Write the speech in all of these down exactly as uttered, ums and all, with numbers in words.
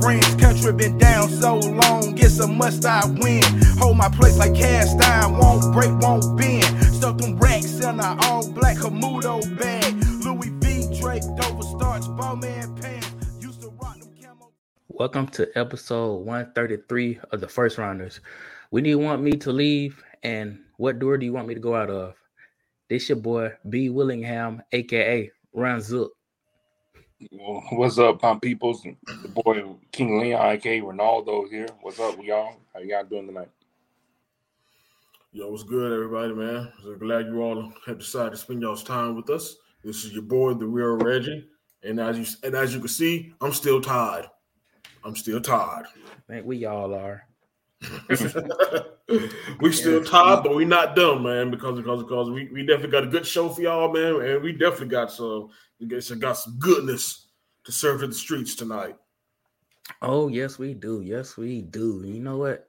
friends. Country been down so long, it's a must I win. Hold my place like cast iron, won't break, won't bend. Stuck them racks in an all black Camudo bag. Louis V draped over starch, bowman pants. Used to rock them camo. Welcome to episode one thirty-three of the First Rounders. When do you want me to leave, and what door do you want me to go out of? This your boy B. Willingham, aka Run Zook. What's up, my peoples? The boy King Leon I K Ronaldo here. What's up, y'all? How y'all doing tonight? Yo, what's good, everybody, man? So glad you all have decided to spend y'all's time with us. This is your boy, the real Reggie, and as you and as you can see, I'm still tired. I'm still tired. Man, we all are. we still tired, but we not done, man. Because because because we, we definitely got a good show for y'all, man, and we definitely got some. I guess I got some goodness to serve in the streets tonight. Oh, yes, we do. Yes, we do. You know what?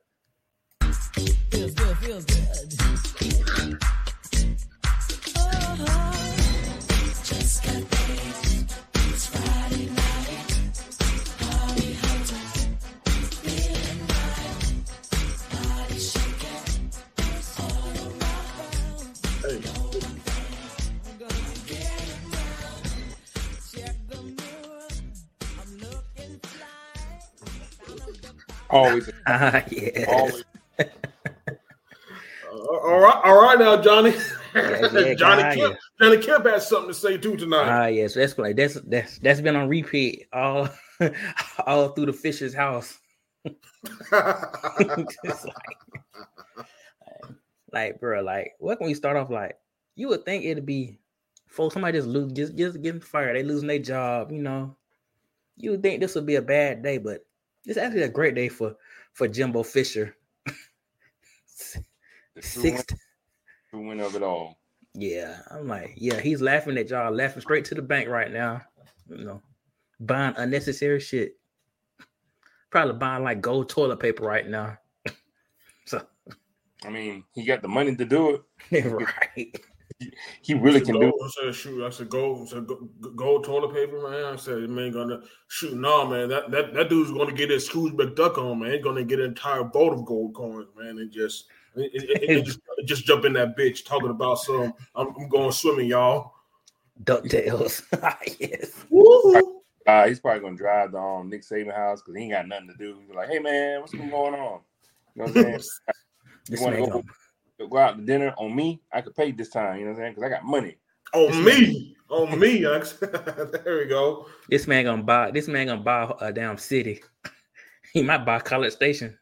Feels good, feels good. Oh, just got paid. It's Friday night. Party hotter. Midnight. Party shaking. All around. Hey. Always. Uh, yes. Always. uh, all right, all right now, Johnny. Yeah, yeah, Johnny God, Kemp. Yeah. Johnny Kemp has something to say too tonight. Ah, uh, yes, that's like that's that's that's been on repeat all all through the Fisher's house. Just like, like, bro, like, what can we start off like? You would think it'd be folks. Somebody just lose, just just getting fired. They losing their job. You know, you would think this would be a bad day, but. It's actually a great day for, for Jimbo Fisher. Sixth win, win of it all. Yeah, I'm like, yeah, he's laughing at y'all, laughing straight to the bank right now. You know, buying unnecessary shit. Probably buying like gold toilet paper right now. So, I mean, he got the money to do it, right? He, he really can gold, do it. I said, shoot, I said, gold, I said, gold toilet paper, man. I said, man, gonna shoot, no, nah, man. That, that that dude's gonna get his Scrooge McDuck on, man. He's gonna get an entire boat of gold coins, man, and just, it, it, it, just, just jump in that bitch talking about some. I'm, I'm going swimming, y'all. DuckTales. Yes. Woo. Uh, he's probably gonna drive the um, Nick Saban house because he ain't got nothing to do. He's like, hey, man, what's been going on? You know what I'm saying? You want to go? Go out to dinner on me, I could pay this time, you know what I'm saying? Because I got money. On oh, me, on oh, me. There we go. This man gonna buy this man gonna buy a damn city. He might buy College Station.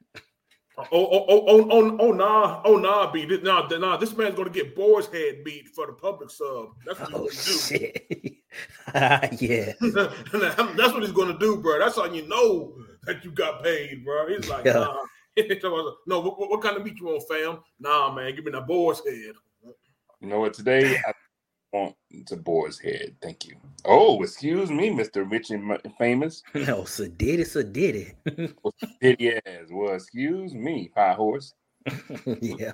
Oh, oh, oh, oh, oh, oh nah, oh nah, B. This, nah, nah, this man's gonna get Boar's Head beat for the public sub. That's what oh, he's gonna shit. do. uh, yeah. That's what he's gonna do, bro. That's how you know that you got paid, bro. He's like, yeah. nah. No, what, what kind of meat you want, fam? Nah, man, give me that Boar's Head. You know what? Today I want the Boar's Head. Thank you. Oh, excuse me, Mister Rich and Famous. No, so did it, so did it. Oh, did it as well. Excuse me, pie horse. Yeah.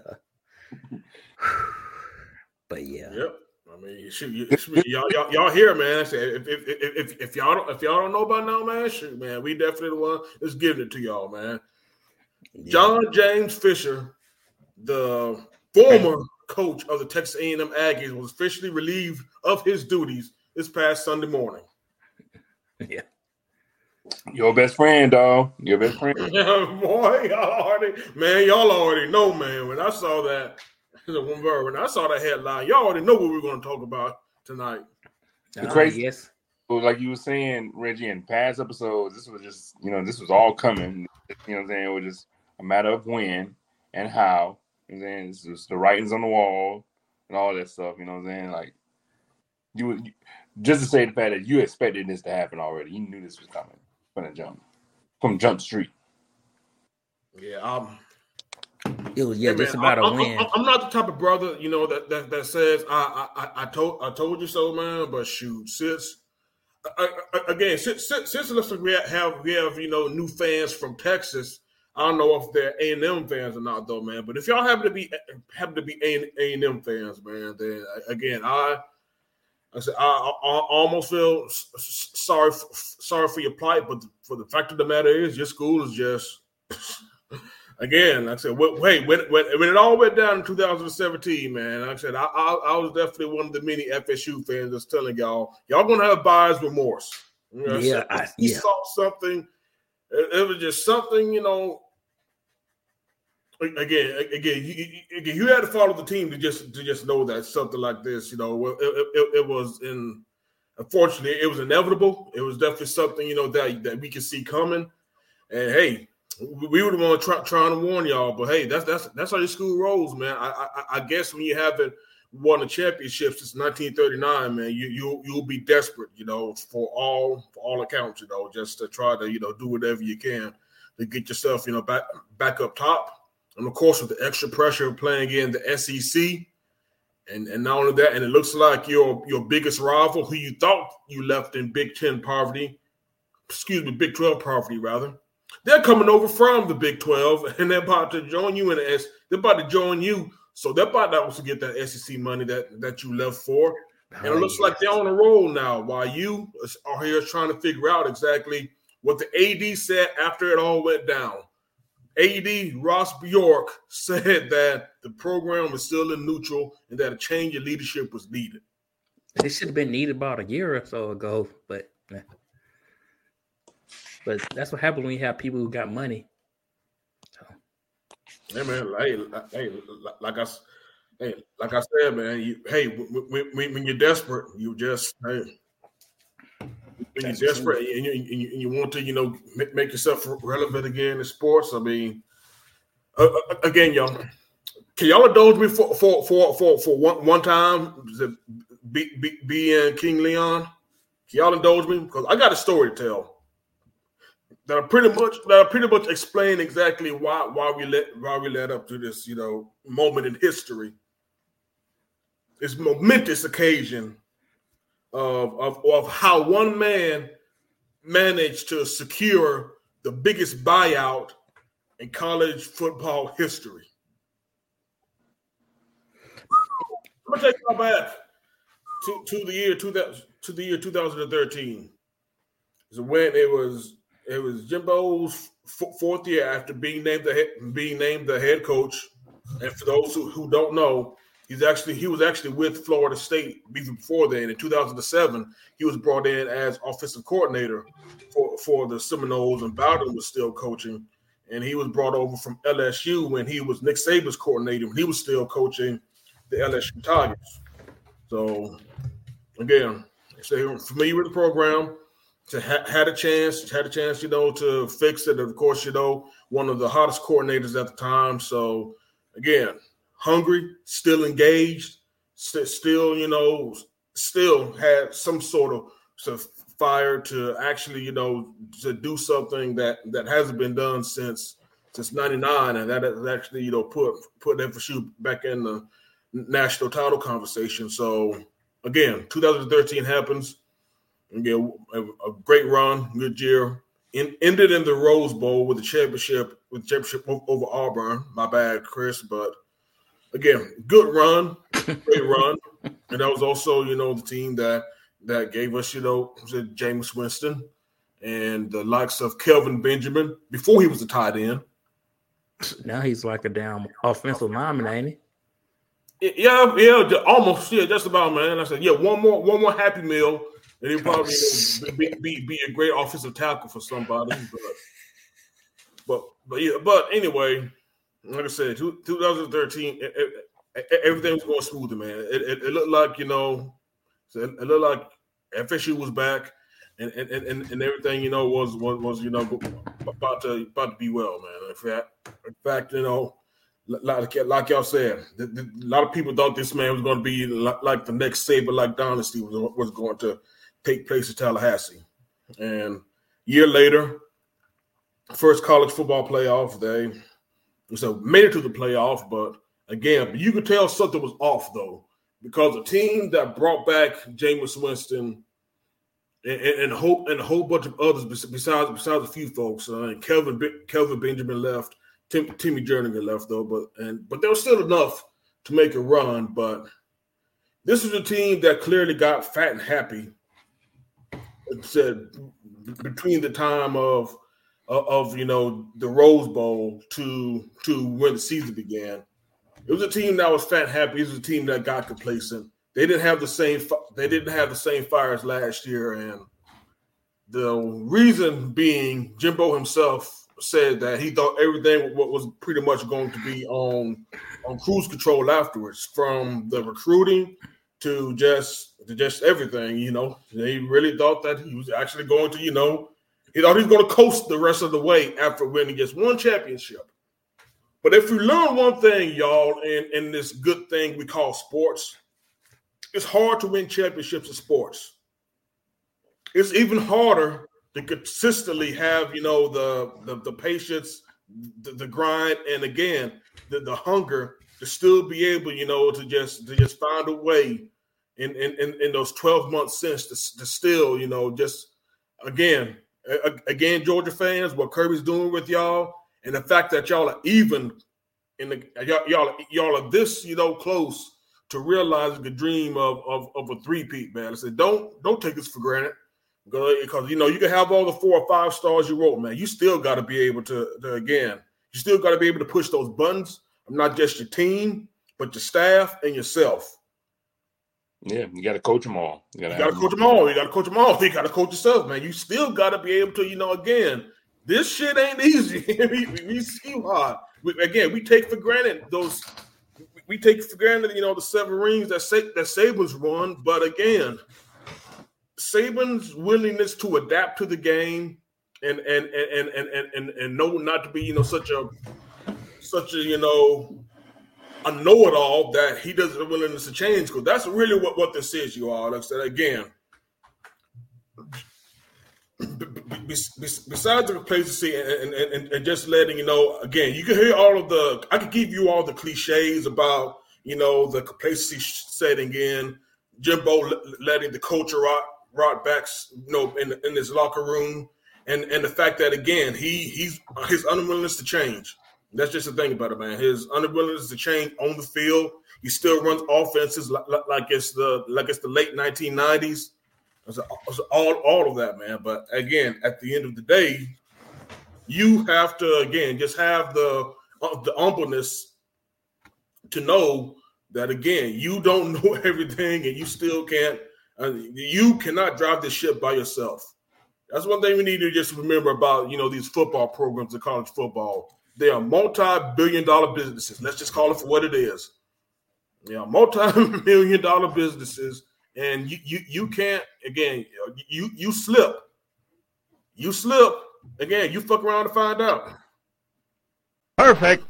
But yeah. Yep. I mean, shoot, you, shoot, y'all, y'all, y'all here, man. I said, if, if if if if y'all don't if y'all don't know by now, man, shoot, man, we definitely the one that's giving it to y'all, man. Yeah. John James Fisher, the former coach of the Texas A and M Aggies, was officially relieved of his duties this past Sunday morning. Yeah. Your best friend, dog. Your best friend. Yeah, boy, y'all already, man, y'all already know, man. When I saw that, when I saw that headline, y'all already know what we we're going to talk about tonight. The uh, crazy. Yes. Like you were saying, Reggie, in past episodes, this was just, you know, this was all coming. You know what I'm saying? It was just a matter of when and how. You know what I'm saying? It's the writings on the wall and all that stuff. You know what I'm saying? Like, you, you just to say the fact that you expected this to happen already. You knew this was coming from the jump, from Jump Street. Yeah, um, it was yeah, hey, just about a win. I'm not the type of brother, you know, that that, that says I, I I told I told you so, man. But shoot, since. I, I, again, since since, since we have we have you know new fans from Texas, I don't know if they're A and M fans or not though, man. But if y'all happen to be happen to be A and M fans, man, then again, I I said, I, I, I almost feel sorry, sorry for your plight, but for the fact of the matter is, your school is just again. Like I said, wait, when, when when it all went down in two thousand seventeen, man. Like I said, I, I I was definitely one of the many F S U fans that's telling y'all, y'all gonna have buyer's remorse. You know, yeah, I, he yeah. saw something. It, it was just something, you know. Again, again, you, you, you had to follow the team to just to just know that something like this, you know, it, it, it was in. Unfortunately, it was inevitable. It was definitely something, you know, that that we could see coming. And hey, we would want to try trying to warn y'all, but hey, that's that's that's how your school rolls, man. I, I I guess when you haven't won a championship since nineteen thirty-nine, man, you you you'll be desperate, you know, for all for all accounts, you know, just to try to you know do whatever you can to get yourself, you know, back back up top. And, of course, with the extra pressure of playing in the S E C, and, and not only that, and it looks like your your biggest rival, who you thought you left in Big Ten poverty, excuse me, Big twelve poverty, rather, they're coming over from the Big twelve, and they're about to join you in the S. They're about to join you, so they're about to also get that S E C money that, that you left for. And it looks like they're on a roll now while you are here trying to figure out exactly what the A D said after it all went down. A D Ross Bjork said that the program was still in neutral and that a change in leadership was needed. It should have been needed about a year or so ago, but but that's what happens when you have people who got money. So. Yeah, man. Like, hey, like I, hey, like I said, man. You, hey, when, when, when you're desperate, you just hey. When you're desperate and you, and, you, and you want to, you know, make yourself relevant again in sports. I mean, uh, again, y'all, can y'all indulge me for for for for, for one one time? Be, be, being King Leon, can y'all indulge me because I got a story to tell that I pretty much that I pretty much explain exactly why why we let why we led up to this, you know, moment in history, this momentous occasion. Of, of of how one man managed to secure the biggest buyout in college football history. I'm gonna take y'all back to, to the year two thousand to the year two thousand and thirteen. Is when it was it was Jimbo's f- fourth year after being named the he- being named the head coach. And for those who, who don't know. He's actually he was actually with Florida State even before then. In two thousand seven, he was brought in as offensive coordinator for, for the Seminoles, and Bowden was still coaching. And he was brought over from L S U when he was Nick Saban's coordinator, when he was still coaching the L S U Tigers. So, again, so you're familiar with the program. To ha- had a chance, had a chance, you know, to fix it. Of course, you know, one of the hottest coordinators at the time. So, again. Hungry, still engaged, st- still, you know, still had some sort of, sort of fire to actually, you know, to do something that, that hasn't been done since since ninety-nine, and that has actually, you know, put put F S U back in the national title conversation. So, again, two thousand thirteen happens. Again, a, a great run, good year. In, ended in the Rose Bowl with the championship with championship over Auburn. My bad, Chris, but. Again, good run, great run, and that was also, you know, the team that that gave us, you know, Jameis Winston and the likes of Kelvin Benjamin before he was a tight end. Now he's like a damn offensive lineman, ain't he? Yeah, yeah, almost, yeah, just about, man. I said, yeah, one more, one more Happy Meal, and he'll probably you know, be, be be a great offensive tackle for somebody. But, but, but yeah, but anyway. Like I said, two thousand thirteen, it, it, it, everything was going smoother, man. It, it, it looked like, you know, it looked like F S U was back, and and, and, and everything, you know, was, was was you know about to about to be well, man. In fact, in fact, you know, like, like y'all said, the, the, a lot of people thought this man was going to be like, like the next Saban-like dynasty was was going to take place in Tallahassee, and a year later, first college football playoff they. So made it to the playoff, but again, you could tell something was off though, because a team that brought back Jameis Winston and, and, and hope and a whole bunch of others besides besides a few folks, uh, and Kelvin Kelvin Benjamin left, Tim, Timmy Jernigan left though, but and but there was still enough to make a run. But This is a team that clearly got fat and happy. It said between the time of of you know the Rose Bowl to to when the season began. It was a team that was fat and happy. It was a team that got complacent. They didn't have the same they didn't have the same fire as last year, and the reason being Jimbo himself said that he thought everything was pretty much going to be on on cruise control afterwards, from the recruiting to just to just everything. You know, they really thought that he was actually going to, you know, he thought he was going to coast the rest of the way after winning just one championship. But if you learn one thing, y'all, in, in this good thing we call sports, it's hard to win championships in sports. It's even harder to consistently have, you know, the the, the patience, the, the grind, and again, the, the hunger to still be able, you know, to just to just find a way in in, in, in those twelve months since to, to still, you know, just again, again, Georgia fans, what Kirby's doing with y'all, and the fact that y'all are even in the y'all y'all, y'all are this, you know, close to realizing the dream of of, of a three-peat, man. I said, don't don't take this for granted. Because, you know, you can have all the four or five stars you wrote, man. You still got to be able to, to, again, you still got to be able to push those buttons. Not just your team, but your staff and yourself. Yeah, you got to coach them all. You got to coach them all. You got to coach them all. You got to coach yourself, man. You still got to be able to, you know, again, this shit ain't easy. we, we see hard. We, again, we take for granted those – we take for granted, you know, the seven rings that, Sa- that Saban's won, but again – Saban's willingness to adapt to the game and and and and and and, and know not to be, you know, such a such a you know a know-it-all that he doesn't have willingness to change, because that's really what, what this is, you all. Like I said again, besides the complacency and, and, and, and just letting you know, again, you can hear all of the I could give you all the cliches about, you know, the complacency setting in, Jimbo letting the culture rock. Brought back, you know, in in his locker room, and and the fact that again he he's his unwillingness to change. That's just the thing about it, man. His unwillingness to change on the field. He still runs offenses like, like it's the like it's the late nineteen nineties. It's all all of that, man. But again, at the end of the day, you have to again just have the the humbleness to know that again you don't know everything, and you still can't. Uh, you cannot drive this ship by yourself. That's one thing we need to just remember about, you know, these football programs in college football. They are multi-billion dollar businesses. Let's just call it for what it is. They are multi-million dollar businesses, and you you, you can't, again, you, you slip. You slip. Again, you fuck around to find out. Perfect.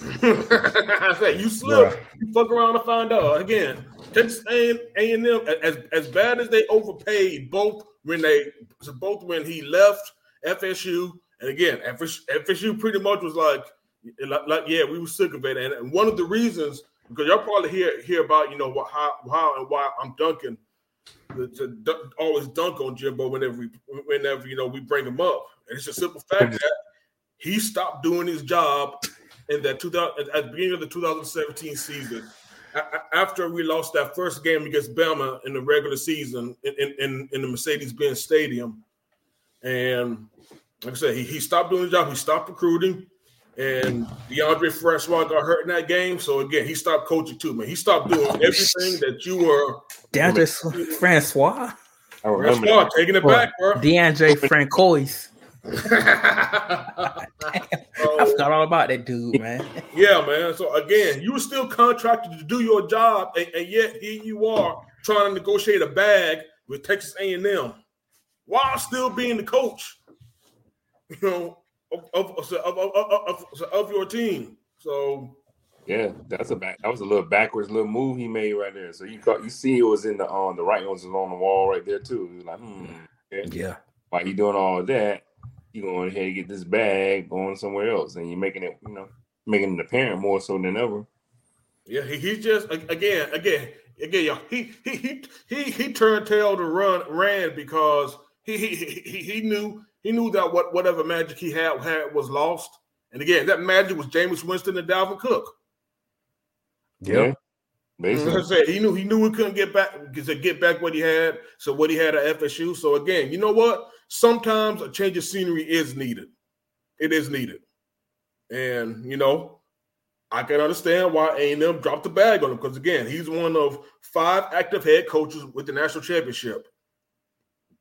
I said, you slip. Wow. You fuck around to find out. Again, Texas A and M, as as bad as they overpaid both when they both when he left F S U, and again F S U pretty much was like like yeah, we were sick of it, and, and one of the reasons, because y'all probably hear hear about, you know, what how, how and why I'm dunking to, to always dunk on Jimbo whenever we whenever you know we bring him up, and it's a simple fact that he stopped doing his job in that two thousand at the beginning of the two thousand seventeen season. After we lost that first game against Bama in the regular season in, in, in the Mercedes-Benz Stadium, and like I said, he, he stopped doing the job. He stopped recruiting, and DeAndre Francois got hurt in that game. So again, he stopped coaching too, man. He stopped doing everything that you were. DeAndre Francois. Francois taking it back, bro. DeAndre Francois. I forgot all about that dude, man. Yeah, man. So again, you were still contracted to do your job, and, and yet here you are trying to negotiate a bag with Texas A and M while still being the coach, you know, of of of, of, of, of your team. So yeah, that's a back, that was a little backwards little move he made right there. So you caught, you see, it was in the on um, the right ones on the wall right there too. He was like, hmm, yeah, yeah. Why he doing all that? You going ahead and get this bag going somewhere else, and you're making it, you know, making it apparent more so than ever. Yeah, he, he just again, again, again, y'all. He he he he he turned tail to run ran because he he he, he knew he knew that what whatever magic he had had was lost, and again, that magic was Jameis Winston and Dalvin Cook. Yeah, Basically. Like I said, he knew he knew he couldn't get back to get back what he had. So what he had at F S U. So again, you know what? Sometimes a change of scenery is needed. It is needed, and you know, I can understand why A and M dropped the bag on him because again, he's one of five active head coaches with the national championship.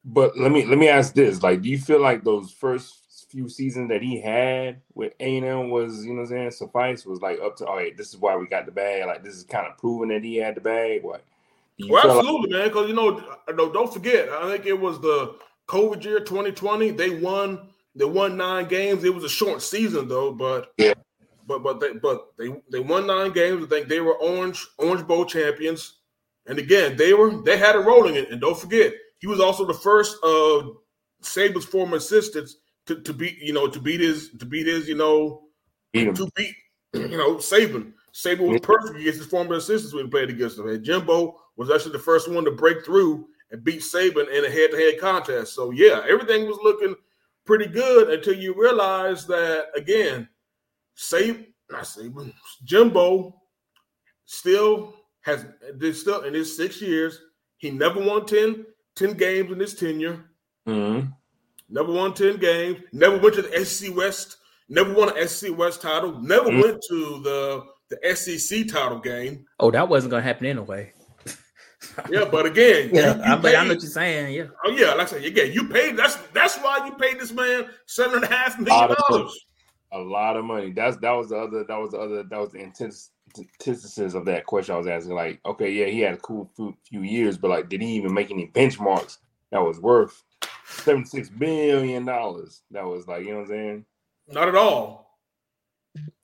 But let me let me ask this: like, do you feel like those first few seasons that he had with A and M was, you know what I'm saying, suffice, was like up to, all right, this is why we got the bag. Like, this is kind of proving that he had the bag. Like, well, absolutely, like- man. Because you know, don't forget, I think it was the COVID year twenty twenty. They won. They won nine games. It was a short season though, but yeah. but but they but they they won nine games. I think they were Orange Orange Bowl champions. And again, they were they had it rolling. And don't forget. He was also the first of uh, Saban's former assistants to, to beat, you know, to beat his, to beat his, you know, beat to beat, you know, Saban. Saban was perfect against his former assistants when he played against him. And Jimbo was actually the first one to break through and beat Saban in a head-to-head contest. So, yeah, everything was looking pretty good until you realize that, again, Saban, not Saban, Jimbo still has, still in his six years, he never won ten. ten games in his tenure, mm-hmm. never won ten games, never went to the S E C West, never won an S E C West title, never mm-hmm. went to the, the S E C title game. Oh, that wasn't going to happen anyway. yeah, but again. Yeah, you, you I, paid, I know what you're saying, yeah. Oh, yeah, like I said, again, you paid. That's that's why you paid this man seven point five million dollars. A, a lot of money. That's That was the other, that was the other, that was the intense. Antithesis of that question I was asking, like, okay, yeah, he had a cool few years, but like, did he even make any benchmarks that was worth seventy-six billion dollars? That was like, you know what I'm saying? Not at all.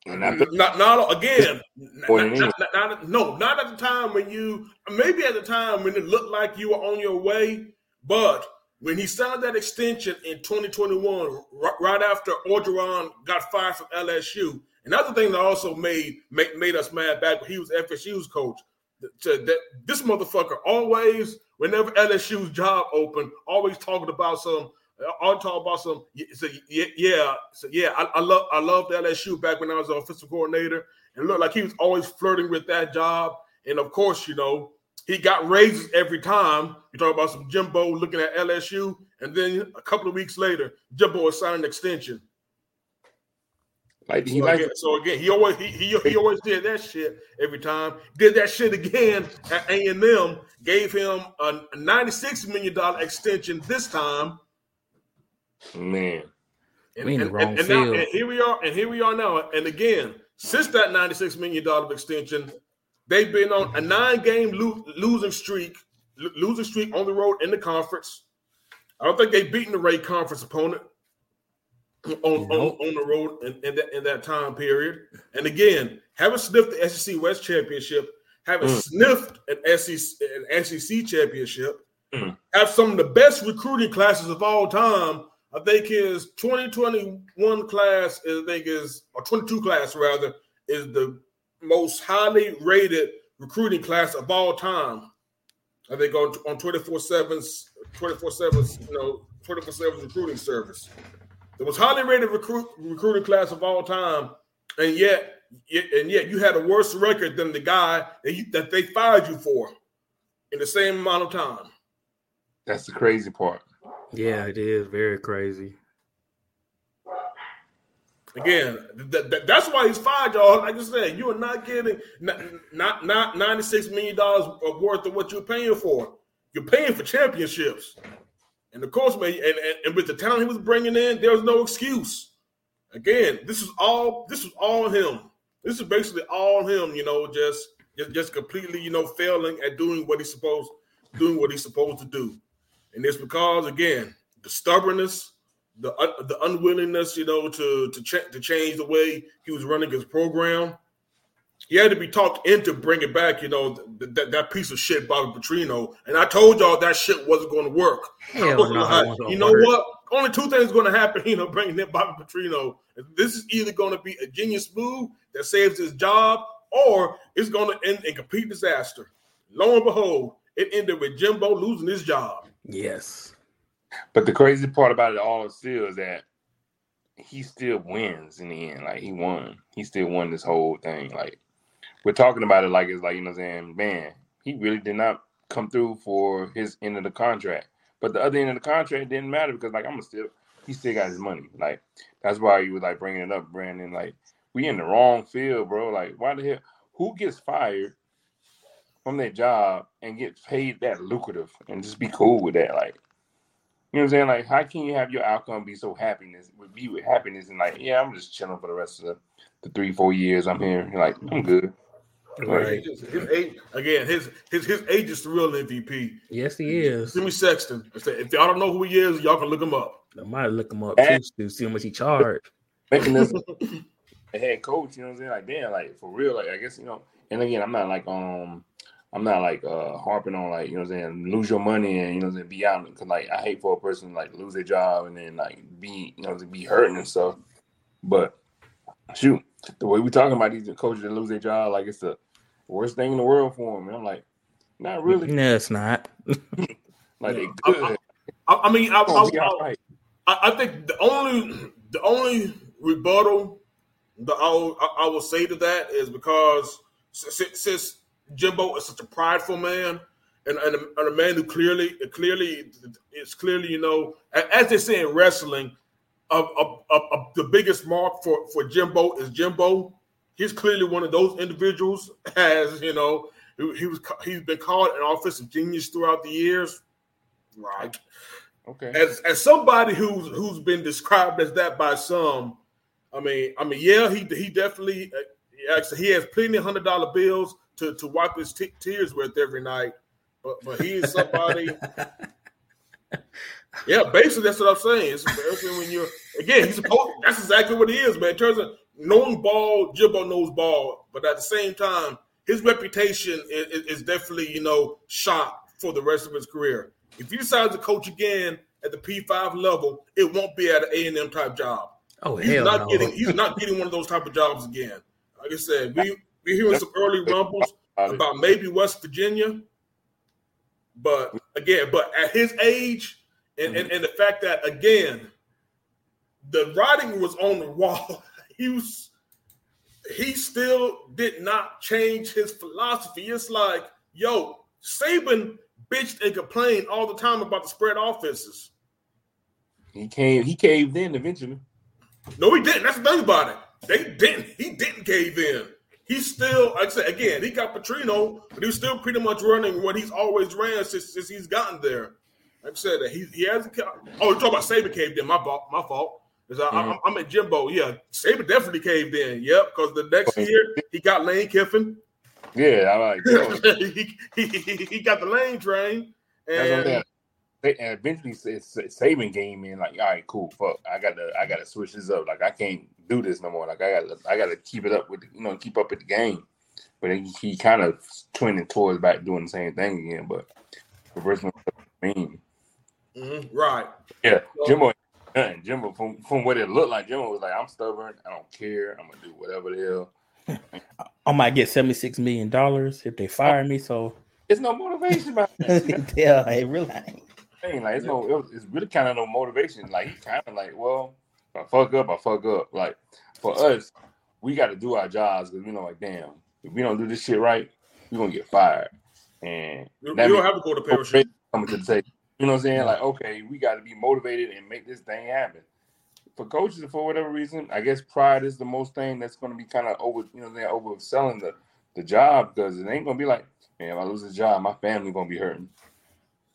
And I feel- not, not again. not, not, not, not, no, not at the time when you maybe at the time when it looked like you were on your way, but when he signed that extension in twenty twenty-one, r- right after Orgeron got fired from L S U. Another thing that also made made, made us mad back when he was F S U's coach, that, that this motherfucker always, whenever L S U's job open, always talking about some, all talk about some. So yeah, yeah, so yeah. I, I love I loved L S U back when I was an offensive coordinator, and it looked like he was always flirting with that job. And of course, you know, he got raises every time. You talk about some Jimbo looking at L S U, and then a couple of weeks later, Jimbo was signing an extension. Like, he so, likes again, so again, he always he, he he always did that shit every time. Did that shit again at A and M. Gave him a ninety-six million dollars extension this time. Man, and, we in and, the wrong and, and, field. Now, and here we are, and here we are now. And again, since that ninety-six million dollars extension, they've been on a nine-game lo- losing streak, lo- losing streak on the road in the conference. I don't think they've beaten the Ray Conference opponent. On, nope. on on the road in, in, that, in that time period. And again, haven't sniffed the S E C West championship, haven't mm. sniffed an S E C, an S E C championship, mm. have some of the best recruiting classes of all time. I think his twenty twenty-one class, I think is, or twenty-two class rather, is the most highly rated recruiting class of all time. I think on, on twenty-four seven's, twenty-four seven's, you know, twenty-four seven's recruiting service. The most highly rated recruit, recruiting class of all time, and yet, and yet you had a worse record than the guy that, you, that they fired you for in the same amount of time. That's the crazy part. Yeah, it is very crazy. Again, th- th- that's why he's fired, y'all. Like I said, you are not getting not not, not ninety-six million dollars worth of what you're paying for. You're paying for championships. And of course, man, and, and, and with the talent he was bringing in, there was no excuse. Again, this is all this is all him. This is basically all him, you know, just just, just completely, you know, failing at doing what he's supposed doing what he's supposed to do. And it's because, again, the stubbornness, the uh, the unwillingness, you know, to to ch- to change the way he was running his program. He had to be talked into bringing back, you know, th- th- that piece of shit, Bobby Petrino. And I told y'all that shit wasn't going to work. Hell no, I, you know work. What? Only two things going to happen, you know, bringing in Bobby Petrino. This is either going to be a genius move that saves his job, or it's going to end in complete disaster. Lo and behold, it ended with Jimbo losing his job. Yes. But the crazy part about it all still is that he still wins in the end. Like, he won. He still won this whole thing. Like, we're talking about it like it's like, you know what I'm saying, man, he really did not come through for his end of the contract. But the other end of the contract didn't matter because, like, I'm still he still got his money. Like, that's why you were, like, bringing it up, Brandon. Like, we in the wrong field, bro. Like, why the hell? Who gets fired from their job and get paid that lucrative and just be cool with that? Like, you know what I'm saying? Like, how can you have your outcome be so happiness, be with happiness and, like, yeah, I'm just chilling for the rest of the, the three, four years I'm here. Like, I'm good. Right. His, his age, again, his his his age is the real M V P. Yes, he is. Jimmy Sexton. If y'all don't know who he is, y'all can look him up. I might look him up too, to see how much he charged. Making this a head coach, you know what I'm saying? Like, damn, like for real, like I guess you know. And again, I'm not like um, I'm not like uh harping on like you know what I'm saying, lose your money and you know what I'm saying, be out because like I hate for a person to, like lose their job and then like be you know be hurting and stuff. But shoot, the way we talking about these coaches that lose their job, like it's a worst thing in the world for him. And I'm like, not really. No, it's not. like no. They good. I, I, I mean, I, I, I, right. I, I think the only the only rebuttal that I will, I, I will say to that is because since, since Jimbo is such a prideful man and, and, a, and a man who clearly clearly it's clearly you know as they say in wrestling, a, a, a, a, the biggest mark for, for Jimbo is Jimbo. He's clearly one of those individuals, as you know, he, he was he's been called an offensive genius throughout the years. Right. Okay. As as somebody who's who's been described as that by some, I mean, I mean, yeah, he he definitely actually he has plenty of hundred dollar bills to, to wipe his t- tears with every night, but but he is somebody. Yeah, basically that's what I'm saying. It's embarrassing when you're again. He's supposed. That's exactly what he is, man. It turns out. Knowing ball, Jimbo knows ball, but at the same time, his reputation is, is definitely, you know, shot for the rest of his career. If he decides to coach again at the P five level, it won't be at an A and M type job. Oh, he's hell not no. getting He's not getting one of those type of jobs again. Like I said, we, we're hearing some early rumbles about maybe West Virginia. But, again, but at his age and, mm-hmm. and, and the fact that, again, the writing was on the wall. He was, he still did not change his philosophy. It's like, yo, Saban bitched and complained all the time about the spread offenses. He came, he caved in eventually. No, he didn't. That's the thing about it. They didn't. He didn't cave in. He still, like I said again, he got Petrino, but he's still pretty much running what he's always ran since, since he's gotten there. Like I said, he he hasn't. Oh, you're talking about Saban caved in. My fault. My fault. Cause I, mm-hmm. I'm at Jimbo. Yeah, Saban definitely caved in. Yep, because the next year he got Lane Kiffin. Yeah, I like that. he, he, he got the Lane train. And, and eventually Saban came in like, all right, cool, fuck. I gotta I gotta switch this up. Like I can't do this no more. Like I gotta I gotta keep it up with the, you know, keep up with the game. But he, he kind of trending towards back doing the same thing again, but the person mean. Mm-hmm. Right. Yeah, so, Jimbo. And Jimbo, from, from what it looked like, Jimbo was like, I'm stubborn. I don't care. I'm going to do whatever the hell. I might get seventy-six million dollars if they fire me, so. It's no motivation about that. Yeah, I really ain't. Like, it's, no, it's really kind of no motivation. Like, he's kind of like, well, if I fuck up, I fuck up. Like, for us, we got to do our jobs because we know, like, damn, if we don't do this shit right, we're going to get fired. And we don't have to go to parachute. Coming to the table. You know what I'm saying? Like, okay, we got to be motivated and make this thing happen. For coaches, for whatever reason, I guess pride is the most thing that's going to be kind of over, you know, they're overselling the, the job because it ain't going to be like, man, if I lose this job, my family going to be hurting.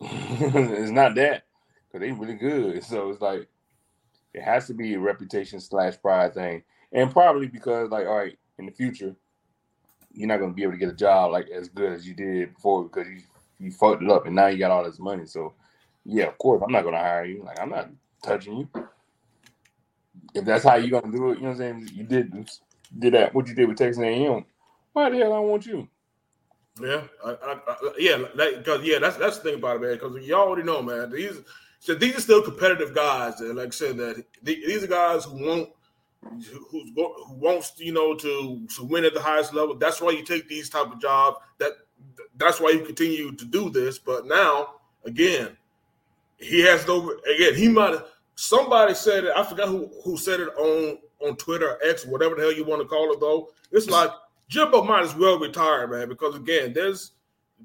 It's not that because they really good. So it's like it has to be a reputation slash pride thing. And probably because, like, all right, in the future, you're not going to be able to get a job like as good as you did before because you, you fucked it up and now you got all this money. So, yeah, of course, I'm not going to hire you. Like, I'm not touching you. If that's how you're going to do it, you know what I'm saying? You did did that, what you did with Texas A and M. Why the hell I want you? Yeah, I, I, I, yeah, because, like, yeah, that's that's the thing about it, man, because you already know, man. These so these are still competitive guys. And like I said, that these are guys who want, who's, who wants, you know, to, to win at the highest level. That's why you take these type of jobs. That That's why you continue to do this. But now, again, he has no again. He might have somebody said it. I forgot who, who said it on, on Twitter, X, whatever the hell you want to call it. Though it's like Jimbo might as well retire, man, because, again, there's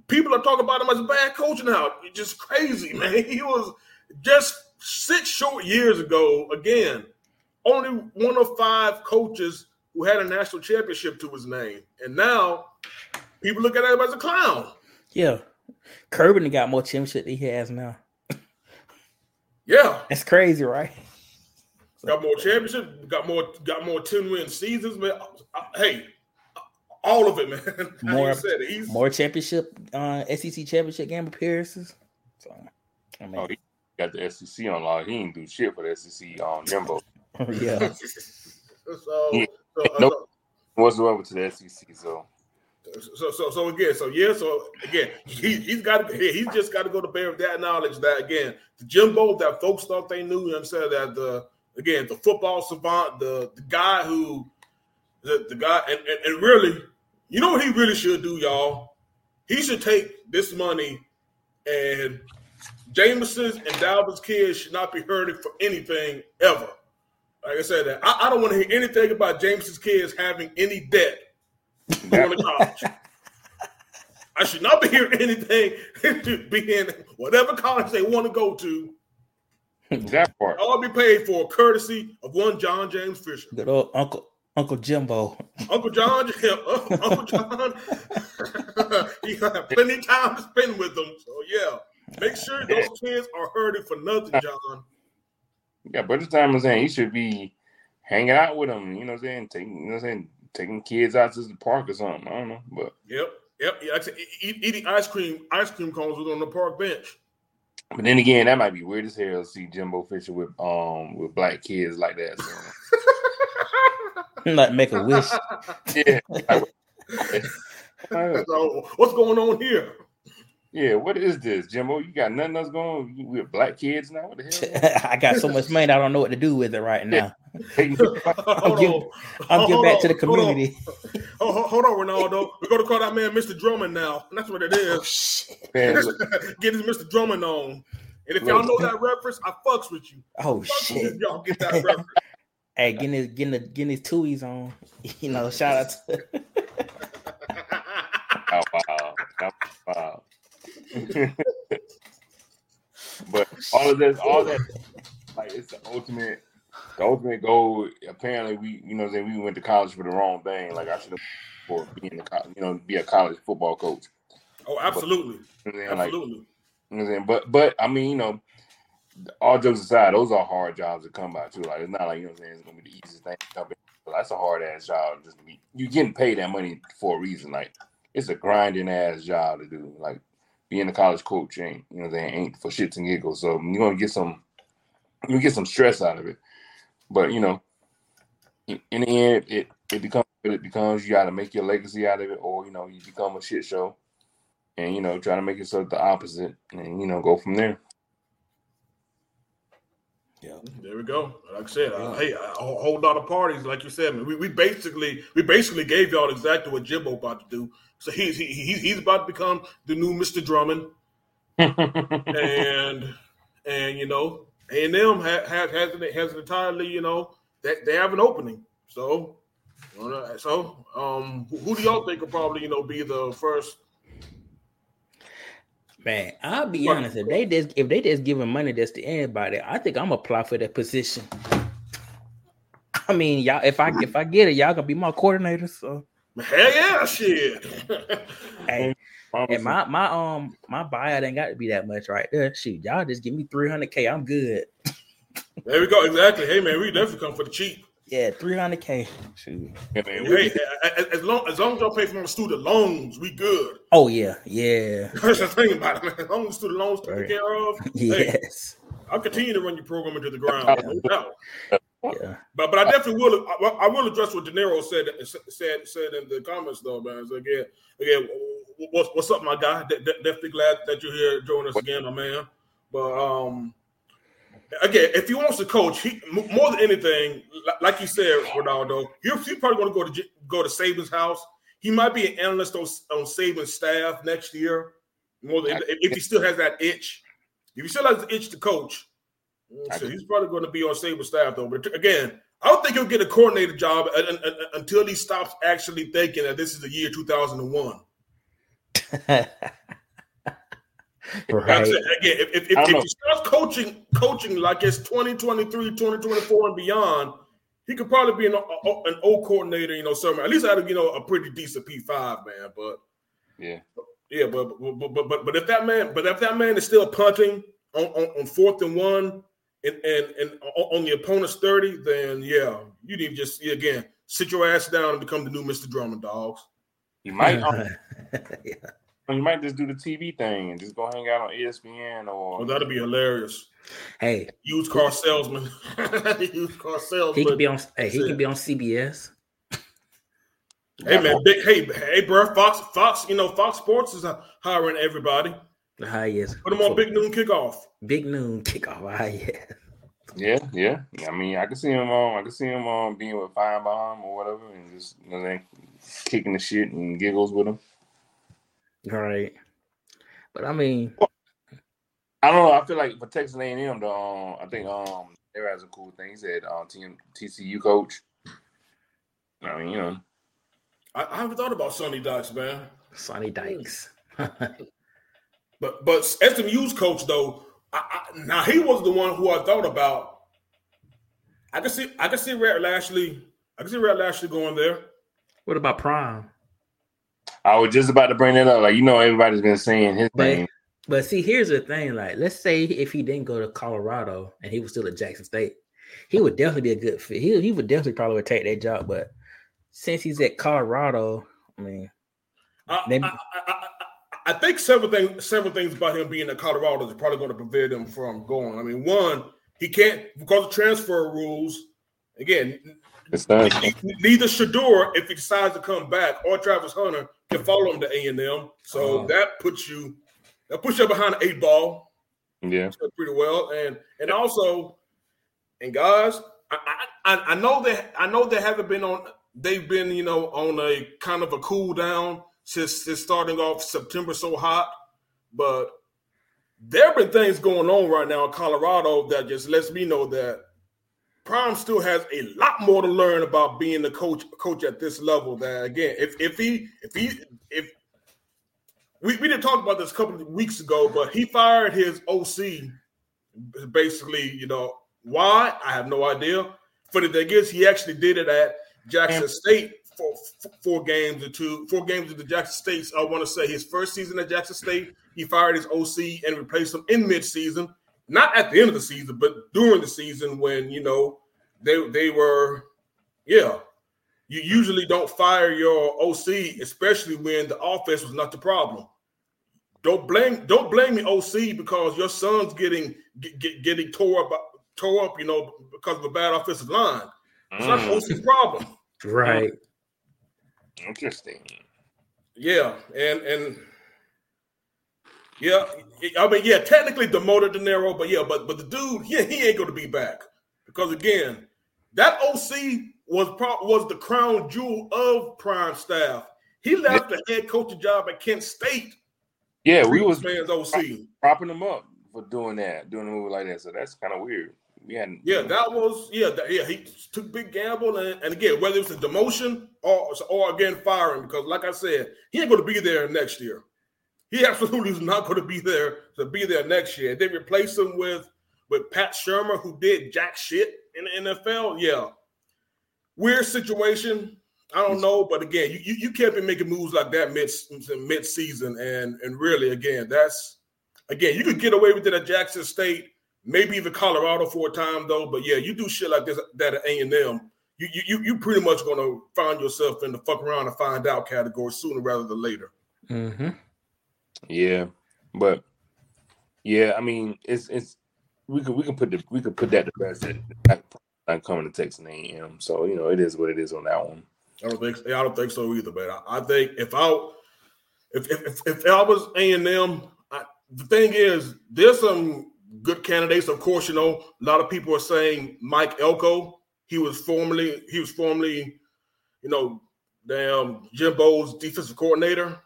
people are talking about him as a bad coach now. It's just crazy, man. He was just six short years ago, again, only one of five coaches who had a national championship to his name. And now people look at him as a clown. Yeah. Kirby got more championship than he has now. Yeah. That's crazy, right? Got more championships, got more got more ten-win seasons, man. I, I, hey, all of it, man. More, said it. He's, more championship, uh, S E C championship game appearances. So, I mean. Oh, he got the S E C on lock. He didn't do shit for the S E C on Jimbo. Yeah. so, yeah. so uh, nope. Whatsoever to the S E C, so. So, so, so again, so yeah, so again, he, he's got to, he's just got to go to bear with that knowledge that, again, the Jimbo that folks thought they knew, you know what I'm saying, that the, again, the football savant, the, the guy who, the, the guy, and, and, and really, you know what he really should do, y'all? He should take this money, and Jameson's and Dalvin's kids should not be hurting for anything ever. Like I said, that I, I don't want to hear anything about Jameson's kids having any debt. Going to college. I should not be hearing anything to be in whatever college they want to go to. That part. I'll be paid for courtesy of one John James Fisher. Good old Uncle Uncle Jimbo. Uncle John Uncle John he got plenty of time to spend with them. So yeah. Make sure those kids are hurting for nothing, John. Yeah, but the time I'm saying he should be hanging out with them, you know what I'm saying? Taking you know what I'm saying. Taking kids out to the park or something. I don't know, but yep, yep. Yeah, eat, eating ice cream, ice cream cones was on the park bench. But then again, that might be weird as hell to see Jimbo Fisher with um with black kids like that. So. Like make a wish. Yeah. So, what's going on here? Yeah, what is this, Jimbo? You got nothing else going on with black kids now? What the hell? I got so much money, I don't know what to do with it right now. I'm getting back to the community. Hold on, hold on Ronaldo. We're going to call that man Mister Drummond now. And that's what it is. Oh, get his Mister Drummond on. And if y'all know that reference, I fucks with you. Oh, fucks shit. You, y'all get that reference. Hey, getting his, getting the, getting his twoies on. You know, shout out to oh, wow. That was wild. But all of this, all that, like it's the ultimate, the ultimate goal. Apparently, we, you know, what I'm saying, we went to college for the wrong thing. Like I should have, for being a, you know, be a college football coach. Oh, absolutely, but, you know what I'm saying, absolutely. Like, you know what I'm saying? But, but I mean, you know, all jokes aside, those are hard jobs to come by too. Like it's not like you know, what I'm saying, it's gonna be the easiest thing to come in. But that's a hard ass job. Just to be, you getting paid that money for a reason. Like it's a grinding ass job to do. Like. Being a college coach ain't, you know, they ain't for shits and giggles. So you're gonna get some, you get some stress out of it. But you know, in the end, it it becomes what it becomes. You got to make your legacy out of it, or you know, you become a shit show, and you know, try to make yourself the opposite, and you know, go from there. Yeah, there we go. Like I said, I, hey, a whole lot of parties, like you said, man, we we basically we basically gave y'all exactly what Jimbo about to do. So he's he's he's about to become the new Mister Drummond, and and you know A and M has has has an entirely you know that they, they have an opening. So so um, who do y'all think will probably you know be the first? Man, I'll be first. honest. If they just if they just giving money just to anybody, I think I'm gonna apply for that position. I mean, y'all, if I if I get it, y'all gonna be my coordinator. So. Hell yeah, shit. Hey, and my my um my buyout ain't got to be that much right there. Shoot, y'all just give me three hundred K. I'm good. There we go. Exactly. Hey man, we definitely come for the cheap. Yeah, three hundred K. Shoot. Yeah, man, hey, as long as long as y'all pay for my student loans, we good. Oh yeah, yeah. That's the thing about it, man. As long as student loans taken right. care of, yes. Hey, I'll continue to run your program into the ground. No doubt. Yeah. But but I definitely will I, I will address what De Niro said said said in the comments though, man. So again, again, what's what's up, my guy? De- de- definitely glad that you're here joining us again, my man. But um, again, if he wants to coach, he more than anything, like you said, Ronaldo, you're, you're probably going to go to go to Saban's house. He might be an analyst on, on Saban's staff next year. More than, if he still has that itch, if he still has the itch to coach. So he's probably going to be on Saban's staff, though. But again, I don't think he'll get a coordinator job until he stops actually thinking that this is the year two thousand one. Right. Like said, again, if, if, if, if you start coaching coaching like it's twenty twenty-three, twenty twenty-four, and beyond, he could probably be an, an old coordinator, you know, somewhere. At least out of, you know, a pretty decent P five, man. But yeah, yeah, but but but but, but if that man, but if that man is still punting on, on, on fourth and one. And, and and on the opponent's thirty, then, yeah, you need to just, again, sit your ass down and become the new Mister Drummond, dogs. You might yeah. You might just do the T V thing and just go hang out on E S P N. or oh, that'd be hilarious. Hey. Used car salesman. Used car salesman. He could be on, hey, he could be on C B S. Hey, man. Big, hey, hey, bro. Fox, Fox, you know, Fox Sports is hiring everybody. Ah, yes. Put them on Big Noon Kickoff. Big Noon Kickoff. Ah, yeah. Yeah, yeah. I mean, I can see him on. I can see him on being with Firebomb or whatever, and just, you know, kicking the shit and giggles with him. Right. But I mean, I don't know. I feel like for Texas A and M, the um, I think um, they had some cool things. That uh, T C U coach. I mean, you know, I, I haven't thought about Sonny Dykes, man. Sonny Dykes. But but S M U's coach, though, I, I, now he was the one who I thought about. I can see I can see Rhett Lashlee. I can see Rhett Lashlee going there. What about Prime? I was just about to bring that up. Like, you know, everybody's been saying his but, name. But see, here's the thing. Like, let's say if he didn't go to Colorado and he was still at Jackson State, he would definitely be a good fit. He he would definitely probably take that job. But since he's at Colorado, I mean, I, maybe, I, I, I, I think several things several things about him being at Colorado is probably going to prevent him from going. I mean, one, he can't, because of transfer rules, again, it's nice. Neither Shador, if he decides to come back, or Travis Hunter, can follow him to A and M. So oh. that puts you that puts you behind the eight ball. Yeah. Pretty well. And and also, and guys, I I, I know that I know they haven't been on they've been, you know, on a kind of a cool down. Since, since starting off September so hot, but there have been things going on right now in Colorado that just lets me know that Prime still has a lot more to learn about being the coach coach at this level. That again, if if he if he if we, we didn't talk about this a couple of weeks ago, but he fired his O C basically, you know, why? I have no idea. Funny thing is, he actually did it at Jackson and- State. Four, four games or two, four games of the Jackson State's. I want to say his first season at Jackson State, he fired his O C and replaced him in mid-season, not at the end of the season, but during the season when, you know, they they were, yeah. You usually don't fire your O C, especially when the offense was not the problem. Don't blame don't blame the O C because your son's getting get, get, getting tore up tore up, you know, because of a bad offensive line. It's mm. not the O C's problem, right? You know? Interesting. Yeah, and and yeah, I mean, yeah, technically demoted De Niro, but yeah, but but the dude, yeah, he ain't gonna be back because again, that O C was pro- was the crown jewel of Prime staff. He left yeah. the head coaching job at Kent State. Yeah, we was man's O C propping him up for doing that, doing a move like that. So that's kind of weird. We hadn't, yeah, that was yeah, that, yeah. He took big gamble, and, and again, whether it was a demotion or or again firing, because like I said, he ain't going to be there next year. He absolutely is not going to be there to be there next year. They replaced him with with Pat Shermer, who did jack shit in the N F L. Yeah, weird situation. I don't know, but again, you you, you can't be making moves like that mid mid season, and and really, again, that's again, you could get away with it at Jackson State. Maybe even Colorado for a time though, but yeah, you do shit like this that at A and M, you you you pretty much gonna find yourself in the fuck around and find out category sooner rather than later. Mm-hmm. Yeah, but yeah, I mean, it's it's we could we can put the we could put that to rest. I'm coming to Texas A and M, so you know it is what it is on that one. I don't think I don't think so either, but I, I think if I if if if I was A and M, I, the thing is there's some. Good candidates, of course. You know, a lot of people are saying Mike Elko. He was formerly, he was formerly, you know, damn Jimbo's defensive coordinator.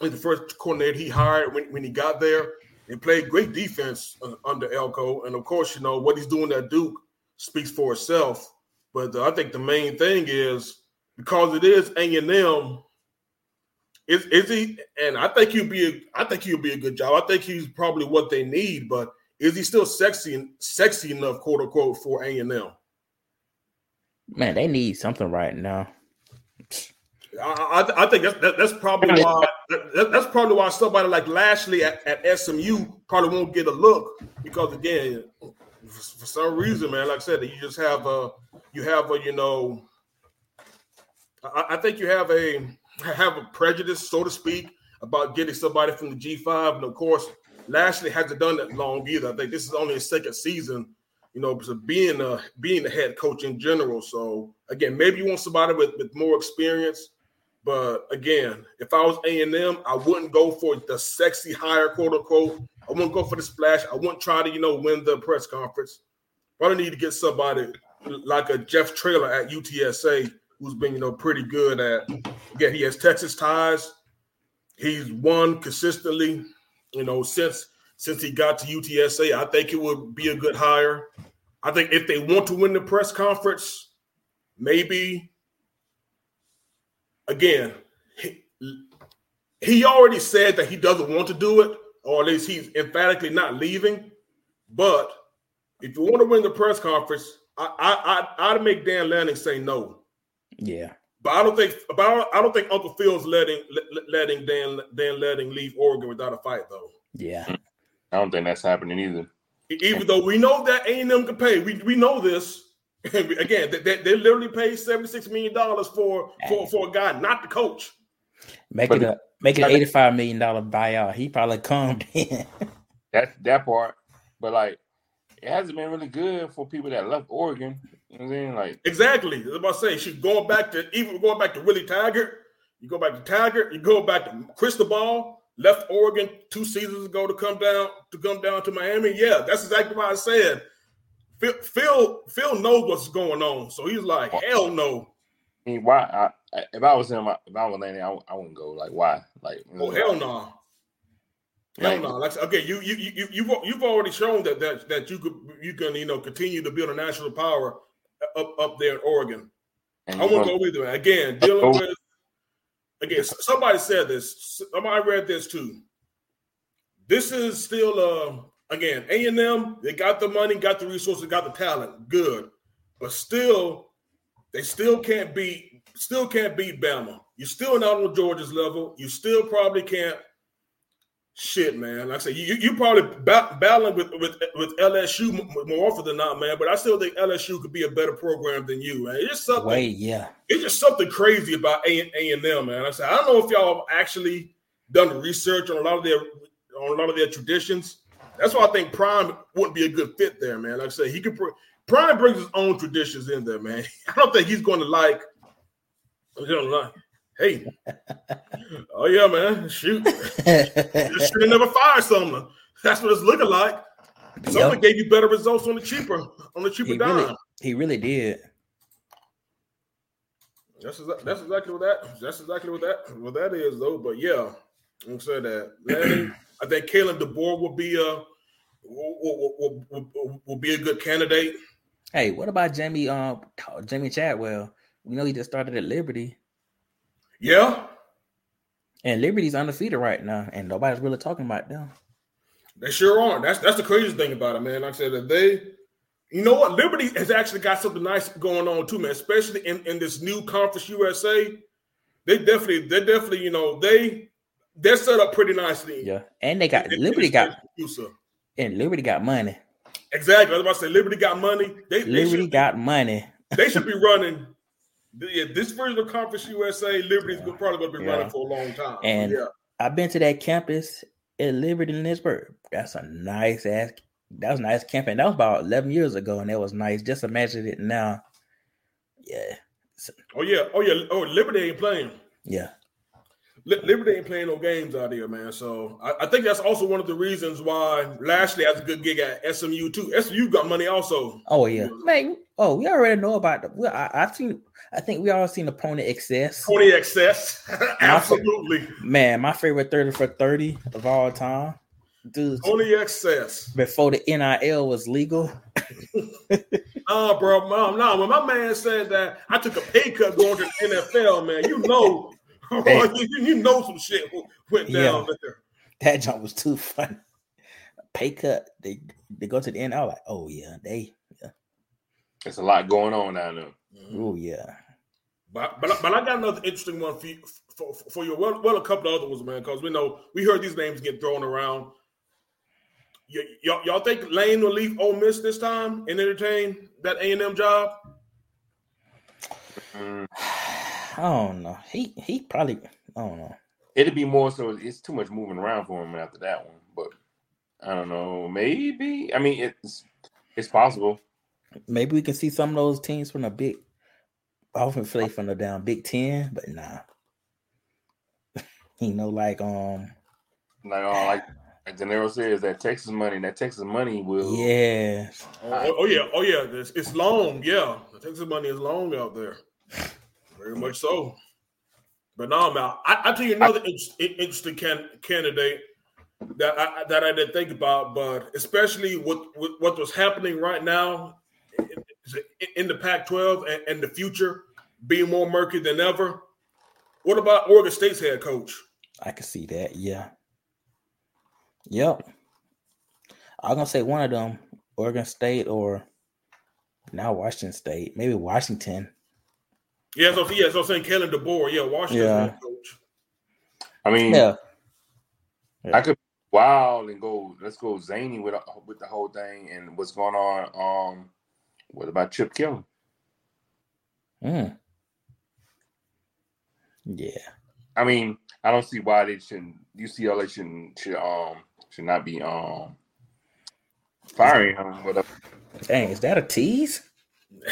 He's the first coordinator he hired when, when he got there. He played great defense uh, under Elko, and of course, you know what he's doing at Duke speaks for itself. But I think the main thing is because it is A and M. Is is he? And I think he'll be. A, I think he'll be a good job. I think he's probably what they need. But is he still sexy, sexy enough, quote unquote, for A and M? Man, they need something right now. I, I, I think that's that, that's probably why that, that's probably why somebody like Lashlee at, at S M U probably won't get a look, because again, for some reason, man, like I said, you just have a you have a you know, I, I think you have a have a prejudice, so to speak, about getting somebody from the G five, and of course, Lashlee hasn't done that long either. I think this is only his second season. You know, being a being a head coach in general. So again, maybe you want somebody with, with more experience. But again, if I was A and M, I wouldn't go for the sexy hire, quote unquote. I wouldn't go for the splash. I wouldn't try to, you know, win the press conference. Probably need to get somebody like a Jeff Traylor at U T S A, who's been, you know, pretty good at. Again, he has Texas ties. He's won consistently, you know, since. Since he got to U T S A, I think it would be a good hire. I think if they want to win the press conference, maybe, again, he, he already said that he doesn't want to do it, or at least he's emphatically not leaving. But if you want to win the press conference, I, I, I, I'd make Dan Lanning say no. Yeah. But I don't think about I don't think Uncle Phil's letting letting Dan Dan Lanning leave Oregon without a fight, though. Yeah. I don't think that's happening either. Even though we know that A and M can pay. We we know this. Again, they, they literally paid seventy-six million dollars for, for, for a guy not to coach. Make but it a make it an eighty-five million dollars buyout. He probably combed in. That, that part. But, like, it hasn't been really good for people that left Oregon. You know what I mean? Like, exactly. I was about to say, she's going back to – even going back to Willie Taggart. You go back to Taggart. You go back to Cristobal. Left Oregon two seasons ago to come down to come down to Miami. Yeah, that's exactly what I said. Phil Phil, Phil knows what's going on, so he's like, hell no. I mean, why? I, if I was him, if I was Laney, I, I wouldn't go. Like, why? Like, oh hell no, nah. hell no. Nah. Like, okay, you you you you've you've already shown that that that you could you can you know continue to build a national power up up there in Oregon. And I wouldn't go either. Again, dealing with. Again, somebody said this. Somebody read this too. This is still, uh, again, A and M, they got the money, got the resources, got the talent. Good. But still, they still can't beat, still can't beat Bama. You're still not on Georgia's level. You still probably can't. Shit, man. Like I said, you you probably ba- battling with, with, with L S U more often than not, man. But I still think L S U could be a better program than you, man. It's just something. Wait, yeah. It's just something crazy about A and M, man. I said, I don't know if y'all have actually done research on a lot of their on a lot of their traditions. That's why I think Prime wouldn't be a good fit there, man. Like I said, he could pr- Prime brings his own traditions in there, man. I don't think he's going to like. You know, like hey, oh yeah, man, shoot, you should have never fired someone. That's what it's looking like. Someone yep. gave you better results on the cheaper, on the cheaper he dime. Really, he really did. That's that's exactly what that. That's exactly what that. What that is though. But yeah, I'm saying that. Lanning, I think Kalen DeBoer will be a will, will, will, will be a good candidate. Hey, what about Jamie? Um, Jamie Chadwell. We know he just started at Liberty. Yeah. And Liberty's undefeated right now, and nobody's really talking about them. They sure aren't. That's that's the craziest thing about it, man. Like I said, they – you know what? Liberty has actually got something nice going on too, man, especially in, in this new Conference U S A. They definitely – they definitely, you know, they, they're set up pretty nicely. Yeah, and they got – Liberty got – and Liberty got money. Exactly. I was about to say, Liberty got money. They, Liberty they got be, money. They should be running – yeah, this version of Conference U S A, Liberty's yeah. probably going to be yeah. running for a long time. And yeah. I've been to that campus at Liberty in Lynchburg. That's a nice ass. That was a nice campus. That was about eleven years ago, and that was nice. Just imagine it now. Yeah. Oh yeah. Oh yeah. Oh, Liberty ain't playing. Yeah. Li- Liberty ain't playing no games out here, man. So I-, I think that's also one of the reasons why Lashlee has a good gig at S M U too. S M U got money also. Oh yeah. Man, oh, we already know about the. I- I've seen. I think we all seen the Pony Excess. Pony Excess. Absolutely. My favorite, man, my favorite thirty for thirty of all time. Dude, Pony Excess. Before the N I L was legal. Oh, bro, mom, no. When my man said that, I took a pay cut going to the N F L, man. You know, you, you know some shit went down yeah. there. That jump was too funny. Pay cut. They they go to the N F L. Like, oh yeah, they. Yeah. There's a lot going on down there. Mm-hmm. Oh yeah. But, but but I got another interesting one for you. For, for you. Well, well, a couple of other ones, man, because we know we heard these names get thrown around. Y- y- y'all think Lane will leave Ole Miss this time and entertain that A and M job? Mm. I don't know. He he probably I don't know. It'd be more so it's too much moving around for him after that one. But I don't know. Maybe I mean it's it's possible. Maybe we can see some of those teams from the big. Often play from the down Big Ten, but nah. You know, like um, like uh, like, like De Niro says, that Texas money, that Texas money will. Yeah. Oh, I, oh yeah, oh yeah. It's, it's long, yeah. The Texas money is long out there, very much so. But no, man, I, I tell you another I, in, interesting can, candidate that I that I didn't think about, but especially with, with what was happening right now in the Pac twelve and, and the future being more murky than ever. What about Oregon State's head coach? I can see that, yeah. Yep. I'm going to say one of them, Oregon State or now Washington State, maybe Washington. Yeah, so, yeah, so I'm saying Kalen DeBoer, yeah, Washington's yeah. head coach. I mean, yeah. I could be wild and go, let's go zany with, with the whole thing and what's going on. Um, what about Chip Kelly? Mm. Yeah, I mean, I don't see why they shouldn't. U C L A shouldn't should, um should not be um firing him. Whatever. Dang, is that a tease?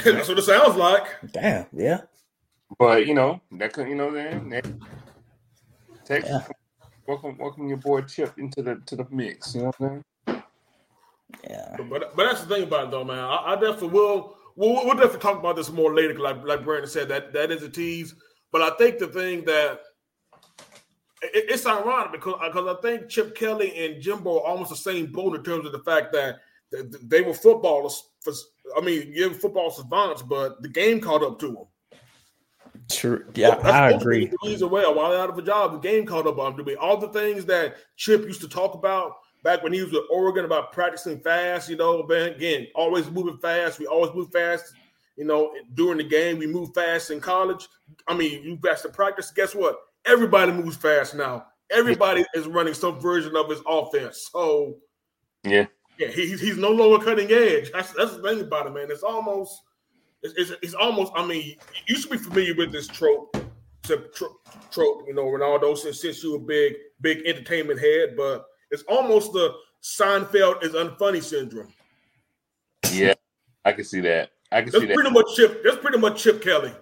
That's what it sounds like. Damn, yeah. But you know that could you know then that, Texas, yeah. welcome welcome your boy Chip into the to the mix. You know what I'm saying? Yeah. But but that's the thing about it though, man. I, I definitely will. We'll, we'll definitely talk about this more later. Like like Brandon said, that that is a tease. But I think the thing that it, it's ironic because because I think Chip Kelly and Jimbo are almost the same boat in terms of the fact that they were footballers. For, I mean, give football savants, but the game caught up to them. True. Yeah, well, I agree. The reason why while they're out of a job, the game caught up on them. All the things that Chip used to talk about back when he was with Oregon about practicing fast, you know, man, again, always moving fast. We always move fast. You know, during the game, we move fast in college. I mean, you fast in practice. Guess what? Everybody moves fast now. Everybody is running some version of his offense. So, yeah, yeah, he, he's no longer cutting edge. That's, that's the thing about it, man. It's almost, it's, it's, it's almost. I mean, you should be familiar with this trope, trope. You know, Ronaldo, since since you a big, big entertainment head, but it's almost the Seinfeld is unfunny syndrome. Yeah, I can see that. I can that's see that. Pretty much Chip, that's pretty much Chip Kelly.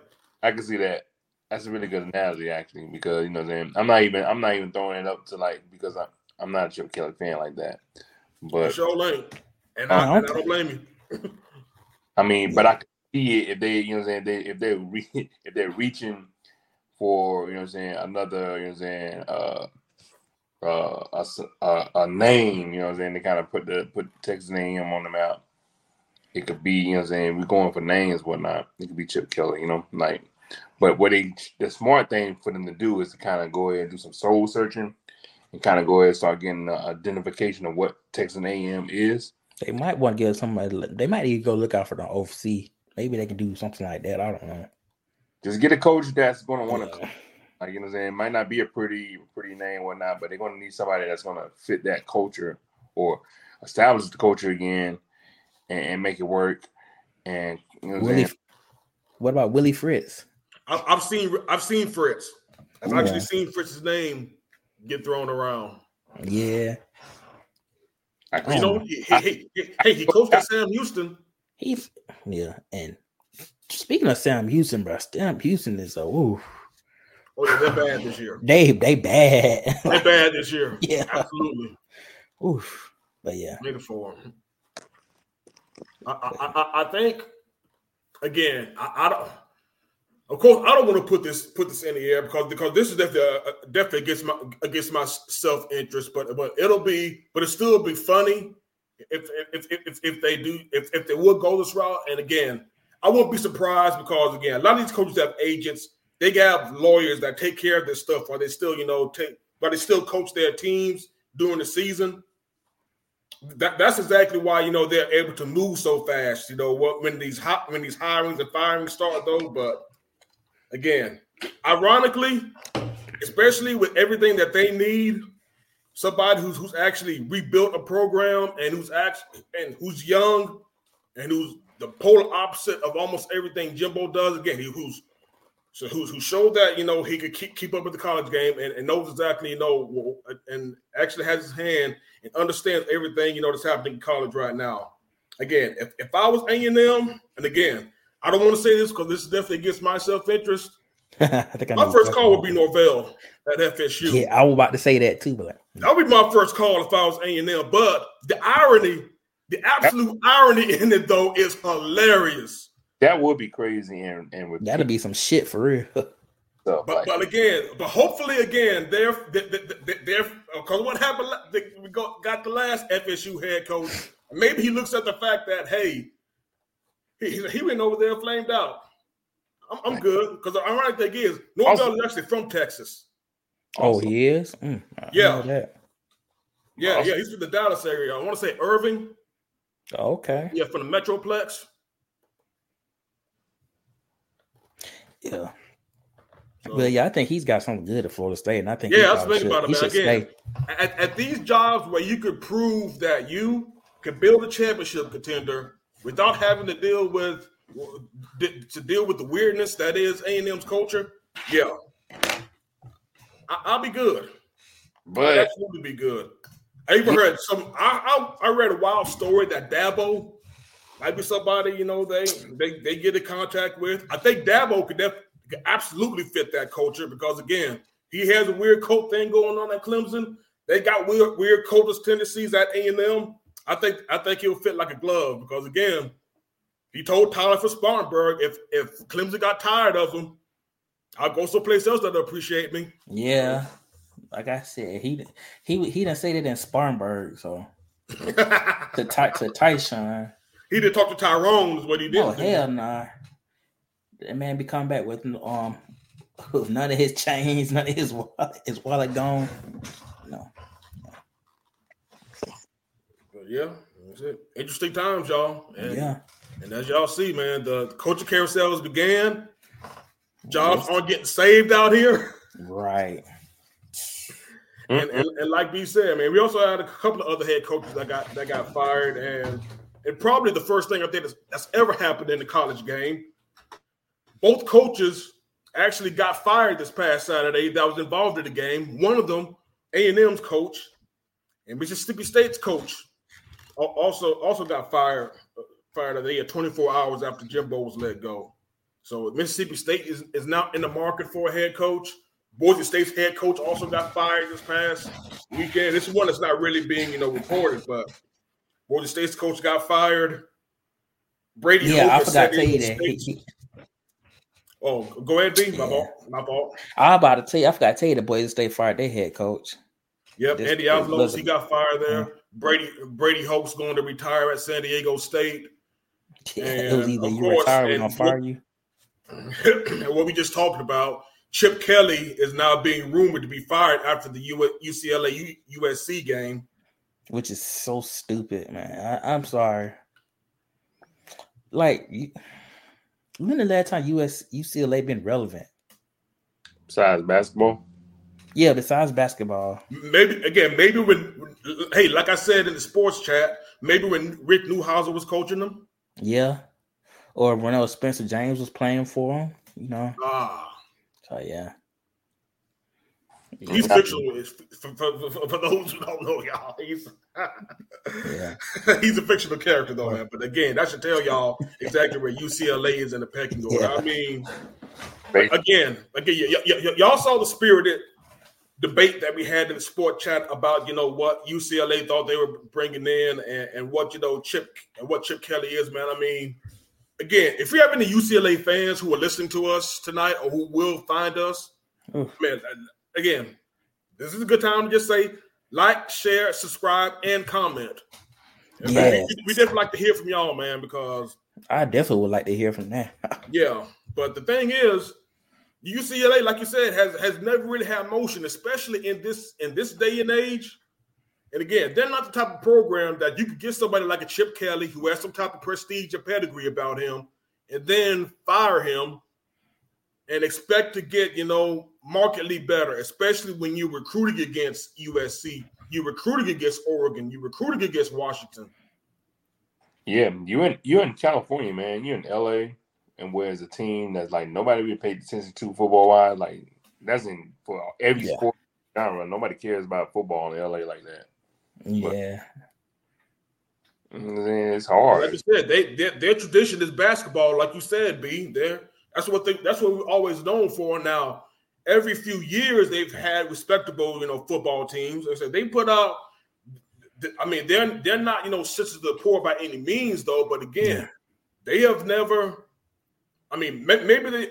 I can see that. That's a really good analogy, actually, because you know what I'm saying? I'm not even I'm not even throwing it up to like because I'm I'm not a Chip Kelly fan like that. But sure ain't. And I, I, don't, and I don't blame you. I mean, but I can see it if they, you know what I'm saying, they if they re- if they're reaching for, you know what I'm saying, another, you know what I'm saying, uh uh a, a, a name, you know what I'm saying, to kind of put the put Texas A and M on the map. It could be, you know what I'm saying, we're going for names, whatnot. It could be Chip Kelly, you know, like, but what they, the smart thing for them to do is to kind of go ahead and do some soul searching and kind of go ahead and start getting the identification of what Texas A and M is. They might want to give somebody, they might even go look out for the O C. Maybe they can do something like that. I don't know. Just get a coach that's going to want yeah. to, like, you know what I'm saying, it might not be a pretty, pretty name, whatnot, but they're going to need somebody that's going to fit that culture or establish the culture again. And make it work, and you know what, Willie, what about Willie Fritz? I've, I've seen I've seen Fritz. I've yeah. actually seen Fritz's name get thrown around. Yeah, I you know, know. He, I, he, he, I, hey, he coached I, at Sam Houston. He, yeah, and speaking of Sam Houston, bro, Sam Houston is a ooh. Oh, yeah, they're bad this year. They they bad. They're bad this year. Yeah, absolutely. Oof, but yeah, made it for him. I, I, I think, again, I, I don't. Of course, I don't want to put this put this in the air because because this is definitely uh, definitely against my against my self interest. But but it'll be but it still be funny if if if if they do if if they would go this route. And again, I won't be surprised because again, a lot of these coaches have agents. They have lawyers that take care of this stuff while they still, you know, take while they still coach their teams during the season. That, that's exactly why, you know, they're able to move so fast, you know, when these hot, when these hirings and firings start, though. But again, ironically, especially with everything that they need, somebody who's who's actually rebuilt a program and who's actually and who's young and who's the polar opposite of almost everything Jimbo does. Again, he, who's so who's who showed that, you know, he could keep keep up with the college game and, and knows exactly, you know, and actually has his hand and understands everything, you know, that's happening in college right now. Again, if, if I was A and M, and again, I don't want to say this because this is definitely against my self-interest. I think I my first call would be Norvell at F S U. Yeah, I was about to say that too, but that would be my first call if I was A and M. But the irony, the absolute that, irony in it though, is hilarious. That would be crazy, and, and that'd be some shit for real. So, but, like, but again, but hopefully again, they're they're because what happened? We got the last F S U head coach. Maybe he looks at the fact that hey, he he went over there flamed out. I'm, I'm good because the ironic thing is Norvell is actually from Texas. Also. Oh, he is? Mm, yeah. That. Yeah, awesome. Yeah. He's from the Dallas area. I want to say Irving. Okay. Yeah, from the Metroplex. Yeah. So, well, yeah, I think he's got something good at Florida State, and I think yeah, I was thinking about it, man. Again, at, at these jobs where you could prove that you could build a championship contender without having to deal with to deal with the weirdness that is A and M's culture, yeah, I, I'll be good. But I'll absolutely be good. I even yeah. heard some. I, I I read a wild story that Dabo might be somebody, you know, they they they get in contact with. I think Dabo could, def, could absolutely fit that culture because again, he has a weird cult thing going on at Clemson. They got weird weird cultist tendencies at A and M. I think I think he'll fit like a glove because again. He told Tyler for Spartanburg, if if Clemson got tired of him, I'll go someplace else that'll appreciate me. Yeah, like I said, he he he done say that in Spartanburg, so to Ty, to Tyshawn, he did talk to Tyrone is what he did. Oh hell nah, that man be coming back with um with none of his chains, none of his wallet, his wallet gone. No, no. But yeah, that's it. Interesting times, y'all. And yeah. And as y'all see, man, the coaching carousels began. Jobs aren't getting saved out here. Right. And, and, and like B said, I mean, we also had a couple of other head coaches that got that got fired. And, and probably the first thing I think that's, that's ever happened in the college game, both coaches actually got fired this past Saturday that was involved in the game. One of them, A and M's coach, and Mississippi State's coach also, also got fired. Fired they had twenty-four hours after Jimbo was let go. So Mississippi State is, is now in the market for a head coach. Boise State's head coach also got fired this past weekend. This is one that's not really being, you know, reported, but Boise State's coach got fired. Brady, yeah, I forgot to tell you that. He, he, oh, go ahead, B. My yeah. fault. My fault. I about to tell you. I forgot to tell you that Boise State fired their head coach. Yep, this, Andy Avalos, he got fired there. Mm-hmm. Brady Brady Hoke's going to retire at San Diego State. Yeah, and it was either you course, retire or I'll fire you. And what we just talked about, Chip Kelly is now being rumored to be fired after the U C L A U S C game. Which is so stupid, man. I, I'm sorry. Like, when the last time U S, U C L A been relevant? Besides basketball? Yeah, besides basketball. Maybe, again, maybe when, hey, like I said in the sports chat, maybe when Rick Neuhauser was coaching them. Yeah, or when I was Spencer James was playing for him, you know. Ah, so yeah, he's fictional. For, for, for, for those who don't know, y'all, he's yeah, he's a fictional character though, man. But again, that should tell y'all exactly where U C L A is in the pecking order. Yeah. I mean, again, again, y- y- y- y'all saw the spirited debate that we had in the sport chat about, you know, what U C L A thought they were bringing in and, and what, you know, Chip and what Chip Kelly is, man. I mean, again, if we have any U C L A fans who are listening to us tonight or who will find us, Oof. man, again, this is a good time to just say like, share, subscribe, and comment. Yeah, we definitely like to hear from y'all, man, because I definitely would like to hear from that. Yeah, but the thing is, U C L A, like you said, has has never really had motion, especially in this in this day and age. And again, they're not the type of program that you could get somebody like a Chip Kelly who has some type of prestige or pedigree about him, and then fire him and expect to get, you know, markedly better, especially when you're recruiting against U S C. You're recruiting against Oregon. You're recruiting against Washington. Yeah, you're in, you're in California, man. You're in L A, and where's a team that's like nobody really paid attention to football-wise. Like, that's in for every yeah. sport genre. Nobody cares about football in L A like that. Yeah. But, it's hard. Like I said, they, their, their tradition is basketball, like you said, B. They're, that's what they, that's what we're always known for now. Every few years, they've had respectable, you know, football teams. Like I said, they put out. I mean, they're they're not, you know, sisters of the poor by any means, though. But again, yeah. they have never. I mean, maybe they.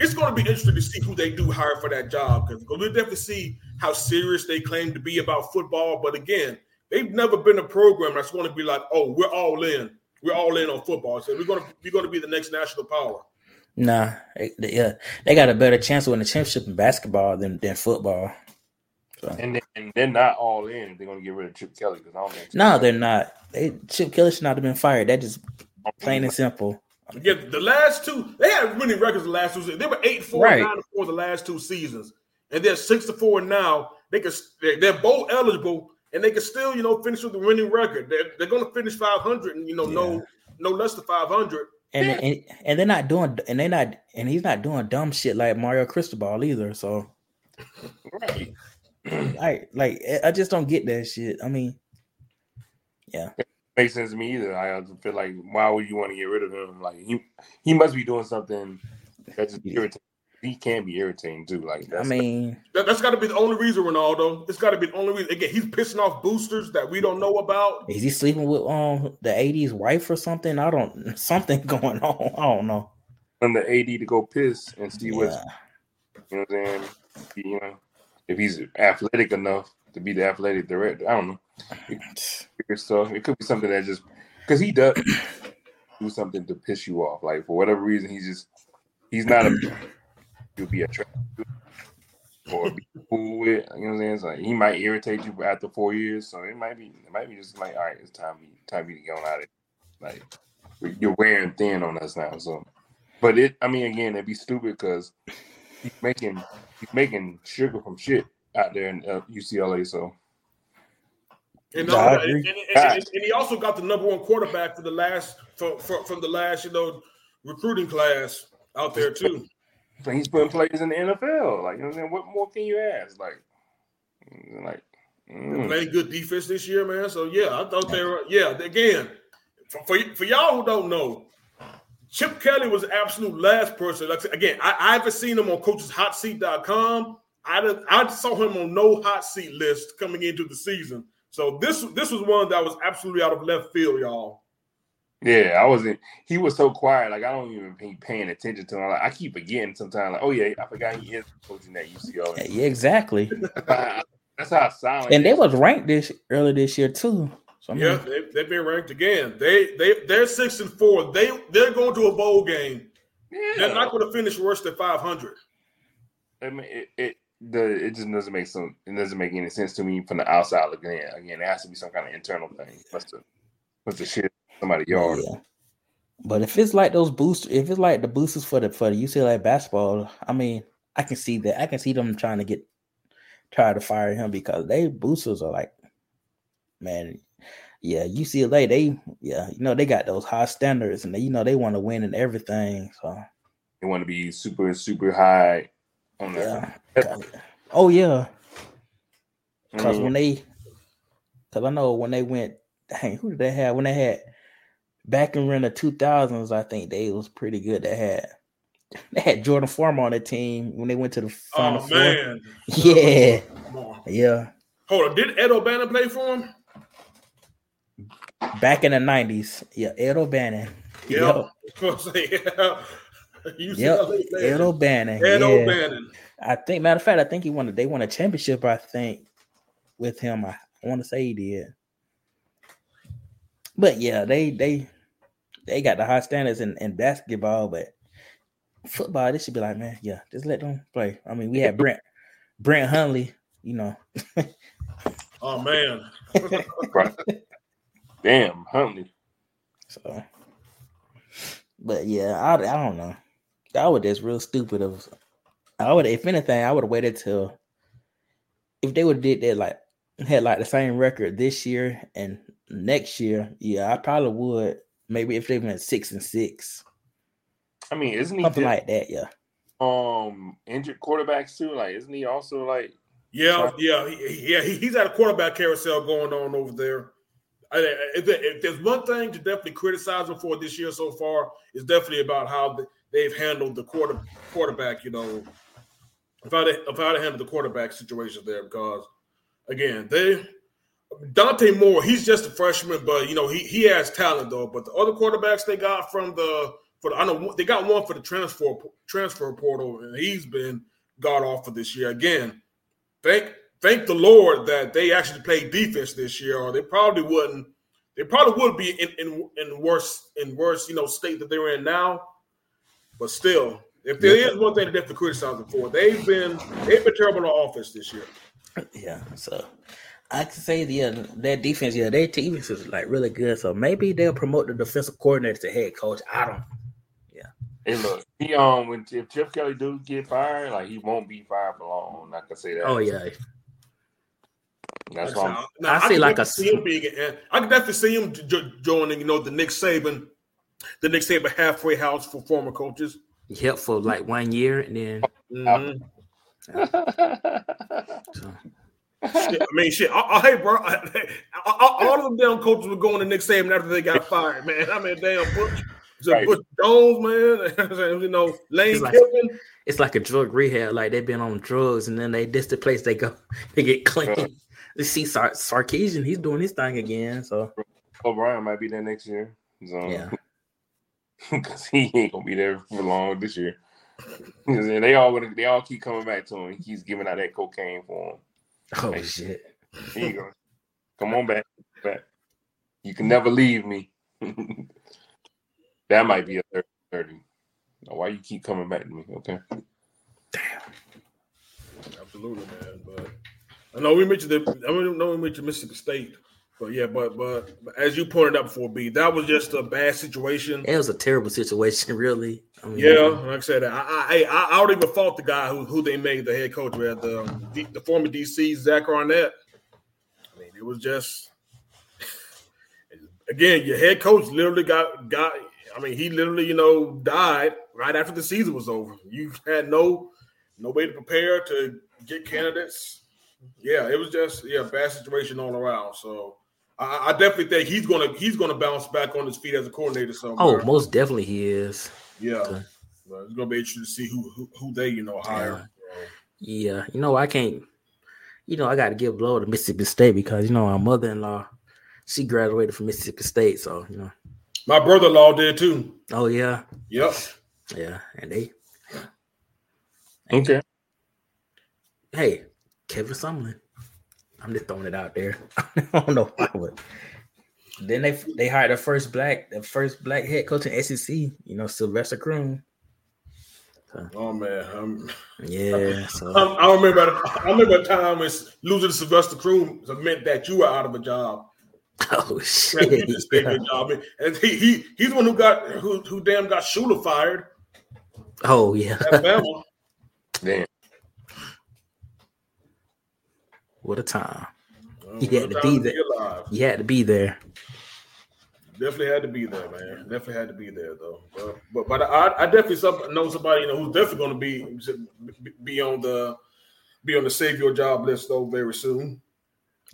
It's going to be interesting to see who they do hire for that job, because we'll definitely see how serious they claim to be about football. But again, they've never been a program that's going to be like, oh, we're all in, we're all in on football. So we're going to we're going to be the next national power. Nah, they, uh, they got a better chance of winning the championship in basketball than, than football. So. And, they, and they're not all in if they're going to get rid of Chip Kelly. Because I don't think no, they're not. They, Chip Kelly should not have been fired. That just plain and simple. Yeah, the last two, they had winning records the last two seasons. They were eight four right. and nine four the last two seasons. And they're six to four now. They can, they're both eligible, and they can still, you know, finish with the winning record. They're, they're going to finish five hundred and, you know, yeah. no no less than five hundred. And, yeah. and and they're not doing and they're not and he's not doing dumb shit like Mario Cristobal either. So, right, I like I just don't get that shit. I mean, yeah, it makes sense to me either. I feel like why would you want to get rid of him? Like he he must be doing something that's just yeah. irritating. He can be irritating too. Like that's, I mean, that, that's got to be the only reason, Ronaldo. It's got to be the only reason. Again, he's pissing off boosters that we don't know about. Is he sleeping with um the A D's wife or something? I don't. Something going on. I don't know. And the A D to go piss and see yeah. what's. You know what I'm saying? You know, if he's athletic enough to be the athletic director, I don't know. So it could be something that just because he does do something to piss you off. Like for whatever reason, he's just he's not a. You'll be attracted to or be cool with, you know what I'm saying? It's like he might irritate you after four years, so it might be, it might be just like, all right, it's time, time you to get on out of it. Like you're wearing thin on us now, so. But it, I mean, again, it'd be stupid because he's making, he's making sugar from shit out there in uh, U C L A, so. And, no, uh, and, and, and, and he also got the number one quarterback for the last, for, for, from the last, you know, recruiting class out there too. He's putting players in the N F L. Like, you know what I'm saying? What more can you ask? Like, like mm. playing good defense this year, man. So, yeah, I thought they were – yeah, again, for, for for y'all who don't know, Chip Kelly was the absolute last person. Like, again, I, I haven't seen him on coaches hot seat dot com. I, did, I saw him on no hot seat list coming into the season. So, this this was one that was absolutely out of left field, y'all. Yeah, I wasn't. He was so quiet. Like I don't even be paying attention to him. Like, I keep forgetting sometimes. Like, oh yeah, I forgot he is coaching at U C L A. Yeah, exactly. That's how silent. And they was ranked this early this year too. So, yeah, I mean, they, they've been ranked again. They they they're six and four. They they're going to a bowl game. Yeah. They're not going to finish worse than five hundred. I mean, it it the it just doesn't make some. It doesn't make any sense to me from the outside looking in. Again, it has to be some kind of internal thing. What's the what's the shit? Somebody yard. Yeah. But if it's like those boosters, if it's like the boosters for the for the U C L A basketball, I mean, I can see that. I can see them trying to get try to fire him because they boosters are like, man, yeah, U C L A, they yeah, you know, they got those high standards and they, you know, they want to win and everything. So they want to be super, super high on that. Yeah. Oh yeah. Because mm-hmm. when they because I know when they went, dang, who did they have when they had back in the two thousands, I think they was pretty good. They had they had Jordan Farmer on the team when they went to the final. Oh four. Man, yeah, yeah. Hold on, did Ed O'Bannon play for him back in the nineties? Yeah, Ed O'Bannon. Yeah, yeah. Yep. Ed O'Bannon. Ed yeah. O'Bannon. I think, matter of fact, I think he won. A, they won a championship. I think with him, I, I want to say he did. But yeah, they they they got the high standards in, in basketball, but football, they should be like, man, yeah, just let them play. I mean, we had Brent Brent Hundley, you know. Oh man. Right. Damn, Hundley. So but yeah, I, I don't know. I was just real stupid of I would if anything, I would have waited till if they would have did that like had like the same record this year and next year, yeah, I probably would maybe if they went six and six. I mean, isn't he something did, like that? Yeah. Um, injured quarterbacks too. Like, isn't he also like? Yeah, yeah, he, yeah. He, he's had a quarterback carousel going on over there. I, if, if there's one thing to definitely criticize him for this year so far, it's definitely about how they've handled the quarter quarterback. You know, about about handle the quarterback situation there because, again, they Dante Moore. He's just a freshman, but you know he he has talent though. But the other quarterbacks they got from the For the, I know they got one for the transfer transfer portal, and he's been god awful this year. Again, thank thank the Lord that they actually played defense this year, or they probably wouldn't. They probably would be in, in, in worse in worse you know state that they're in now. But still, if there yeah. is one thing to definitely criticize them for, they've been they've been terrible on offense this year. Yeah, so I can say yeah, their defense, yeah, their defense is like really good. So maybe they'll promote the defensive coordinator to head coach. I don't. Hey, look, he um, when, if Jeff Kelly do get fired, like he won't be fired for long. I can say that. Oh yeah, that's why I, I see like a. See him being, I can definitely see him joining. You know, the Nick Saban, the Nick Saban halfway house for former coaches. Yep, for like one year and then. Mm-hmm. So. Shit, I mean, shit. I, I, hey, bro, I, I, I, all of them damn coaches were going to Nick Saban after they got fired. Man, I mean, damn. Butch. So right. Bush Jones, man, you know, Lane it's like, Kiffin. It's like a drug rehab. Like they've been on drugs, and then they this the place they go. They get clean. Uh, you see, Sar- Sarkisian, he's doing his thing again. So O'Brien might be there next year. So. Yeah, because he ain't gonna be there for long this year. they all gonna, they all keep coming back to him. He keeps giving out that cocaine for him. Oh like, shit! Here you go. Come on back, back. You can never leave me. That might be a thirty. Why you keep coming back to me? Okay. Damn. Absolutely, man. But I know we mentioned that. I mean, know we mentioned Mississippi State, but yeah, but, but but as you pointed out before, B, that was just a bad situation. It was a terrible situation, really. I mean, yeah, like I said, I I I, I don't even fault the guy who who they made the head coach with, the um, D, the former D C Zach Arnett. I mean, it was just again, your head coach literally got got. I mean, he literally, you know, died right after the season was over. You had no, no way to prepare to get candidates. Yeah, it was just yeah, bad situation all around. So I, I definitely think he's gonna he's gonna bounce back on his feet as a coordinator somewhere. Oh, most definitely he is. Yeah, okay. Well, it's gonna be interesting to see who who, who they you know hire. Yeah. yeah, you know I can't. You know I got to give blow to Mississippi State because you know our mother-in-law, she graduated from Mississippi State, so you know. My brother-in-law did too. Oh yeah. Yep. Yeah, and they. And okay. Hey, Kevin Sumlin. I'm just throwing it out there. I don't know why, but then they they hired the first black the first black head coach in S E C. You know, Sylvester Croom. So, oh man, I'm, yeah. I, so. I, I remember. I remember a time when losing to Sylvester Croom meant that you were out of a job. Oh shit! Yeah. Job. And he, he he's the one who got who who damn got Shula fired. Oh yeah, Alabama. Damn. What a time! Well, you had to be there. Be you had to be there. Definitely had to be there, man. Definitely had to be there though. But but, but I, I definitely know somebody you know who's definitely going to be be on the be on the save your job list though very soon.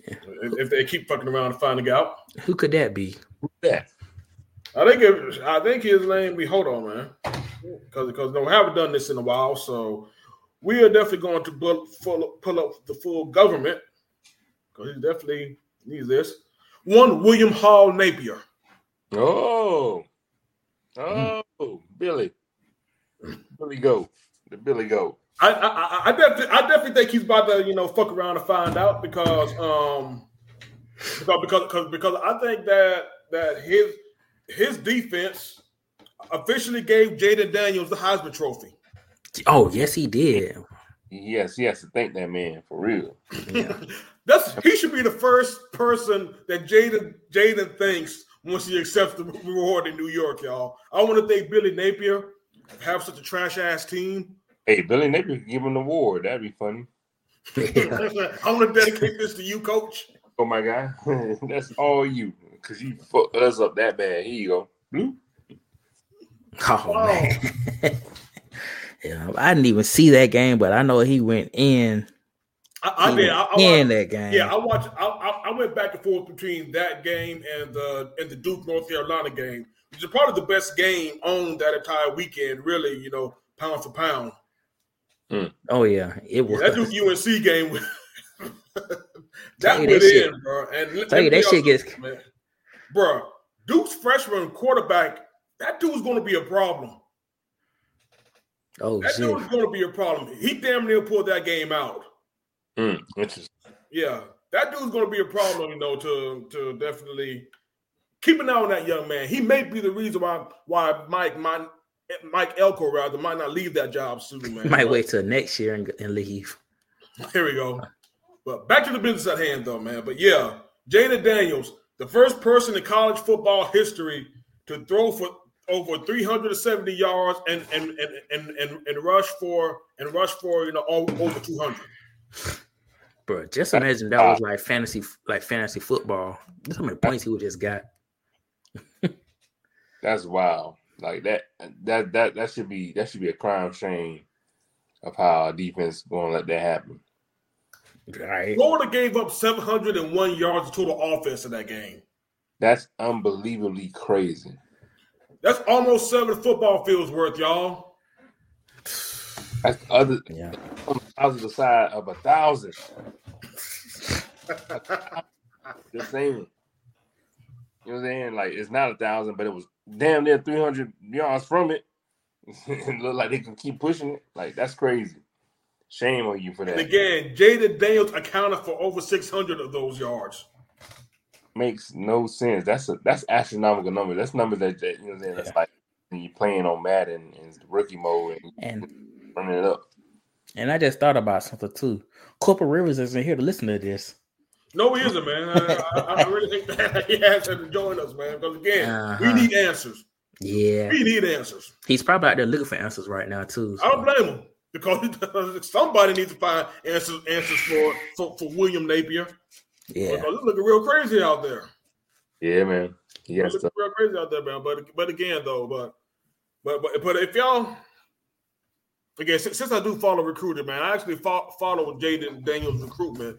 Yeah. If they keep fucking around and finding out, who could that be? Who's that? I think it, I think his name be. Hold on, man, because because no, we haven't done this in a while, so we are definitely going to pull, pull, pull up the full government because he definitely needs this. One William Hall Napier. Oh, oh, mm. Billy, Billy Goat, the Billy Goat. I, I I definitely I definitely think he's about to you know fuck around and find out because um because because because, because I think that that his his defense officially gave Jaden Daniels the Heisman Trophy. Oh, yes, he did. Yes, he has to thank that man for real. Yeah. That's he should be the first person that Jaden Jaden thanks once he accepts the reward in New York, y'all. I want to thank Billy Napier for having such a trash ass team. Hey, Billy Napier could give him an award. That'd be funny. I want to dedicate this to you, Coach. Oh my God, that's all you, because you fucked us up that bad. Here you go. Bloop. Oh, oh man. Yeah, I didn't even see that game, but I know he went in. I, I did. I, I in watched, that game. Yeah, I watched. I, I went back and forth between that game and the and the Duke North Carolina game, which is probably the best game on that entire weekend. Really, you know, pound for pound. Mm. Oh yeah, it was yeah, that Duke U N C game. That went in, bro. And tell you that shit gets, bro. Duke's freshman quarterback. That dude's going to be a problem. Oh, that dude was going to be a problem. He damn near pulled that game out. Mm, interesting. Yeah, that dude's going to be a problem, you know, to to definitely keep an eye on that young man. He may be the reason why why Mike my, Mike Elko rather might not leave that job soon, man. Might but, wait till next year and, and leave. Here we go. But back to the business at hand, though, man. But yeah, Jaden Daniels, the first person in college football history to throw for over three hundred seventy yards and and and and and, and rush for and rush for you know all, over two hundred. Bro, just imagine that was like fantasy like fantasy football. Look how many points he would just got. That's wild. Like that that that that should be that should be a crime shame of how our defense going to let that happen. Right. Florida gave up seven hundred one yards total offense in that game. That's unbelievably crazy. That's almost seven football fields worth, y'all. That's the other yeah. on the opposite side of a thousand. Just saying. You know what I'm saying? Like, it's not a thousand, but it was damn near three hundred yards from it. It looked like they can keep pushing it. Like, that's crazy. Shame on you for that. And again, Jaden Daniels accounted for over six hundred of those yards. Makes no sense. That's a that's astronomical number. That's numbers that, that you know. That's yeah. like you playing on Madden and rookie mode and, and running it up. And I just thought about something too. Corporal Rivers isn't here to listen to this. No, he isn't, man. I, I, I really think that he has to join us, man. Because again, uh-huh. we need answers. Yeah, we need answers. He's probably out there looking for answers right now too. So. I don't blame him because somebody needs to find answers answers for for, for William Napier. Yeah, oh, this looking real crazy out there. Yeah, man. Yes, looking real crazy out there, man. But but again, though, but but but, but if y'all again, since, since I do follow recruiting, man, I actually follow, follow Jaden Daniels' recruitment.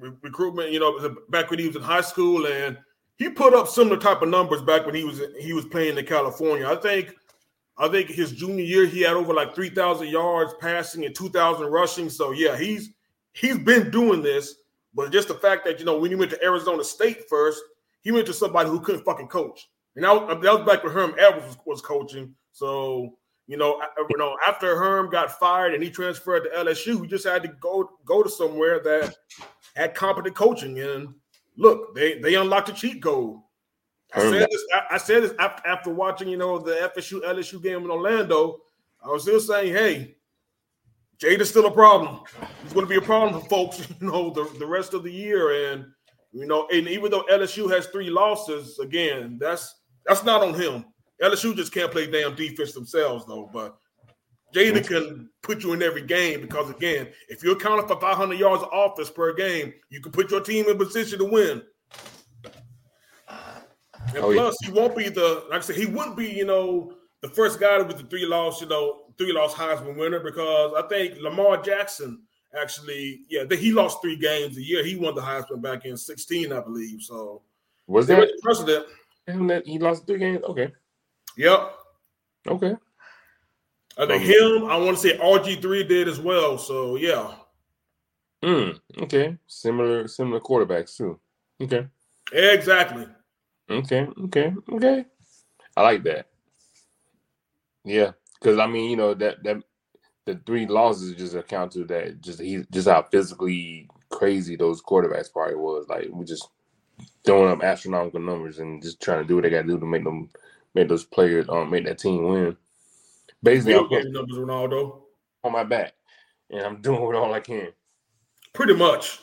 Re- recruitment, you know, back when he was in high school, and he put up similar type of numbers back when he was he was playing in California. I think I think his junior year he had over like three thousand yards passing and two thousand rushing. So yeah, he's he's been doing this. But just the fact that, you know, when he went to Arizona State first, he went to somebody who couldn't fucking coach. And that was, that was back when Herm Edwards was, was coaching. So, you know, I, you know, after Herm got fired and he transferred to L S U, we just had to go go to somewhere that had competent coaching. And look, they, they unlocked the cheat code. I said this, I, I said this after, after watching, you know, the F S U L S U game in Orlando. I was still saying, hey, Jaden's still a problem. He's going to be a problem for folks, you know, the, the rest of the year. And, you know, and even though L S U has three losses, again, that's that's not on him. L S U just can't play damn defense themselves, though. But Jaden can put you in every game because, again, if you're accounting for five hundred yards of offense per game, you can put your team in position to win. And oh, plus, yeah. he won't be the – like I said, he wouldn't be, you know, the first guy with the three loss, you know, three loss Heisman winner, because I think Lamar Jackson actually, yeah, he lost three games a year. He won the Heisman back in sixteen, I believe. So was there a precedent? He lost three games. Okay. Yep. Okay. I think him. I want to say R G three did as well. So yeah. Mm, okay. Similar, similar quarterbacks too. Okay. Exactly. Okay. Okay. Okay. I like that. Yeah. Because I mean, you know, that that the three losses just account to that. Just he, just how physically crazy those quarterbacks probably was. Like we just throwing up astronomical numbers and just trying to do what they got to do to make them, make those players, um, make that team win. Basically, I'm getting numbers, Ronaldo, on my back, and I'm doing all I can. Pretty much,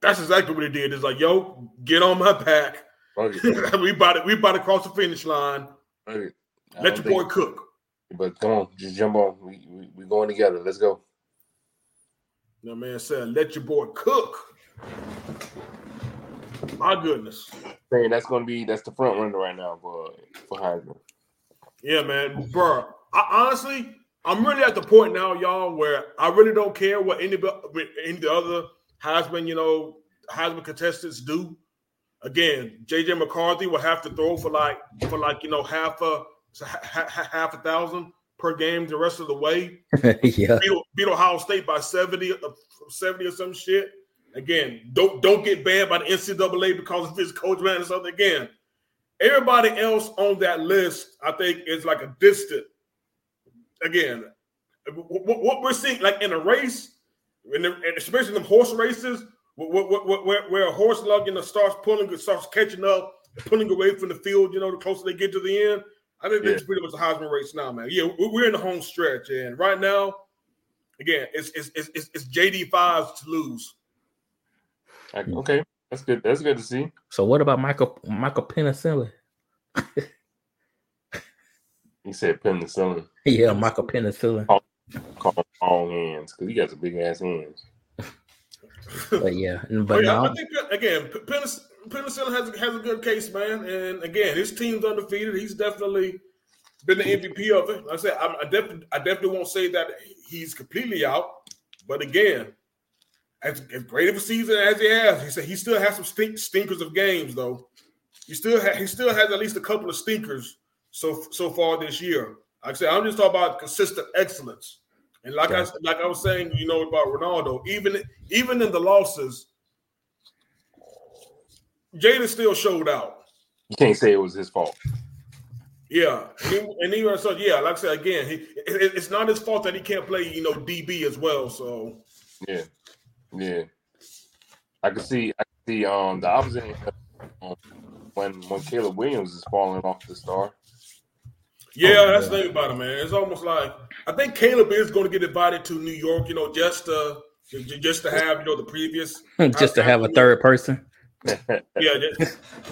that's exactly what he did. It's like, yo, get on my back. Okay. we about to, we about to cross the finish line. Okay. Let your boy cook. But come on, just jump on. We we we going together. Let's go. No, man said, let your boy cook. My goodness. Man, that's going to be – that's the front runner right now for, for Heisman. Yeah, man. Bro, I, honestly, I'm really at the point now, y'all, where I really don't care what any, any other Heisman, you know, Heisman contestants do. Again, J J. McCarthy will have to throw for like, for like you know, half a half a thousand per game the rest of the way. yeah. beat, beat Ohio State by seventy or some shit. Again, don't don't get banned by the N C double A because of his coach, man, or something. Again, everybody else on that list, I think, is like a distant. Again, what, what we're seeing, like in a race, in the, especially in the horse races, where, where, where, where a horse lug, you know, starts pulling, starts catching up, pulling away from the field, you know, the closer they get to the end. I think yeah. This is pretty much a Heisman race now, man. Yeah, we're in the home stretch, and right now, again, it's it's it's, it's J D fives to lose. Okay, that's good. That's good to see. So, what about Michael Michael Penicillin? He said penicillin. Yeah, Michael Penicillin. Call, call all hands because he got some big ass hands. But yeah, but yeah, no. I think again, penicillin. Penicillin has a, has a good case, man. And again, his team's undefeated. He's definitely been the M V P of it. Like I said, I'm, I definitely, I definitely won't say that he's completely out. But again, as, as great of a season as he has, he said he still has some stink, stinkers of games, though. He still ha- he still has at least a couple of stinkers so so far this year. Like I said, I'm just talking about consistent excellence. And like yeah. I like I was saying, you know, about Ronaldo, even even in the losses. Jada still showed out. You can't say it was his fault. Yeah, and even so, yeah, like I said again, he, it, it's not his fault that he can't play, you know, D B as well. So yeah, yeah, I can see, I can see, um, the opposite um, when when Caleb Williams is falling off the star. Yeah, oh, that's man. The thing about it, man. It's almost like I think Caleb is going to get invited to New York, you know, just to just to have you know the previous, just to have a third person. yeah, they,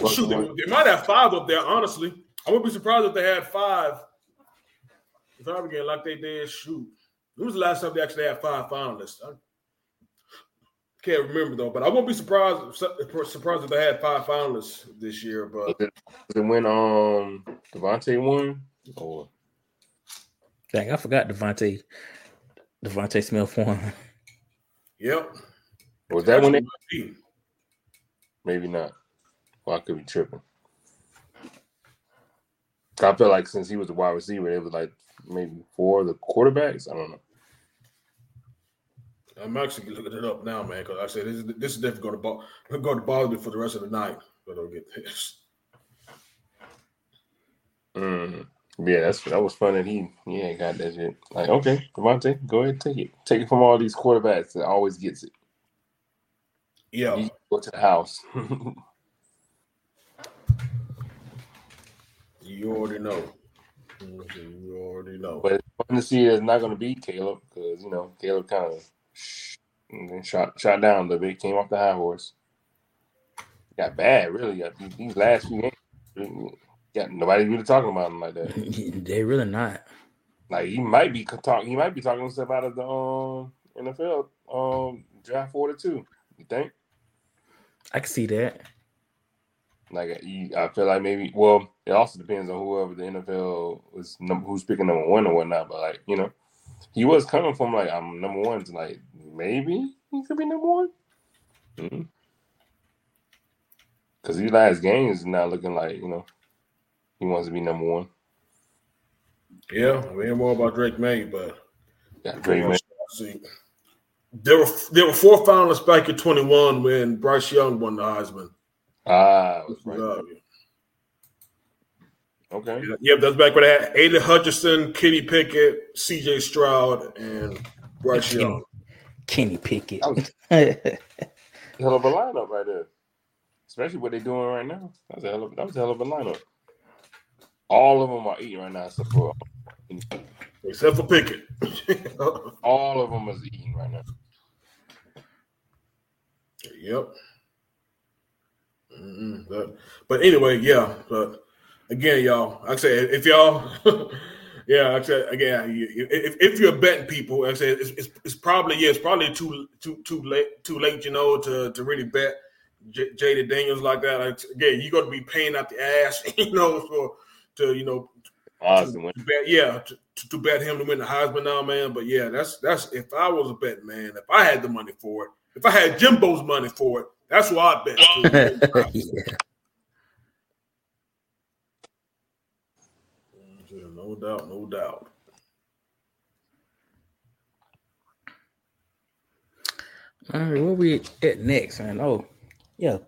shoot, they, they might have five up there. Honestly, I wouldn't be surprised if they had five. If I again like they did, shoot, when was the last time they actually had five finalists? I can't remember though, but I wouldn't be surprised if, surprised if they had five finalists this year. But did it win? Um, Devontae won, or dang, I forgot Devontae. Devontae Smith won. Yep. Was that when they? Maybe not. Well, I could be tripping. I feel like since he was the wide receiver, it was like maybe four of the quarterbacks. I don't know. I'm actually looking it up now, man, because I said this, this is definitely going to, bo- going to bother me for the rest of the night. But I don't get this. Mm. Yeah, that's that was fun that he yeah got that shit. Like, okay, Devontae, go ahead and take it. Take it from all these quarterbacks that always gets it. Yeah, you go to the house. You already know. You already know. But it's fun to see it's not going to be Caleb because you know Caleb kind of shot shot down a little bit. Came off the high horse. Got bad, really. These last few games, got nobody really talking about him like that. They really not. Like he might be talking. He might be talking himself out of the um, N F L um, draft forty-two. You think? I can see that. Like, I feel like maybe. Well, it also depends on whoever the N F L was, who's picking number one or whatnot. But like, you know, he was coming from like I'm number one to like maybe he could be number one. Mm-hmm. Because these last games is not looking like you know he wants to be number one. Yeah, we hear more about Drake May, but yeah, Drake May. See. There were there were four finalists back in twenty-one when Bryce Young won the Heisman. Ah, that's right. Uh, yeah. Okay. Yep, yeah, that's back when they had Aiden Hutchinson, Kenny Pickett, C J Stroud, and Bryce Kenny, Young. Kenny Pickett. Hell of a lineup right there. especially what they're doing right now. That was a hell of, that was a hell of a lineup. All of them are eating right now, except for except for Pickett. All of them is eating right now. Yep. But, but anyway, yeah. But again, y'all, like I said, if y'all, yeah, like I said again, if if you're betting people, like I said, it's, it's it's probably yeah, it's probably too too too late too late, you know, to to really bet J- Jaden Daniels like that. Like, again, you're gonna be paying out the ass, you know, for to you know, awesome. to, to bet, yeah, to, to bet him to win the Heisman now, man. But yeah, that's that's if I was a bet, man, if I had the money for it, if I had Jimbo's money for it. That's why I bet. Yeah. No doubt, no doubt. All right, where we at next? Man, oh, yeah,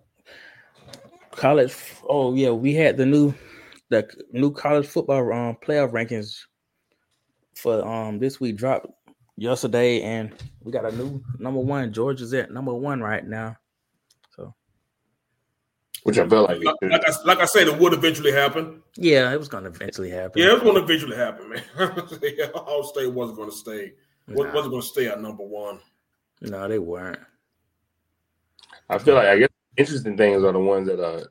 college. Oh, yeah, we had the new, the new college football um playoff rankings for um this week dropped yesterday, and we got a new number one. Georgia's at number one right now. Which I felt like, like, like, I, like I said, it would eventually happen. Yeah, it was going to eventually happen. Yeah, it was going to eventually happen, man. Ohio State wasn't going to stay. Nah. Wasn't going to stay at number one. No, they weren't. I feel like I guess interesting things are the ones that are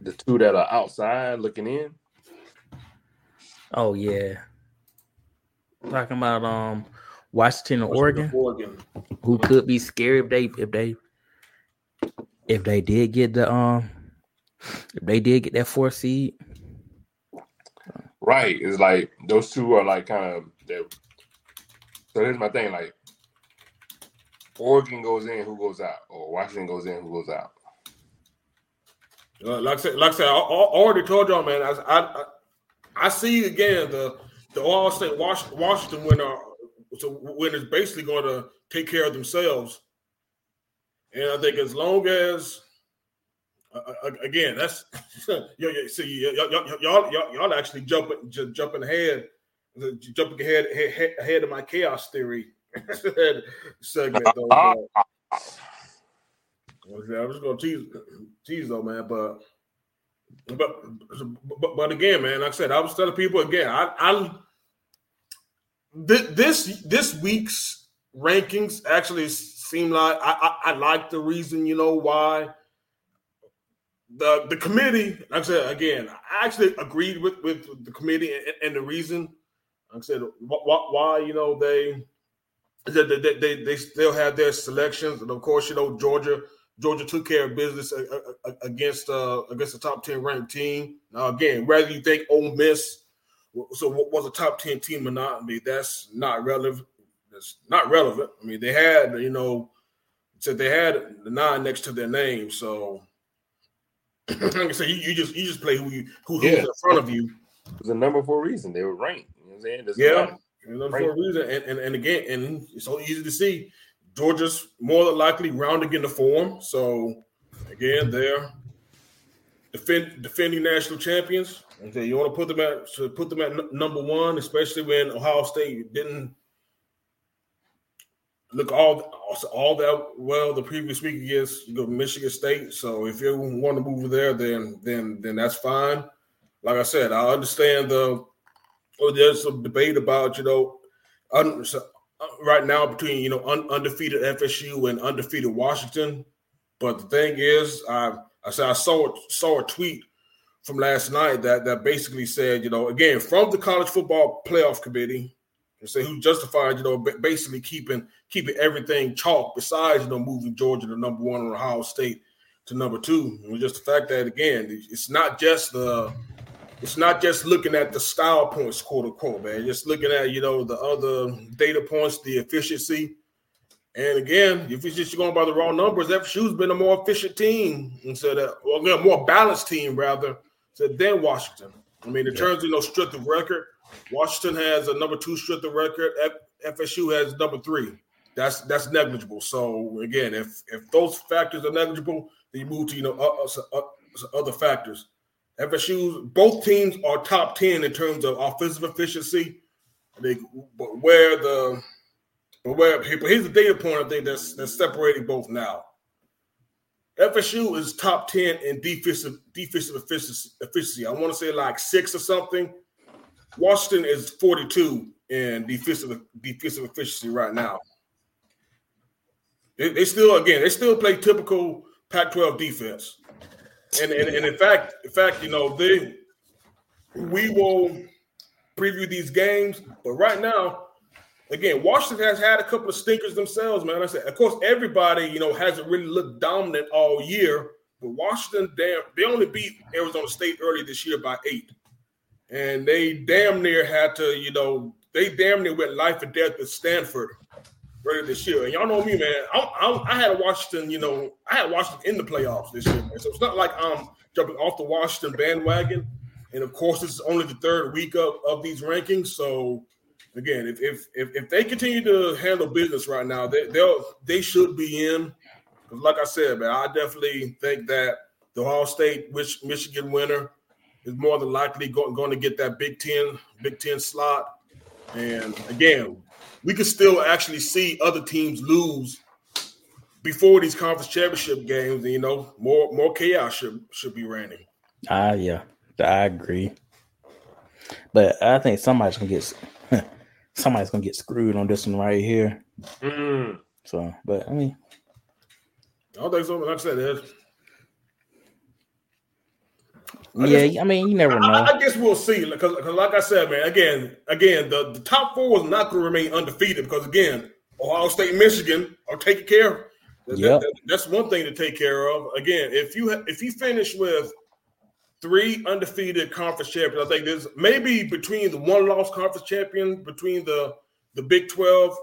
the two that are outside looking in. Oh yeah, talking about um Washington and Oregon, Oregon, who could be scary if they if they if they did get the um. If they did get that fourth seed. Right. It's like those two are like kind of – so here's my thing. Like Oregon goes in, who goes out? Or Washington goes in, who goes out? Uh, like I said, like I, said I, I already told y'all, man, I I, I see, again, the, the Ohio State Washington winner, so winners basically going to take care of themselves. And I think as long as – Uh, again, that's yeah. See, y'all, y'all, y'all, y'all, y'all actually jumping, j- jumping ahead, jumping ahead, ahead, ahead of my chaos theory segment. Though, uh, I'm just gonna tease, tease though, man. But, but, but, but again, man, like I said, I was telling people again, I, I this this week's rankings actually seem like I, I, I like the reason, you know, why. The the committee, like I said, again, I actually agreed with, with the committee and, and the reason, like I said, why, why you know, they, they they they still have their selections. And, of course, you know, Georgia Georgia took care of business against uh, against the top ten ranked team. Now, again, whether you think Ole Miss so was a top ten team or not, I mean, that's not relevant. That's not relevant. I mean, they had, you know, said they had the nine next to their name, so – like I said, you, you just you just play who you who, who's yeah. in front of you. It was a number for a reason. They were ranked. You know what I'm saying? There's yeah, number for a reason. And, and and again, and it's so easy to see. Georgia's more than likely rounding into form. So again, they're defend, defending national champions. Okay, you want to put them at so put them at n- number one, especially when Ohio State didn't look all all that well the previous week against you know, Michigan State. So if you want to move there, then then then that's fine. Like I said, I understand the oh, there's some debate about you know un, so, right now between you know un, undefeated F S U and undefeated Washington. But the thing is, I I said I saw saw a tweet from last night that that basically said you know again from the College Football Playoff Committee. Say who justified, you know, basically keeping keeping everything chalk besides, you know, moving Georgia to number one or Ohio State to number two. And just the fact that again, it's not just the it's not just looking at the style points, quote unquote, man. Just looking at, you know, the other data points, the efficiency. And again, if it's just going by the raw numbers, F S U's been a more efficient team instead of or a more balanced team rather than Washington. I mean, in terms of you know strength of record. Washington has a number two strength of record. F- FSU has number three. That's that's negligible. So again, if if those factors are negligible, then you move to you know uh, uh, uh, other factors. F S U's both teams are top ten in terms of offensive efficiency. They, but where the but where but here's the data point I think that's that's separating both now. F S U is top ten in defensive defensive efficiency. efficiency. I want to say like six or something. Washington is forty-two in defensive defensive efficiency right now. They, they still, again, they still play typical Pac twelve defense. And, and and in fact, in fact, you know, they we will preview these games, but right now, again, Washington has had a couple of stinkers themselves, man. I said, of course, everybody, you know, hasn't really looked dominant all year, but Washington, damn, they only beat Arizona State early this year by eight. And they damn near had to, you know, they damn near went life or death with Stanford earlier this year. And y'all know me, man. I, I, I had Washington, you know, I had Washington in the playoffs this year, man. So it's not like I'm jumping off the Washington bandwagon. And, of course, this is only the third week of, of these rankings. So, again, if if if they continue to handle business right now, they they'll they should be in. Because, like I said, man, I definitely think that the Ohio State, which Michigan winner, is more than likely go, going to get that Big Ten Big Ten slot. And again, we could still actually see other teams lose before these conference championship games. And, you know, more more chaos should should be reigning. Ah, uh, yeah. I agree, but I think somebody's gonna get somebody's gonna get screwed on this one right here. Mm. So, but I mean, I don't think so. Like I said, Ed. I yeah, guess, I mean, you never know. I, I guess we'll see, because, like I said, man, again, again, the, the top four is not gonna remain undefeated because, again, Ohio State, and Michigan are taking care of. Yep. That, that's one thing to take care of. Again, if you if you finish with three undefeated conference champions, I think there's maybe between the one-loss conference champion, between the, the Big twelve,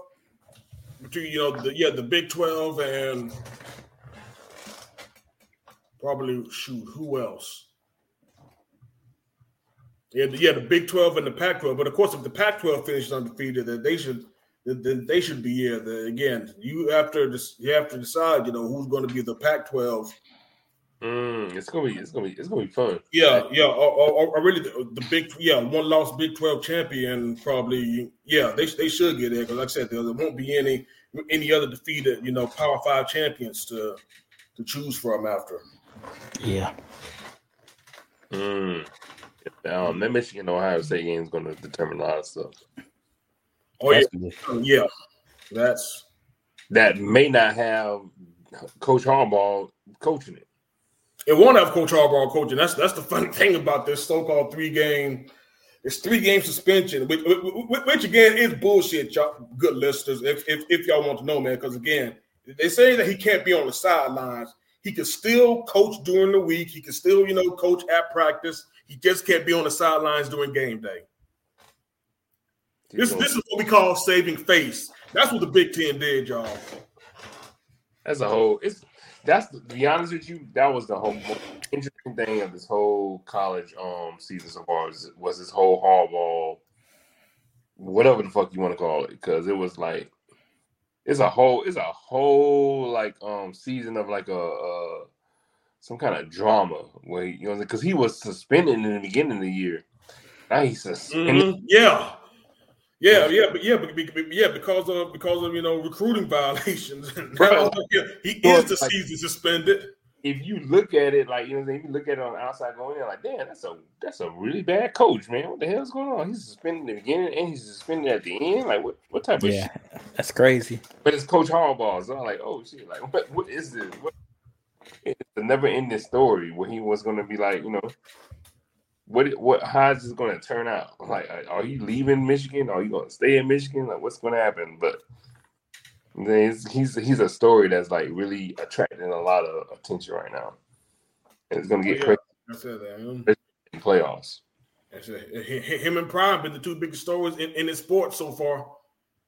between, you know, the, yeah, the Big twelve and probably, shoot, who else? Yeah, the, yeah, the Big twelve and the Pac twelve. But, of course, if the Pac twelve finishes undefeated, then they should then they should be here. Yeah, again, you have, to, you have to decide, you know, who's going to be the Pac twelve. Mm, it's gonna be, it's gonna be, it's gonna be fun. Yeah, yeah. Or, or, or really, the, the big, yeah, one lost Big twelve champion probably. Yeah, they they should get there because, like I said, there won't be any any other defeated, you know, Power Five champions to to choose from after. Yeah. Mm. Um, that Michigan Ohio State game is going to determine a lot of stuff. Oh yeah, yeah. That's that may not have Coach Harbaugh coaching it. It won't have Coach Harbaugh coaching. That's that's the funny thing about this so-called three-game, it's three-game suspension, which, which, which again is bullshit, y'all. Good listeners, if if, if y'all want to know, man, because again, they say that he can't be on the sidelines. He can still coach during the week. He can still, you know, coach at practice. He just can't be on the sidelines during game day. This this is what we call saving face. That's what the Big Ten did, y'all. That's a whole. It's. That's, to be honest with you, that was the whole interesting thing of this whole college um season so far was, was this whole Harbaugh, whatever the fuck you want to call it, because it was like it's a whole it's a whole like um season of like a uh, some kind of drama where, you know, because he was suspended in the beginning of the year. Now he's suspended. Mm-hmm. Yeah. Yeah, yeah, but yeah, but, but yeah, because of because of you know recruiting violations. Bro, yeah, he bro, is the like, season suspended. If you look at it like you know, if you look at it on the outside going in, like, damn, that's a that's a really bad coach, man. What the hell's going on? He's suspended at the beginning and he's suspended at the end. Like, what, what type yeah, of shit? That's crazy. But it's Coach Harbaugh, so I'm like, oh shit, like what what is this? What, it's a never ending story where he was gonna be like, you know. What what how is this going to turn out? Like, are you leaving Michigan? Are you going to stay in Michigan? Like, what's going to happen? But he's he's a story that's like really attracting a lot of attention right now, and it's going to get oh, yeah. crazy. I said that. Playoffs. I said, him and Prime been the two biggest stories in, in his sport so far.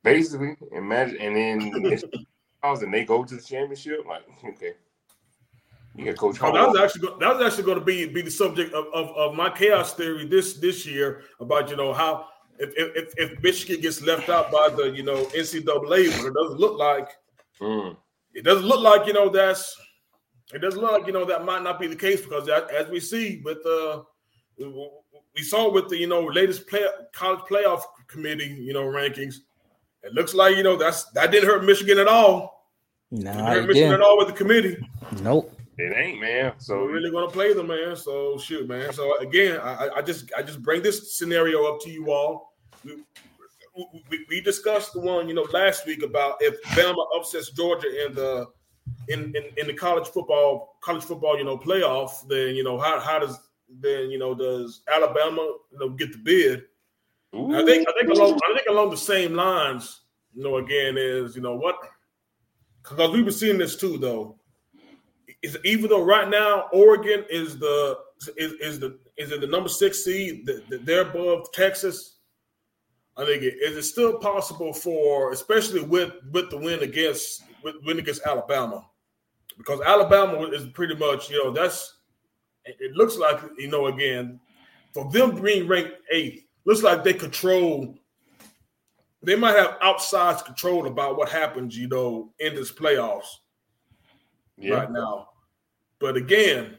Basically, imagine, and then and they go to the championship. Like, okay. Yeah, Coach oh, that was actually that was actually going to be be the subject of, of, of my chaos theory this this year about you know how if if, if Michigan gets left out by the you know N C double A, but it doesn't look like mm. it doesn't look like you know that's it doesn't look like you know that might not be the case because that, as we see with uh we saw with the you know latest play, college playoff committee you know rankings, it looks like you know that's that didn't hurt Michigan at all. No, nah, it didn't hurt Michigan at all with the committee. Nope. It ain't, man. So we're really gonna play them, man. So shoot, man. So again, I, I just I just bring this scenario up to you all. We, we we discussed the one, you know, last week about if Bama upsets Georgia in the in, in, in the college football college football you know playoff, then you know how how does then you know does Alabama you know get the bid? Ooh. I think I think along I think along the same lines, you know, again is you know what because we were seeing this too though. Is, even though right now Oregon is the is, is the is in the number six seed, the, the, they're above Texas. I think it is it still possible for, especially with, with the win against with win against Alabama, because Alabama is pretty much you know that's it looks like you know again for them being ranked eighth, looks like they control. They might have outside control about what happens you know in this playoffs. Yeah. Right now, but again,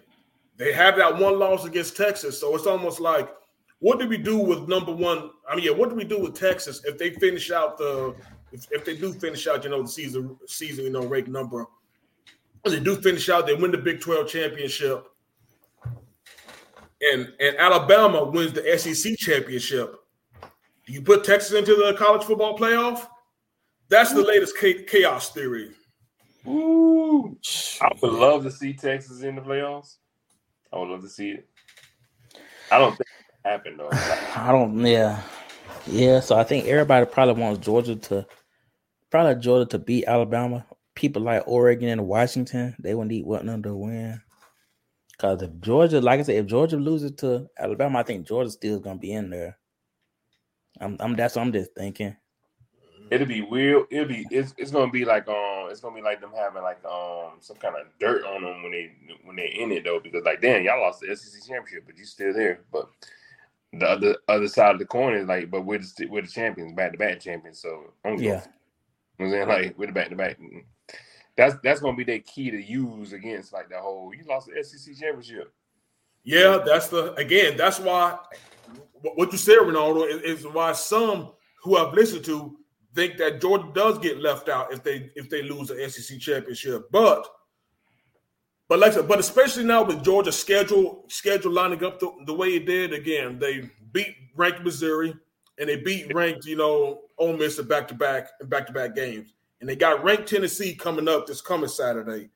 they have that one loss against Texas, so it's almost like, what do we do with number one? I mean, yeah, what do we do with Texas if they finish out the if, if they do finish out, you know, the season season you know rank number? If they do finish out, they win the Big twelve championship, and and Alabama wins the S E C championship. Do you put Texas into the college football playoff? That's the latest chaos theory. Ooh. I would love to see Texas in the playoffs. I would love to see it. I don't think it happened though. I don't. Yeah, yeah. So I think everybody probably wants Georgia to probably Georgia to beat Alabama. People like Oregon and Washington, they would need one to win. Because if Georgia, like I said, if Georgia loses to Alabama, I think Georgia still is gonna be in there. I'm. I'm. That's what I'm just thinking. It'll be weird. It'll be it's it's gonna be like um it's gonna be like them having like um some kind of dirt on them when they when they're in it though, because like damn, y'all lost the S E C championship but you still there. But the other other side of the coin is like, but we're the we're the champions, back to back champions. So I'm yeah, you know I'm saying, like we're the back to back. That's that's gonna be their key to use against like the whole you lost the S E C championship. Yeah, that's the again that's why what you said, Ronaldo, is, is why some who I've listened to think that Georgia does get left out if they if they lose the S E C championship, but but like I said, but especially now with Georgia's schedule schedule lining up the, the way it did, again they beat ranked Missouri and they beat ranked you know Ole Miss in back to back and back to back games, and they got ranked Tennessee coming up this coming Saturday,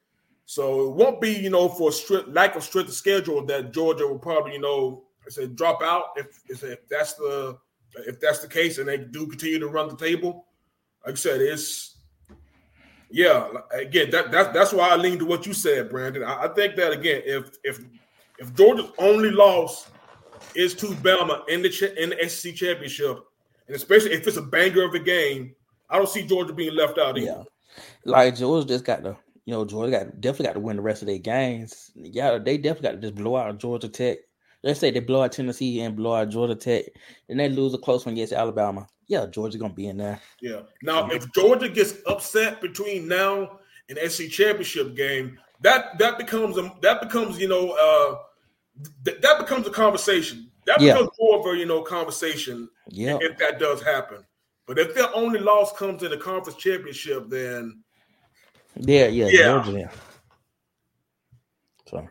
so it won't be you know for a strict, lack of strength of schedule that Georgia will probably you know I said drop out if if that's the if that's the case and they do continue to run the table. Like I said, it's yeah. Again, that, that that's why I lean to what you said, Brandon. I, I think that again, if if if Georgia's only loss is to Bama in the ch- in the S E C championship, and especially if it's a banger of a game, I don't see Georgia being left out either. Yeah, like Georgia just got to you know Georgia got definitely got to win the rest of their games. Yeah, they definitely got to just blow out Georgia Tech. Let's say they blow out Tennessee and blow out Georgia Tech, and they lose a close one against Alabama. Yeah, Georgia's going to be in there. Yeah. Now, mm-hmm. if Georgia gets upset between now and S E C championship game, that that becomes a, that becomes you know uh, th- that becomes a conversation. That yeah. becomes more of a you know conversation. Yeah. If that does happen, but if their only loss comes in the conference championship, then yeah, yeah, yeah. Georgia. So.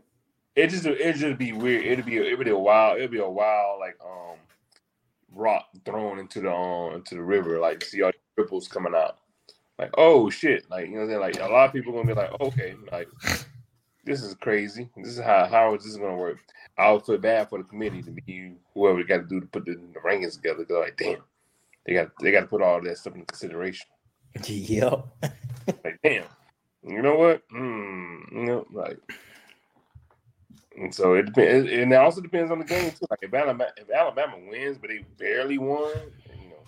It just it just be weird. It'd be it'd be a wild it'd be a wild like um rock thrown into the um, into the river, like see all the ripples coming out. Like oh shit, like you know what I'm saying? Like a lot of people are gonna be like oh, okay, like this is crazy. This is how how is this gonna work? I would feel bad for the committee to be whoever got to do to put the, the rankings together. They're like damn, they got they got to put all that stuff in consideration. Yep. Like damn, you know what? Mm, you know like. And so it depends, and it also depends on the game too. Like if Alabama, if Alabama wins, but they barely won, you know,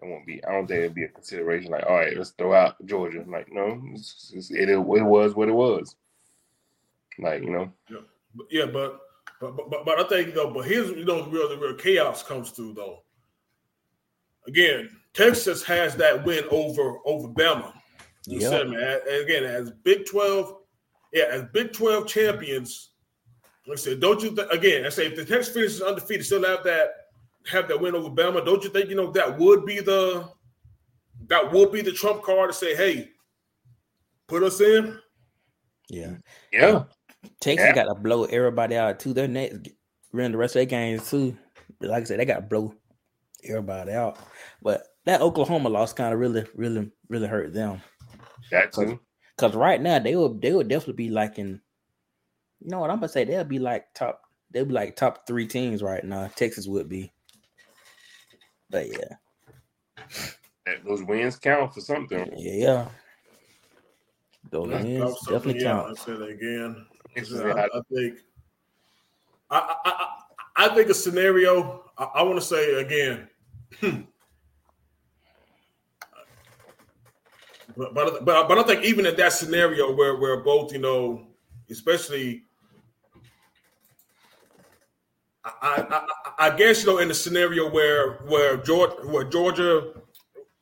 it won't be. I don't think it'd be a consideration. Like, all right, let's throw out Georgia. Like, no, it's, it's, it, it was what it was. Like, you know, yeah, yeah but, but but but I think though. But here's you know the real the real chaos comes through though. Again, Texas has that win over over Bama. You yeah. said, man. And again, as Big twelve, yeah, as Big twelve champions. Like I said, don't you th- again? I say if the Texas finishes undefeated, still have that have that win over Bama. Don't you think you know that would be the that would be the trump card to say, hey, put us in? Yeah. Yeah. Texas yeah. got to blow everybody out, too. Their next, running the rest of their games, too. Like I said, they got to blow everybody out. But that Oklahoma loss kind of really, really, really hurt them. That too. Because right now, they will, they will definitely be like in, you know what I'm going to say, they'll be like top, they'll be like top three teams right now. Texas would be. But yeah. That, those wins count for something. Yeah. Those that wins definitely count. I said again. I, I think I, I I think a scenario, I, I want to say again, but, but but but I think even in that scenario where where both, you know, especially I I, I guess, you know, in the scenario where where Georgia where Georgia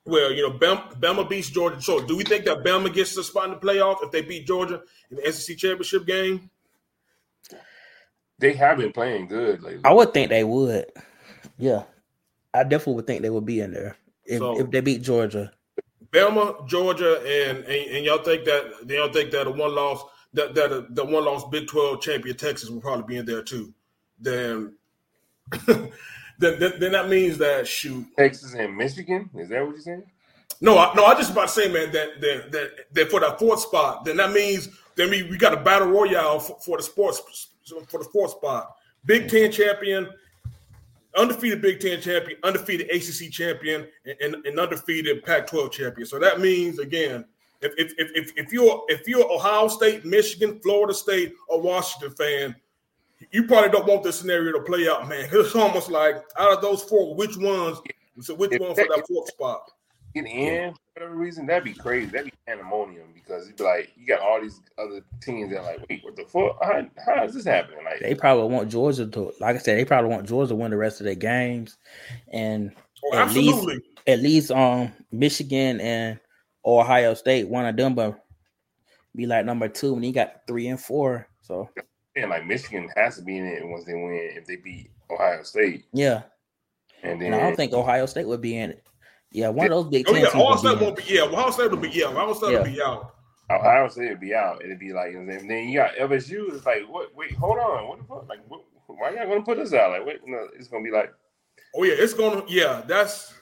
where you know Bama, Bama beats Georgia. So do we think that Bama gets the spot in the playoff if they beat Georgia in the S E C championship game? They have been playing good lately. I would think they would. Yeah. I definitely would think they would be in there if, so, if they beat Georgia. Bama, Georgia, and, and and y'all think that they all think that a one loss that that a, the one loss Big twelve champion Texas will probably be in there too. Then Then, then, then that means that shoot Texas and Michigan, is that what you're saying? No, I, no, I just about to say, man, that that, that that for that fourth spot, then that means then we, we got a battle royale for, for the sports for the fourth spot. Big Ten champion, undefeated Big Ten champion, undefeated A C C champion, and, and, and undefeated Pac twelve champion. So that means again, if if if if you're if you're Ohio State, Michigan, Florida State, or Washington fan, you probably don't want this scenario to play out, man. It's almost like out of those four, which ones? So which if one for that fourth spot? Get in for whatever reason, that'd be crazy. That'd be pandemonium because it'd be like you got all these other teams that are like, wait, what the fuck? How, how is this happening? Like they probably want Georgia to, like I said, they probably want Georgia to win the rest of their games, and oh, at absolutely. least at least um Michigan and Ohio State, one of them, but be like number two, and he got three and four, so. And like Michigan has to be in it once they win if they beat Ohio State. Yeah, and then and I don't think Ohio State would be in it. Yeah, one of those Big Ten. Oh yeah, Ohio State won't be. Yeah, Ohio State would be. Yeah, Ohio State would be out. Ohio State would be out. It'd be like, and then you got F S U. It's like, what? Wait, hold on. What the fuck? Like, what, why y'all gonna put us out? Like, what? No, it's gonna be like. Oh yeah, it's gonna. Yeah, that's.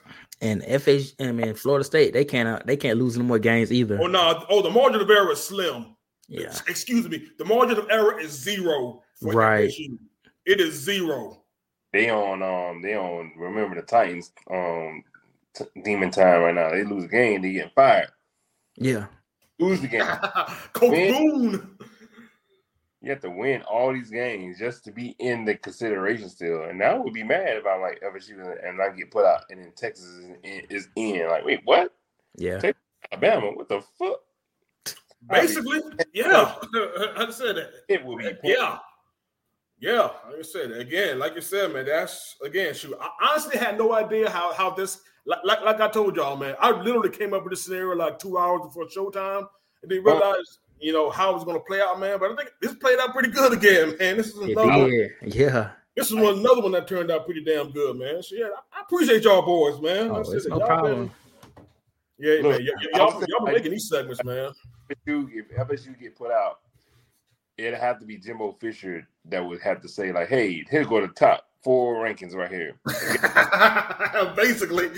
And F S U. I mean, Florida State. They can't. They can't lose any more games either. Oh no. Oh, the margin of error is slim. Yeah. Excuse me. The margin of error is zero. For right. F S U. It is zero. They on um they on remember the Titans um t- demon time right now. They lose a game, they get fired. Yeah. Lose the game. Cocoon. You have to win all these games just to be in the consideration still. And I would be mad if I'm like F S U and I get put out and then Texas is in, is in. Like, wait, what? Yeah. Texas, Alabama, what the fuck? Basically, yeah. I said that. It will be. Yeah. Yeah. Like I said, again, like you said, man, that's, again, shoot, I honestly had no idea how, how this, like, like like I told y'all, man, I literally came up with this scenario like two hours before showtime and didn't realize, well, you know, how it was going to play out, man. But I think this played out pretty good again, man. This is another one. Yeah. This is one, another one that turned out pretty damn good, man. So, yeah, I appreciate y'all boys, man. Oh, it's no problem. Man. Yeah, look, man, y- y'all, y'all, y'all been making these segments, man. If F S U get put out, it'd have to be Jimbo Fisher that would have to say, like, hey, here go the top four rankings right here. Basically.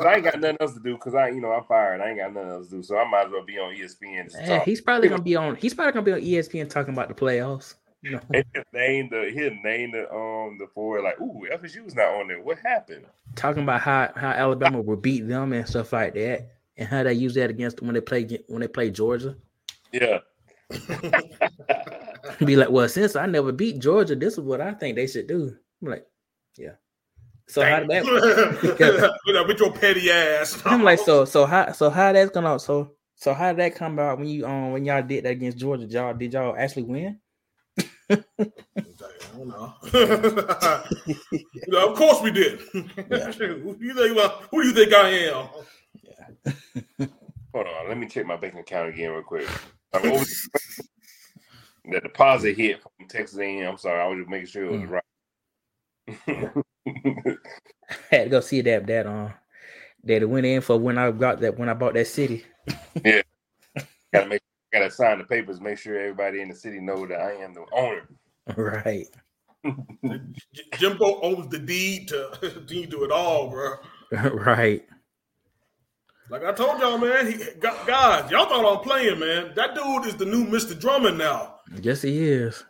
I ain't got nothing else to do because I, you know, I'm fired. I ain't got nothing else to do, so I might as well be on E S P N. Man, he's probably gonna be on. He's probably gonna be on E S P N talking about the playoffs. You know? He'll name the he'll name the um the four like, ooh, F S U's not on there. What happened? Talking about how, how Alabama will beat them and stuff like that, and how they use that against when they play when they play Georgia. Yeah. Be like, well, since I never beat Georgia, this is what I think they should do. I'm like, yeah. So Dang. How did that? With your petty ass. I'm like, so so how so how that's gonna so so how did that come about when you um when y'all did that against Georgia? Y'all did y'all actually win? I don't know. You know, of course we did. Yeah. Who do you think? Well, who do you think I am? Yeah. Hold on, let me check my bank account again real quick. Like, what was the, the deposit hit from Texas A and M. I'm sorry, I was just making sure it was mm. right. I had to go see that that um that it went in for when I got that when I bought that city. Yeah, gotta make got to sign the papers, make sure everybody in the city know that I am the owner. Right. Jimbo owns the deed to, deed to it all, bro. Right. Like I told y'all, man, he, guys, y'all thought I'm playing, man. That dude is the new Mister Drummond now. Yes, he is.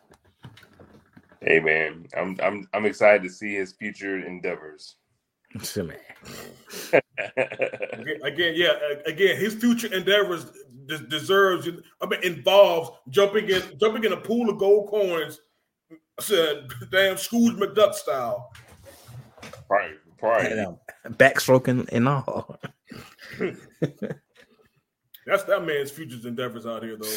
Hey, man, I'm I'm I'm excited to see his future endeavors. Silly. again, again, yeah, again, his future endeavors de- deserves. I mean, involves jumping in jumping in a pool of gold coins. I said, damn, Scrooge McDuck style. Right, right. And, um, backstroking and all. That's that man's future endeavors out here, though.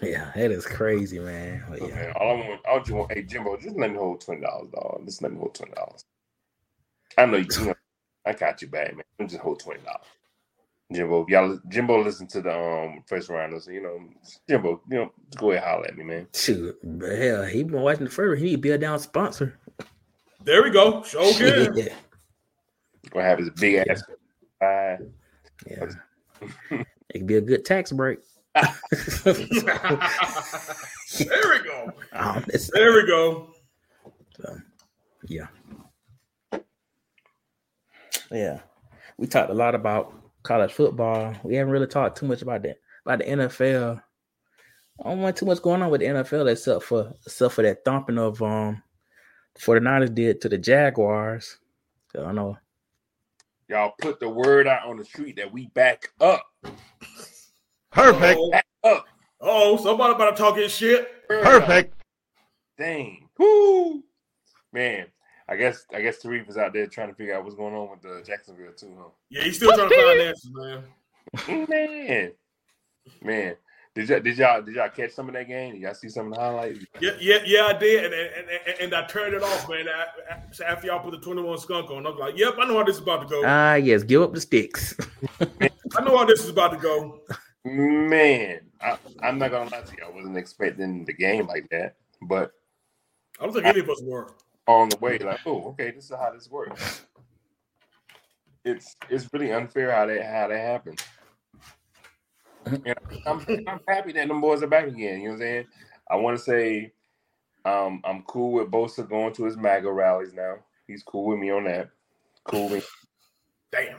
Bro. Yeah, that is crazy, man. But, yeah. Man, all I want, all you want, hey Jimbo, just let me hold twenty dollars, dog. Just let me hold twenty dollars. I know you, you know, I got you back, man. Just hold twenty dollars, Jimbo. Y'all, Jimbo, listen to the um first rounders. You know, Jimbo, you know, just go ahead and holler at me, man. Shoot, but hell, he been watching the forever. He be a down sponsor. There we go. Show good. Yeah. Gonna have his big ass. Yeah, yeah. It could be a good tax break. There we go. Um, there we go. So, yeah, yeah. We talked a lot about college football. We haven't really talked too much about that. About the N F L. I don't want too much going on with the N F L except for except for that thumping of um, forty-niners did to the Jaguars. I don't know. Y'all put the word out on the street that we back up. Perfect. Oh, back up. Oh, somebody about to talk his shit. Perfect. Dang. Woo. Man, I guess I guess Tarif is out there trying to figure out what's going on with the Jacksonville too, huh? Yeah, he's still trying to find answers, man. Man. Man. Did y'all did y'all did y'all catch some of that game? Did y'all see some of the highlights? Yeah, yeah, yeah, I did, and and, and, and I turned it off, man. I, I, after y'all put the twenty-one skunk on, I'm like, "Yep, I know how this is about to go." Ah, uh, yes, give up the sticks. I know how this is about to go. Man, I, I'm not gonna lie to you, I wasn't expecting the game like that, but I don't think any of us were on the way. Like, oh, okay, this is how this works. It's it's really unfair how that how that happened. And I'm, I'm happy that them boys are back again. You know what I'm saying? I want to say um, I'm cool with Bosa going to his MAGA rallies now. He's cool with me on that. Cool with me. Damn.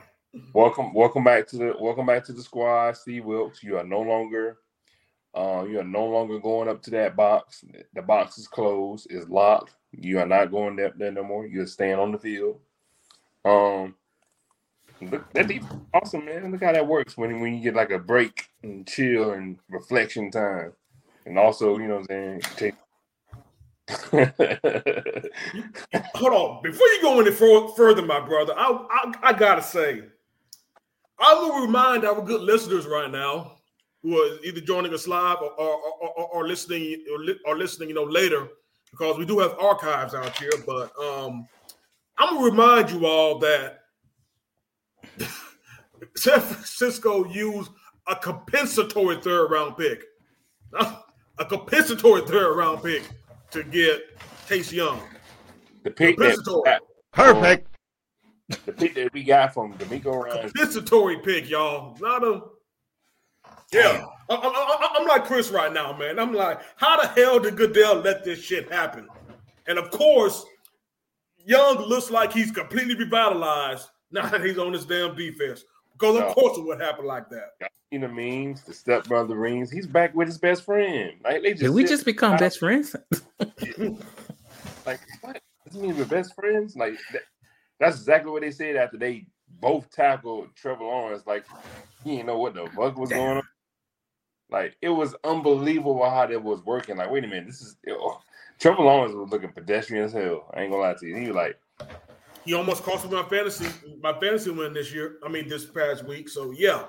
Welcome, welcome back to the welcome back to the squad, Steve Wilkes. You are no longer, uh, you are no longer going up to that box. The box is closed. It's locked. You are not going up there no more. You're staying on the field. Um. Look, that'd be awesome, man. Look how that works when, when you get like a break and chill and reflection time. And also, you know what I'm saying? Take... Hold on. Before you go any further, my brother, I, I, I got to say, I will remind our good listeners right now who are either joining us live or, or, or, or, or listening, or, li- or listening, you know, later, because we do have archives out here. But um, I'm going to remind you all that San Francisco used a compensatory third round pick, a compensatory third round pick to get Chase Young. The pick compensatory. That perfect. Um, the pick that we got from D'Amico Ryan. Compensatory pick, y'all. Not a. Yeah, I, I, I, I'm like Chris right now, man. I'm like, how the hell did Goodell let this shit happen? And of course, Young looks like he's completely revitalized. Now that he's on his damn defense. Because, of no. course, it would happen like that. You know what I mean? The stepbrother rings. He's back with his best friend. Like, they just Did we sit, just become I, best friends? Like, what? Does it mean we're best friends? Like, that, that's exactly what they said after they both tackled Trevor Lawrence. Like, he didn't know what the fuck was Damn. going on. Like, it was unbelievable how that was working. Like, wait a minute. This is oh. Trevor Lawrence was looking pedestrian as hell. I ain't going to lie to you. He was like... He almost cost me my fantasy, my fantasy win this year. I mean, this past week. So yeah,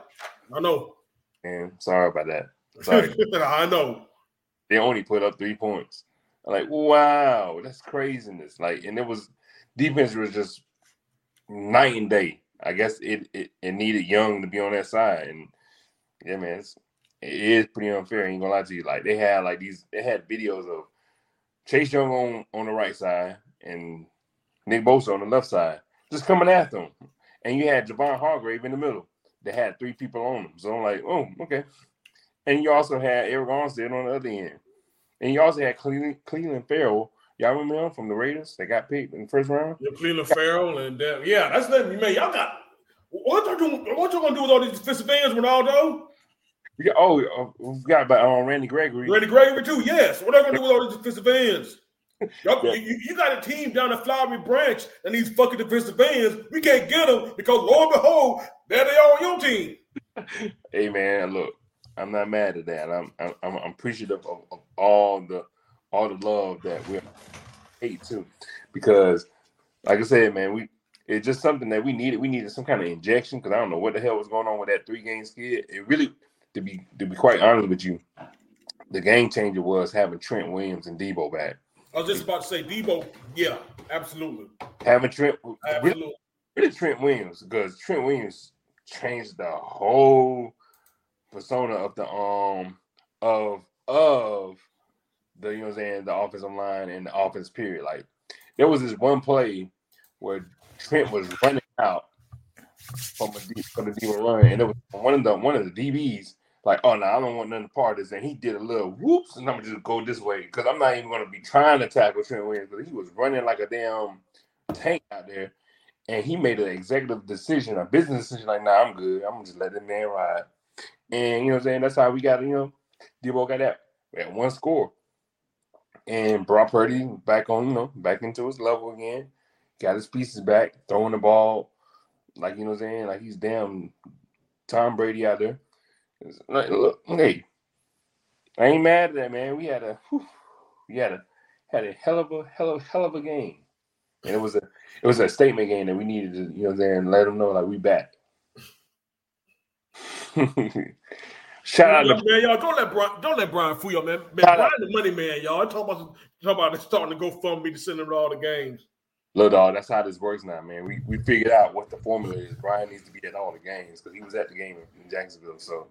I know. Man, sorry about that. Sorry, I know. They only put up three points. I'm like, wow, that's craziness. Like, and it was defense was just night and day. I guess it it, it needed Young to be on that side, and yeah, man, it's, it is pretty unfair. I ain't gonna lie to you. Like, they had like these, they had videos of Chase Young on on the right side and Nick Bosa on the left side, just coming after him. And you had Javon Hargrave in the middle. that had three people on them. So I'm like, oh, okay. And you also had Eric Armstead on the other end. And you also had Cleveland, Cleveland Farrell. Y'all remember him from the Raiders? They got picked in the first round. Yeah, Cleveland Farrell and uh, yeah, that's nothing. You man, y'all got what y'all doing, what y'all gonna do with all these defensive ends, Ronaldo? Yeah, oh, uh, we got about um, Randy Gregory. Randy Gregory too. Yes, what are they gonna do with all these defensive ends? Y'all, yeah. you, you got a team down the Flowery Branch and these fucking defensive ends. We can't get them because lo and behold, there they are on your team. Hey man, look, I'm not mad at that. I'm I'm, I'm appreciative of, of all the. all the love that we hate too, because like I said, man, we, it's just something that we needed. We needed some kind of injection. Cause I don't know what the hell was going on with that three game skid. It really, to be, to be quite honest with you, the game changer was having Trent Williams and Debo back. I was just about to say Debo. Yeah, absolutely. Having Trent, absolutely. Really, really Trent Williams, because Trent Williams changed the whole persona of the, um, of, of, the, you know what I'm saying, the offensive line and the offense period. Like, there was this one play where Trent was running out from a from the D run, and it was one of the one of the D Bs like, oh no, I don't want nothing part of this, and he did a little whoops, and I'm gonna just go this way because I'm not even gonna be trying to tackle Trent Williams because he was running like a damn tank out there, and he made an executive decision, a business decision, like, nah, I'm good, I'm gonna just let that man ride, and you know what I'm saying, that's how we got, you know, Debo got that at one score. And brought Purdy back on, you know, back into his level again. Got his pieces back, throwing the ball, like, you know what I'm saying, like he's damn Tom Brady out there. Like, look, hey, I ain't mad at that, man. We had a, whew, we had a, had a hell of a, hell of, hell of a game, and it was a, it was a statement game that we needed to, you know what I'm saying, let them know like we back. Shout out, look, to man, y'all don't let Brian, don't let Brian fool y'all, man. Man, Brian the money man, y'all. Talk about talk about starting to go fund me to send them to all the games. Look, dog, that's how this works now, man. We we figured out what the formula is. Brian needs to be at all the games because he was at the game in Jacksonville. So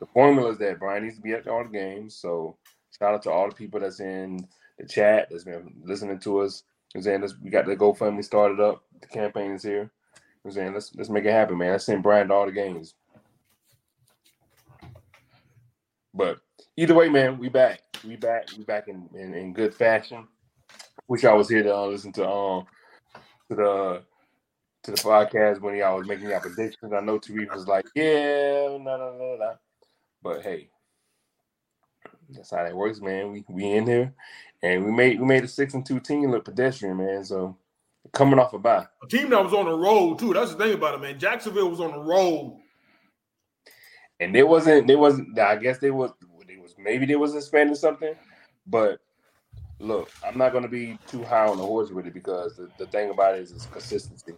the formula is that Brian needs to be at all the games. So shout out to all the people that's in the chat that's been listening to us. I'm saying we got the GoFundMe started up. The campaign is here. I'm saying let's let's make it happen, man. Let's send Brian to all the games. But either way, man, we back. We back. We back in, in, in good fashion. Wish I was here to uh, listen to um to the to the podcast when y'all was making y'all predictions. I know Tariq was like, yeah, nah, nah, nah, nah. But hey, that's how that works, man. We we in here, and we made we made a six and two team look pedestrian, man. So coming off a bye, a team that was on the road too. That's the thing about it, man. Jacksonville was on the road. And there wasn't, there wasn't. I guess they was, they was maybe they was expanding something, but look, I'm not gonna be too high on the horse with it because the, the thing about it is, is consistency.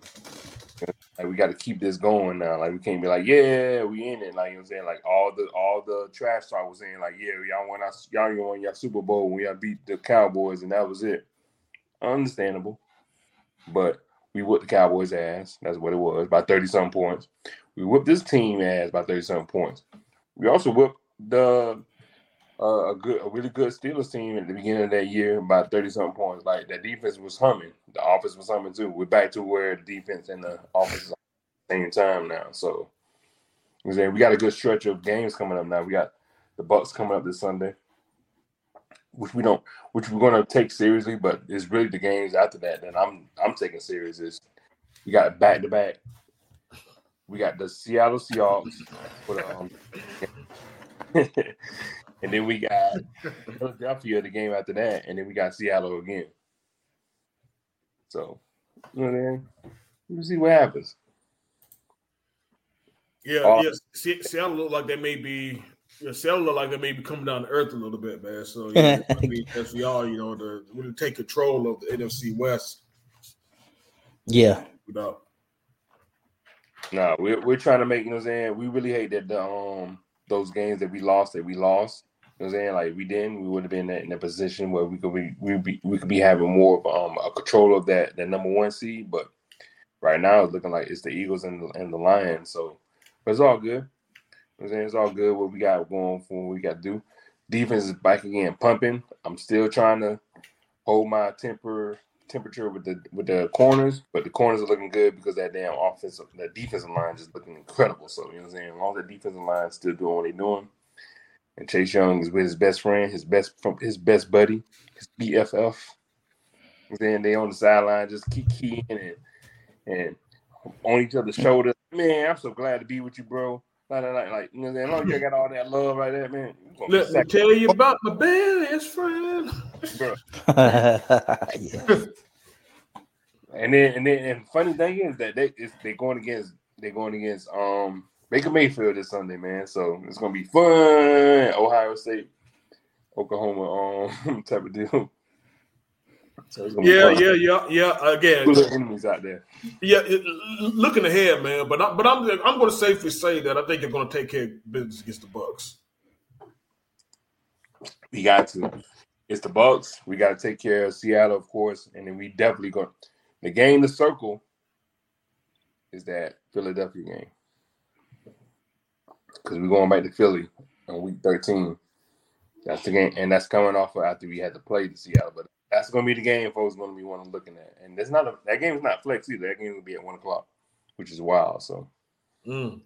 Like we got to keep this going now. Like we can't be like, yeah, we in it. Like you know what I'm saying. Like all the all the trash talk was saying, like, yeah, y'all won our, y'all even won your Super Bowl when y'all beat the Cowboys, and that was it. Understandable, but we whooped the Cowboys' ass. That's what it was, by thirty some points. We whipped this team ass by thirty-seven points. We also whipped the uh, a good, a really good Steelers team at the beginning of that year by thirty-something points. Like, that defense was humming. The offense was humming, too. We're back to where the defense and the offense is at the same time now. So, we got a good stretch of games coming up now. We got the Bucs coming up this Sunday, which we don't, which we're going to take seriously, but it's really the games after that that I'm, I'm taking serious. Is we got back-to-back. We got the Seattle Seahawks, but, um, and then we got Philadelphia the game after that, and then we got Seattle again. So, you know, then we'll see what happens. Yeah, uh, yeah. Se- Seattle look like they may be. Yeah, Seattle look like they may be coming down to earth a little bit, man. So, yeah, I mean, as we are, you know, to really take control of the N F C West. Yeah. Without. No, we're we're trying to make, you know what I'm saying, we really hate that the um those games that we lost that we lost. You know what I'm saying? Like, we didn't, we would have been in a position where we could be we be we could be having more of um a control of that that number one seed, but right now it's looking like it's the Eagles and the and the Lions. So but it's all good. You know what I'm saying, it's all good what we got going for what we gotta do. Defense is back again pumping. I'm still trying to hold my temper temperature with the with the corners, but the corners are looking good because that damn offensive, that defensive line is just looking incredible. So, you know what I'm saying? All the defensive line still doing what they're doing. And Chase Young is with his best friend, his best his best buddy, his B F F. And then they on the sideline just keep keying and, and on each other's shoulders. Man, I'm so glad to be with you, bro. Like, like, like you know what I'm saying? As long as you got all that love right there, man. Let me tell you about my best friend. Bro. Yeah. And then and then and funny thing is that they it's, they're going against they're going against um Baker Mayfield this Sunday, man. So it's gonna be fun. Ohio State, Oklahoma, um type of deal. So yeah, yeah, yeah, yeah. Again, enemies out there. Yeah, it, looking ahead, man. But I, but I'm I'm going to safely say that I think they're going to take care of business against the Bucs. We got to. It's the Bucs. We got to take care of Seattle, of course, and then we definitely going. The game to circle is that Philadelphia game because we're going back to Philly on week thirteen. That's the game, and that's coming off of after we had to play the Seattle, but. That's going to be the game folks are going to be wanting looking at. And that's not a, that game is not flex either. That game will be at one o'clock, which is wild. So mm.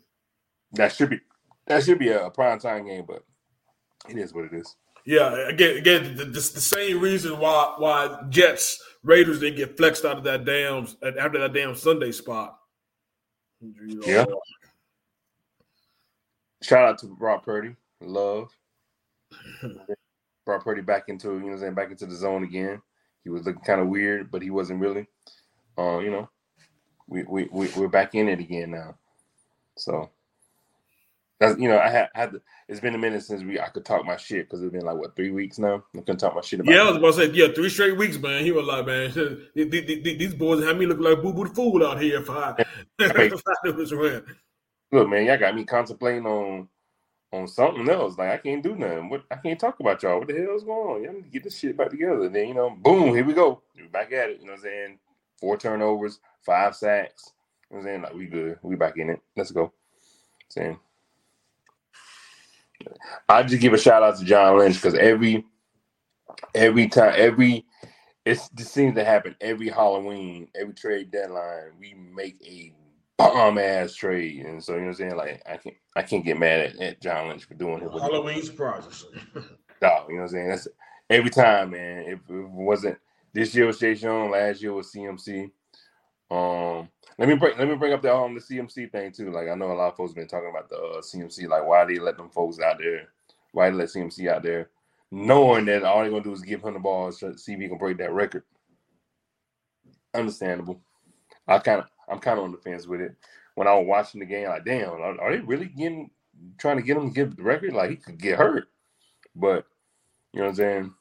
that should be that should be a, a prime time game, but it is what it is. Yeah, again, again, the, the, the same reason why why Jets, Raiders didn't get flexed out of that damn after that damn Sunday spot. You know, yeah. Shout out to Brock Purdy, love. Brought Purdy back into, you know, saying back into the zone again. He was looking kind of weird, but he wasn't really. Uh, you know, we we we we're back in it again now. So that's you know, I had had to, it's been a minute since we I could talk my shit because it's been like what three weeks now. I couldn't talk my shit about. Yeah, I was about to say yeah, three straight weeks, man. He was like, man, these boys had me look like boo boo the fool out here if I, if I knew this around. Look, man, y'all got me contemplating on. On something else, like I can't do nothing. What I can't talk about y'all. What the hell is going on? Y'all need to get this shit back together. Then you know, boom, here we go. We're back at it. You know what I'm saying? Four turnovers, five sacks. You know what I'm saying? Like we good. We back in it. Let's go. Saying, I just give a shout out to John Lynch because every every time every it's, it seems to happen every Halloween, every trade deadline, we make a. Bomb ass trade, and so you know what I'm saying. Like I can't, I can't get mad at, at John Lynch for doing his Halloween surprises. No, you know what I'm saying. That's every time, man. If it wasn't this year was Chase Young, last year was C M C. Um, let me bring, let me bring up the um the C M C thing too. Like I know a lot of folks have been talking about the uh, C M C. Like why they let them folks out there? Why they let C M C out there, knowing that all they're gonna do is give him the ball and see if he can break that record. Understandable. I kind of. I'm kind of on the fence with it. When I was watching the game, like, damn, are they really getting trying to get him to give the record? Like, he could get hurt. But, you know what I'm saying?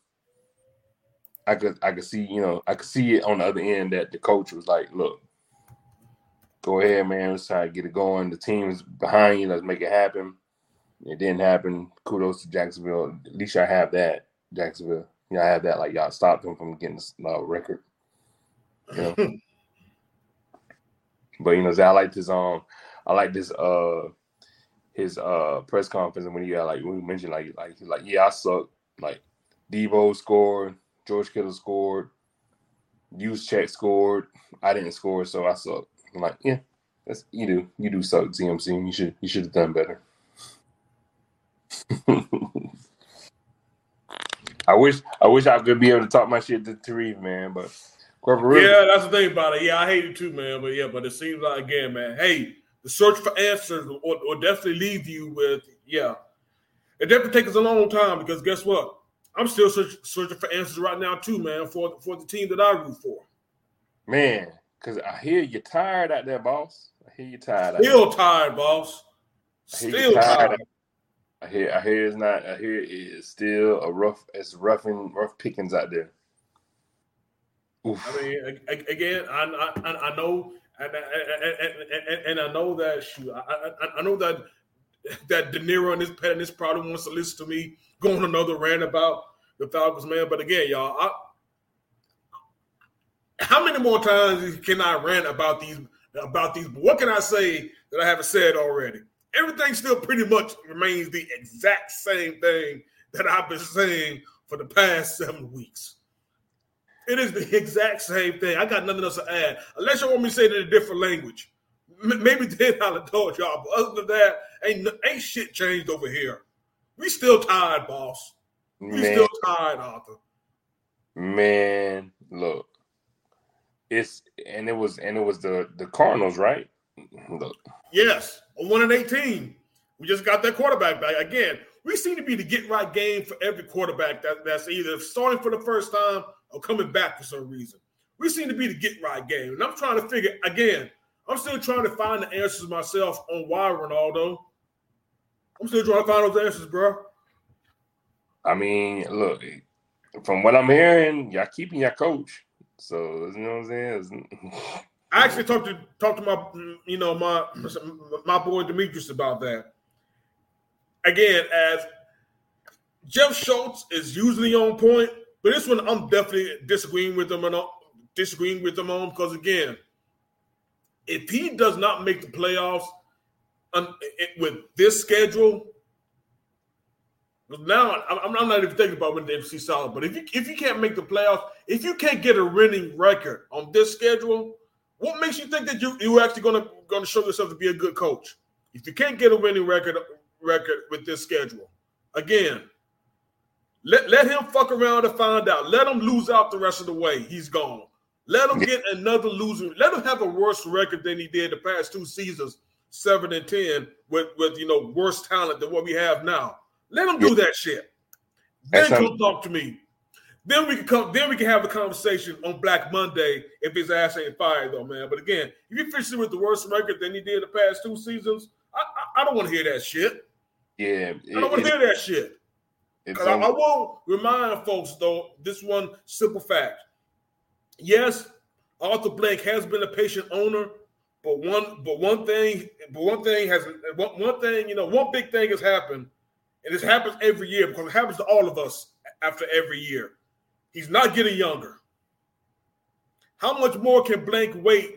I could I could see, you know, I could see it on the other end that the coach was like, look, go ahead, man. Let's try to get it going. The team is behind you. Let's make it happen. It didn't happen. Kudos to Jacksonville. At least y'all have that, Jacksonville. Y'all have that. Like, y'all stopped them from getting the record. You know? But you know, I like this. Um, I like this. Uh, his uh press conference and when he had, like when we mentioned like like he's like yeah I suck. Like Deebo scored, George Kittle scored, Juszczyk scored. I didn't score, so I suck. I'm like yeah, that's you do you do suck, C M C. You should you should have done better. I wish I wish I could be able to talk my shit to Tarif, man, but. Corporate. Yeah, that's the thing about it. Yeah, I hate it too, man. But yeah, but it seems like again, man. Hey, the search for answers will, will definitely leave you with yeah. It definitely takes a long time because guess what? I'm still search, searching for answers right now too, man. For for the team that I root for, man. Because I hear you're tired out there, boss. I hear you're tired. Still out there. Tired, boss. Still I tired. tired. I hear. I hear it's not. I hear it's still a rough. It's rough and rough pickings out there. Oof. I mean, again, I I, I know, and, and, and I know that shoot, I, I I know that that De Niro and his pet and his probably wants to listen to me going another rant about the Falcons, man. But again, y'all, I, how many more times can I rant about these about these? What can I say that I haven't said already? Everything still pretty much remains the exact same thing that I've been saying for the past seven weeks. It is the exact same thing. I got nothing else to add. Unless you want me to say it in a different language. M- maybe ten dollar dog job. But other than that, ain't ain't shit changed over here. We still tired, boss. We Man. still tired, Arthur. Man, look. It's and it was and it was the, the Cardinals, right? Look. Yes, a one and eighteen. We just got that quarterback back again. We seem to be the get right game for every quarterback that, that's either starting for the first time or coming back for some reason. We seem to be the get right game, and I'm trying to figure again. I'm still trying to find the answers myself on why Ronaldo. I'm still trying to find those answers, bro. I mean, look, from what I'm hearing, y'all keeping your coach. So you know what I'm saying. I actually talked to talked to my you know my my boy Demetrius about that. Again, as Jeff Schultz is usually on point, but this one I'm definitely disagreeing with him and disagreeing with him on because again, if he does not make the playoffs um, it, with this schedule, now I'm, I'm not even thinking about winning the N F C South. But if you if you can't make the playoffs, if you can't get a winning record on this schedule, what makes you think that you you're actually gonna gonna show yourself to be a good coach? If you can't get a winning record. record with this schedule. Again, let, let him fuck around and find out. Let him lose out the rest of the way. He's gone. Let him get another losing. Let him have a worse record than he did the past two seasons, seven and ten, with, with you know, worse talent than what we have now. Let him do that shit. Then come talk to me. Then we can come, then we can have a conversation on Black Monday if his ass ain't fired though, man. But again, if you're fishing with the worst record than he did the past two seasons, I, I, I don't want to hear that shit. Yeah, it, I don't want to hear that shit. I, I will remind folks, though, this one simple fact. Yes, Arthur Blank has been a patient owner, but one, but one thing, but one thing has one, one thing, you know, one big thing has happened, and this happens every year because it happens to all of us after every year. He's not getting younger. How much more can Blank wait?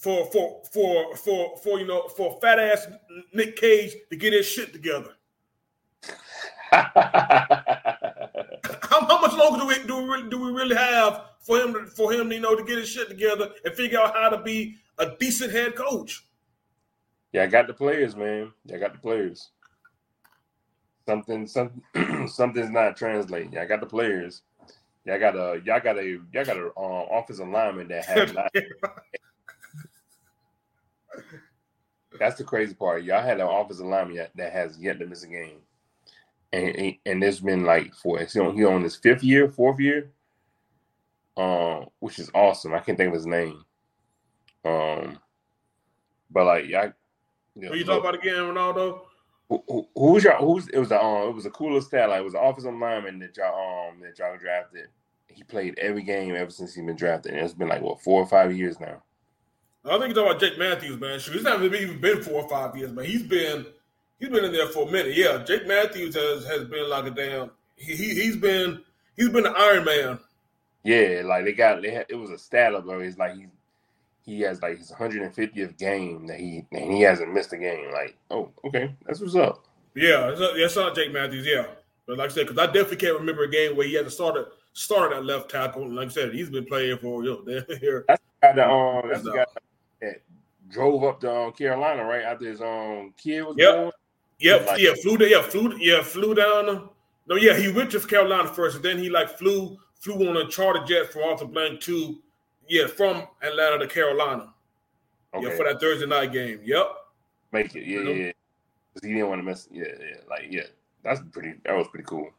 For for for for for you know for fat ass Nick Cage to get his shit together. how, how much longer do we do we do we really have for him to, for him you know to get his shit together and figure out how to be a decent head coach? Yeah, I got the players, man. I got the players. Something something something's not translating. I got the players. Y'all got a y'all got a y'all got a um, offensive lineman that had. Not- That's the crazy part. Y'all had an offensive lineman that has yet to miss a game, and and there's been like four. He's on, he on his fifth year, fourth year, um, which is awesome. I can't think of his name, um, but like y'all. You know, what you talking about again, Ronaldo? Who, who, who was y'all? Who's it was? A, um, it was a coolest stat. Like it was an offensive lineman that y'all um that y'all drafted. He played every game ever since he's been drafted, and it's been like what four or five years now. I think you're talking about Jake Matthews, man. Shoot, he's not even been four or five years, man. He's been he's been in there for a minute. Yeah, Jake Matthews has, has been like a damn. He, he he's been he's been an Iron Man. Yeah, like they got they had, it was a stat up. It's like he he has like his one hundred fiftieth game that he and he hasn't missed a game. Like, oh, okay, that's what's up. Yeah, that's not Jake Matthews. Yeah, but like I said, because I definitely can't remember a game where he hasn't started started at left tackle. Like I said, he's been playing for you know damn here. That's the um, that's the guy. That drove up to um, Carolina, right after his um kid was yep. born. Yep, like, yeah, flew, yeah, flew, yeah, flew down. No, yeah, he went to Carolina first, and then he like flew, flew on a charter jet for Arthur Blank to, yeah, from Atlanta to Carolina. Okay. Yeah, for that Thursday night game. Yep, make it. Yeah, you know? yeah, because he didn't want to miss. Yeah, yeah, like yeah, that's pretty. That was pretty cool.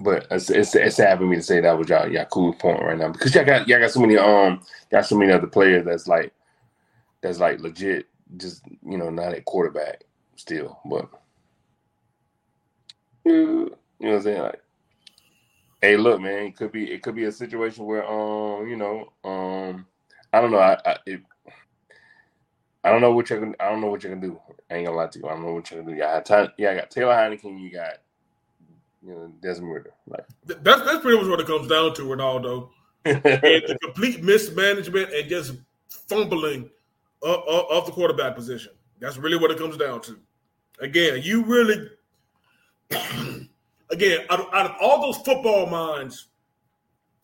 But it's, it's it's sad for me to say that was y'all y'all cool point right now because y'all got y'all got so many um got so many other players that's like that's like legit just you know not at quarterback still but you know what I'm saying like hey look man it could be it could be a situation where um you know um I don't know I I, it, I don't know what you can I don't know what you can do I ain't gonna lie to you I don't know what you can do y'all got yeah I got Taylor Heineken you got. You know, Desmond Ritter. Like that's that's pretty much what it comes down to, Ronaldo. It's the complete mismanagement and just fumbling of, of, of the quarterback position. That's really what it comes down to. Again, you really, again, out of, out of all those football minds,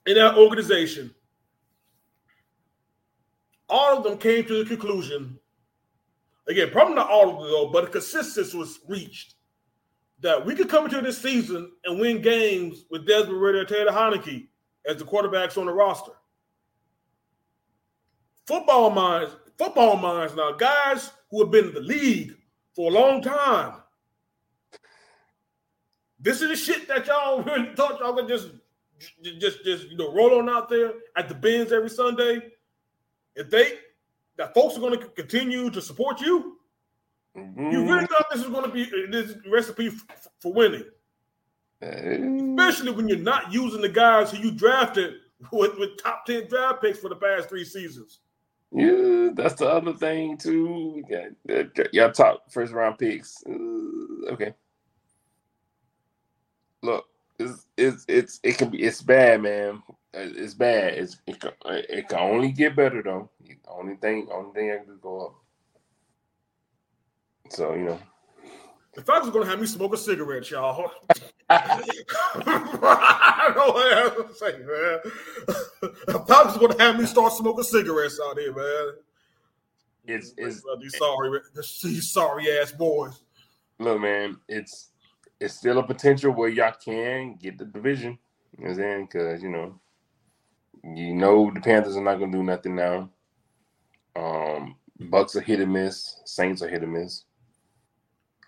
in that organization, all of them came to the conclusion, again, probably not all of them, though, but a consensus was reached that we could come into this season and win games with Desmond Ridder and Taylor Heineke as the quarterbacks on the roster. Football minds, football minds now, guys who have been in the league for a long time. This is the shit that y'all really thought y'all could just, just, just, you know, roll on out there at the bins every Sunday. If they, that folks are going to continue to support you, mm-hmm. you really thought this was going to be this recipe f- for winning. Mm-hmm. Especially when you're not using the guys who you drafted with, with top ten draft picks for the past three seasons. Yeah, that's the other thing, too. Yeah, y'all top first round picks. Uh, okay. Look, it's, it's it's it can be it's bad, man. It's bad. It's it can, it can only get better though. The only thing, only thing I can do is go up. So you know, the Falcons are gonna have me smoke a cigarette, y'all. I don't know what I'm saying, man. The Falcons are gonna have me start smoking cigarettes out here, man. It's it's these sorry, these sorry ass boys. Look, man, it's. It's still a potential where y'all can get the division. You know what I'm saying? Because, you know, you know the Panthers are not going to do nothing now. Um, Bucks are hit and miss. Saints are hit and miss.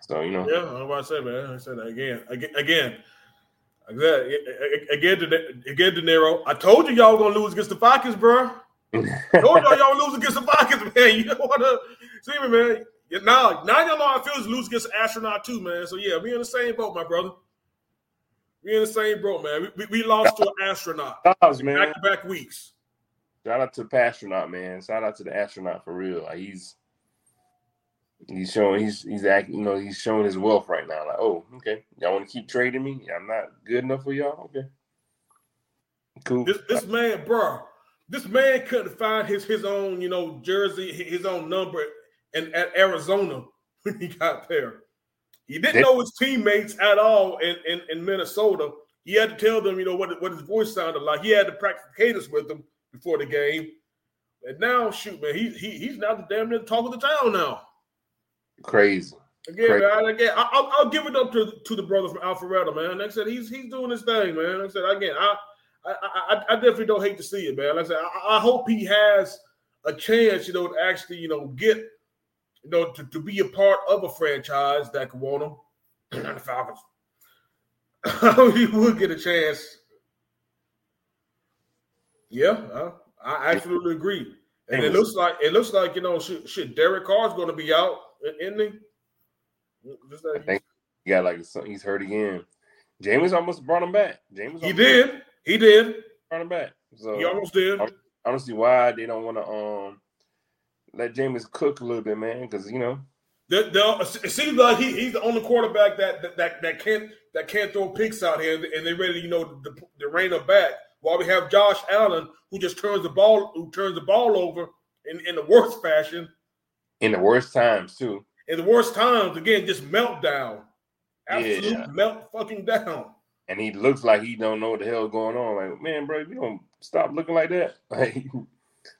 So, you know. Yeah, I know what I said, man. I said that again. Again. Again, again, De- again De Niro. I told you y'all were going to lose against the Falcons, bro. I told y'all y'all lose against the Falcons, man. You don't want to see me, man. Yeah, now, now y'all know how it feels to lose against an astronaut, too, man. So, yeah, we in the same boat, my brother. We in the same boat, man. We we, we lost to an astronaut. Back-to-back weeks. Shout out to the astronaut, man. Shout out to the astronaut for real. Like, he's he's showing he's he's acting, you know, he's showing his wealth right now. Like, oh, okay, y'all want to keep trading me? I'm not good enough for y'all. Okay, cool. This this man, bro, this man couldn't find his his own, you know, jersey, his own number. And at Arizona when he got there. He didn't know his teammates at all in, in, in Minnesota. He had to tell them, you know, what, what his voice sounded like. He had to practice cadence with them before the game. And now, shoot, man, he, he he's now the damn near the talk of the town now. Crazy. Again, Crazy. man, again, I, I'll, I'll give it up to, to the brother from Alpharetta, man. Like I said, he's he's doing his thing, man. Like I said, again, I, I, I, I definitely don't hate to see it, man. Like I said, I, I hope he has a chance, you know, to actually, you know, get – you know, to, to be a part of a franchise that could want him. The Falcons. He would get a chance. Yeah, uh, I absolutely agree. And it looks like it looks like you know, shit, shit Derek Carr's going to be out, isn't he? Like I think he got like something. He's hurt again. Jameis almost brought him back. Jameis, he did. Back. He did. Brought him back. So he almost did. I don't see why they don't want to um. let Jameis cook a little bit, man, because you know the, the, it seems like he, he's the only quarterback that that that, that can't that can't throw picks out here, and, and they're ready, you know, to, to rein him back. While we have Josh Allen, who just turns the ball who turns the ball over in, in the worst fashion, in the worst times too, in the worst times again, just meltdown, absolute yeah. melt fucking down. And he looks like he don't know what the hell going on. Like, man, bro, you don't stop looking like that. Like.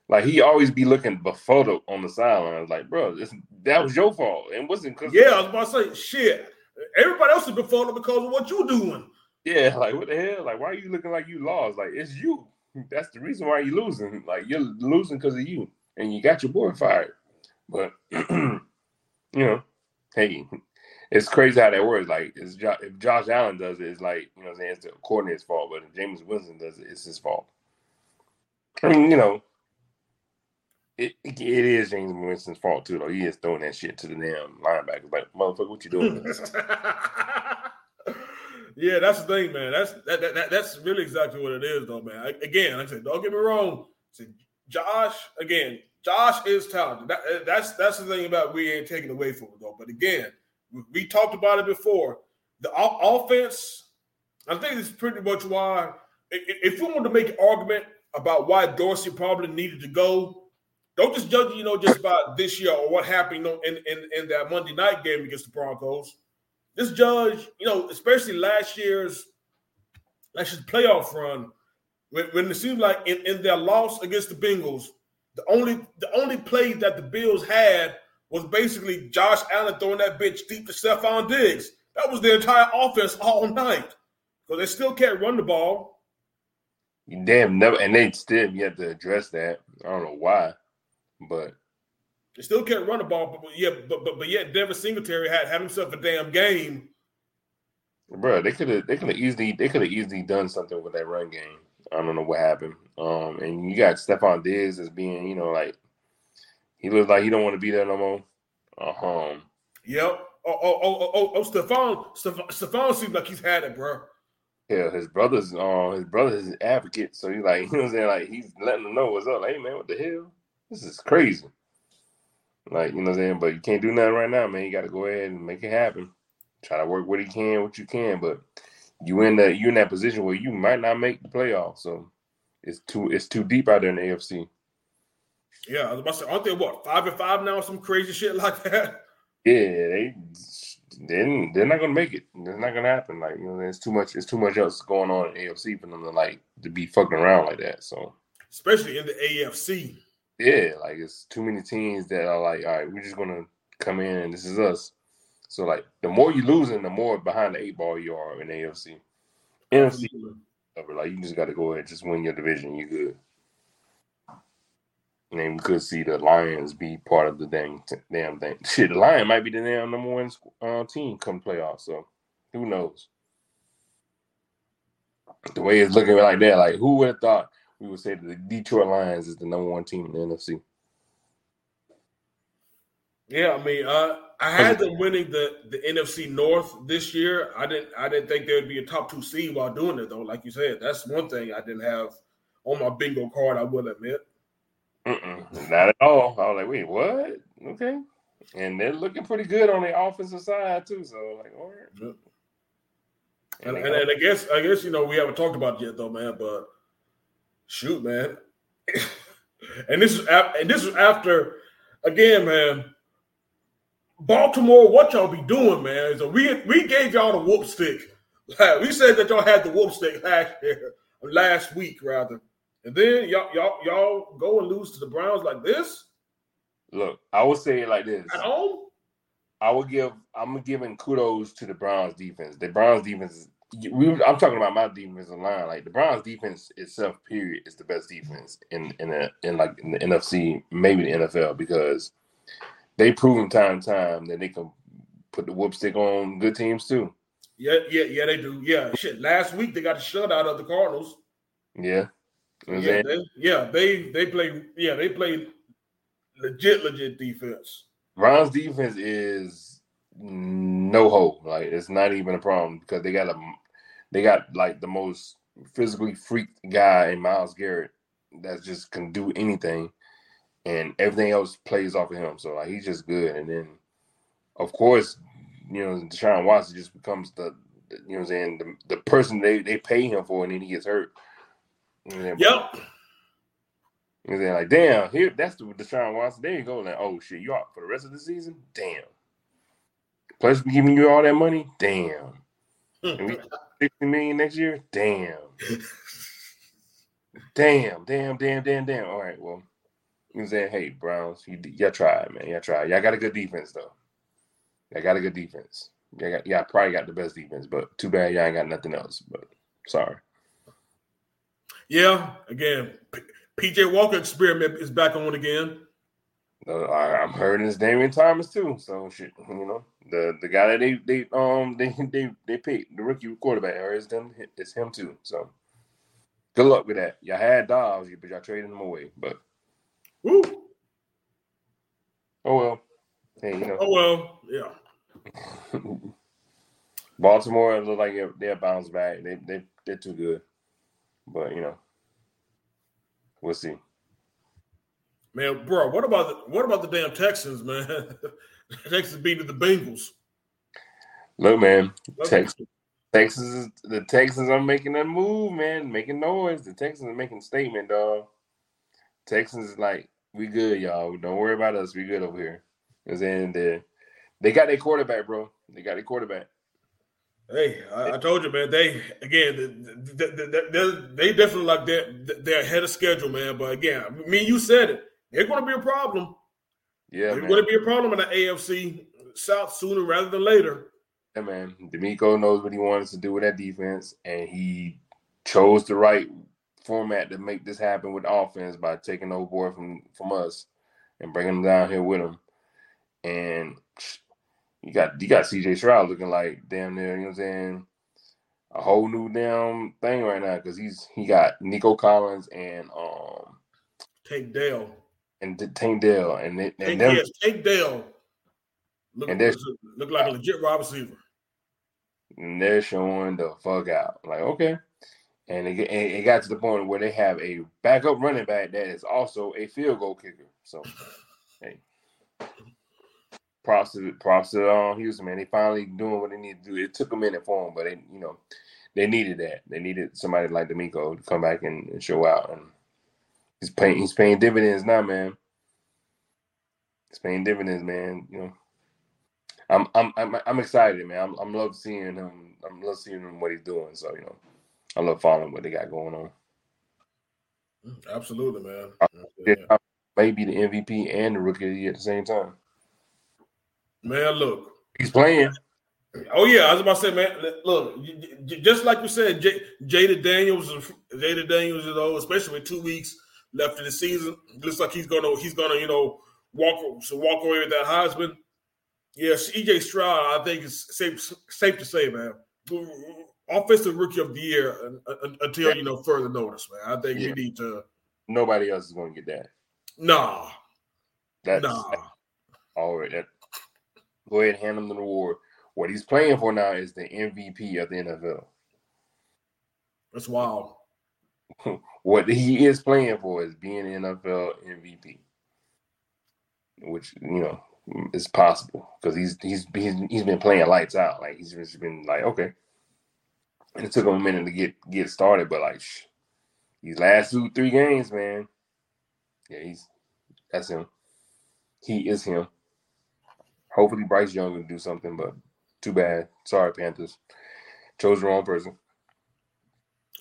Like, he always be looking before the, on the sideline. Like, bro, this, that was your fault. And wasn't because yeah, I was about to say, shit. Everybody else is before them because of what you doing. Yeah, like, what the hell? Like, why are you looking like you lost? Like, it's you. That's the reason why you're losing. Like, you're losing because of you. And you got your boy fired. But, you know, hey, it's crazy how that works. Like, it's jo- if Josh Allen does it, it's like, you know what I'm saying, it's the coordinator's fault. But if Jameis Winston does it, it's his fault. I mean, you know. It, it is James Winston's fault, too, though. He is throwing that shit to the damn linebackers. Like, motherfucker, what you doing? Yeah, that's the thing, man. That's that, that, that that's really exactly what it is, though, man. I, again, like I said, don't get me wrong. See, Josh, again, Josh is talented. That, that's that's the thing about we ain't taking away from it, though. But again, we, we talked about it before. The o- offense, I think it's pretty much why, if you want to make an argument about why Dorsey probably needed to go, don't just judge, you know, just by this year or what happened in, in, in that Monday night game against the Broncos. This judge, you know, especially last year's, last year's playoff run, When, when it seems like in, in their loss against the Bengals, the only the only play that the Bills had was basically Josh Allen throwing that bitch deep to Stephon Diggs. That was their entire offense all night. So they still can't run the ball. Damn, never, and they still yet to address that. I don't know why, but they still can't run the ball. But, but yeah, but but but yet Devin Singletary had, had himself a damn game. Bro, they could have they could have easily they could have easily done something with that run game. I don't know what happened. Um, and you got Stephon Diggs as being, you know, like he looks like he don't want to be there no more. Uh huh. Yep. Oh oh oh oh oh. Stephon Stephon seems like he's had it, bro. Yeah, his brother's uh, his brother's an advocate, so he's like, you know what I'm saying? Like, he's letting them know what's up. Like, hey, man, what the hell? This is crazy. Like, you know what I'm saying? But you can't do nothing right now, man. You got to go ahead and make it happen. Try to work what he can, what you can, but you in that you in that position where you might not make the playoffs. So it's too it's too deep out there in the A F C. Yeah, I was about to say, aren't they what five and five now? Some crazy shit like that. Yeah, they. Then they're not gonna make it. It's not gonna happen. Like, you know, there's too much. It's too much else going on in A F C for them to like to be fucking around like that. So, especially in the A F C. Yeah, like it's too many teams that are like, all right, we're just gonna come in and this is us. So, like, the more you losing, the more behind the eight ball you are in the A F C. N F C, like, you just got to go ahead and just win your division. You good. And we could see the Lions be part of the damn, damn thing. Shit, the Lions might be the damn number one uh, team come playoffs. So who knows? The way it's looking like that, like who would have thought we would say that the Detroit Lions is the number one team in the N F C? Yeah, I mean, uh, I had them winning the, the N F C North this year. I didn't I didn't think there would be a top two seed while doing it though. Like you said, that's one thing I didn't have on my bingo card. I will admit. Mm-mm, not at all. I was like, wait, what? Okay. And they're looking pretty good on the offensive side, too. So, like, all right. Yeah. And, and, and I guess, I guess you know, we haven't talked about it yet, though, man. But, shoot, man. and this is and this was after, again, man, Baltimore, what y'all be doing, man? So we we gave y'all the whoop stick. Like, we said that y'all had the whoop stick last year, last week, rather. And then y'all, y'all, y'all go and lose to the Browns like this. Look, I would say it like this. At home, I would give. I'm giving kudos to the Browns defense. The Browns defense. We, I'm talking about my defensive line. Like the Browns defense itself, period, is the best defense in in a, in like in the N F C, maybe the N F L, because they proven time and time that they can put the whoopstick on good teams too. Yeah, yeah, yeah, they do. Yeah, shit. Last week they got the shutout of the Cardinals. Yeah. Yeah they, yeah, they they play. Yeah, they play legit, legit defense. Browns defense is no hope. Like it's not even a problem because they got a, they got like the most physically freaked guy in Myles Garrett that just can do anything, and everything else plays off of him. So like he's just good. And then, of course, you know, Deshaun Watson just becomes the, the you know what I'm saying the, the person they, they pay him for, and then he gets hurt. Then, yep. And then like, damn, here that's the Deshaun Watson. There you go. Like, oh shit, you out for the rest of the season? Damn. Plus, we giving you all that money? Damn. And we sixty million next year? Damn. damn. Damn. Damn. Damn. Damn. All right. Well, you know saying, hey Browns, you, y'all tried, man. Y'all tried. Y'all got a good defense though. Y'all got a good defense. Y'all, got, y'all probably got the best defense, but too bad y'all ain't got nothing else. But sorry. Yeah, again, P J Walker experiment is back on again. Uh, I, I'm hearing it's Damian Thomas too. So shit, you know the, the guy that they they um they they they picked the rookie quarterback, or it's them it's him too. So good luck with that. Y'all had Dobbs, but y'all trading him away. But woo. Oh well, hey, you know. Oh well, yeah. Baltimore look like they're, they're bounced back. They they they're too good. But you know, we'll see. Man, bro, what about the what about the damn Texans, man? Texas beating the Bengals. Look, man, Texas, Texas, the Texans are making a move, man, making noise. The Texans are making a statement, dog. Texans is like, we good, y'all. Don't worry about us. We good over here. And then they got their quarterback, bro. They got their quarterback. Hey, I, I told you, man. They again, they, they, they definitely like that. They're ahead of schedule, man. But again, I mean, you said it. They're going to be a problem. Yeah, they're going to be a problem in the A F C South sooner rather than later. Yeah, man. D'Amico knows what he wanted to do with that defense, and he chose the right format to make this happen with offense by taking old boy from from us and bringing him down here with him. And you got you got C J Stroud looking like damn near, you know what I'm saying, a whole new damn thing right now because he's he got Nico Collins and um Tank Dell and Tank Dell and and Tank, them, yes, Tank Dell look, and look like a legit wide receiver. And they're showing the fuck out. Like okay. And it, it got to the point where they have a backup running back that is also a field goal kicker. So, hey, props to props to um, Houston, man. They finally doing what they need to do. It took a minute for them, but they, you know, they needed that. They needed somebody like D'Amico to come back and, and show out. And he's paying he's paying dividends now, man. He's paying dividends, man. You know, I'm I'm I'm I'm excited, man. I'm I'm love seeing him. I'm love seeing him what he's doing. So you know. I love following what they got going on. Absolutely, man. Yeah. Maybe the M V P and the rookie of the year at the same time. Man, look. He's playing. Oh, yeah. I was about to say, man, look, just like you said, J- Jada Daniels, Jada Daniels, you know, especially with two weeks left of the season, looks like he's going to, he's gonna, you know, walk so walk away with that Heisman. Yeah, C J Stroud, I think it's safe, safe to say, man. Offensive rookie of the year until, you know, further notice, man. I think yeah. you need to. Nobody else is going to get that. Nah. That's, nah. That's, all right. That, go ahead and hand him the award. What he's playing for now is the M V P of the N F L. That's wild. What he is playing for is being an N F L M V P, which, you know, is possible because he's, he's, he's, he's been playing lights out. Like, he's just been like, okay. And it took him a minute to get, get started, but like shh, these last two three games, man, yeah, he's that's him. He is him. Hopefully, Bryce Young will do something, but too bad. Sorry, Panthers, chose the wrong person.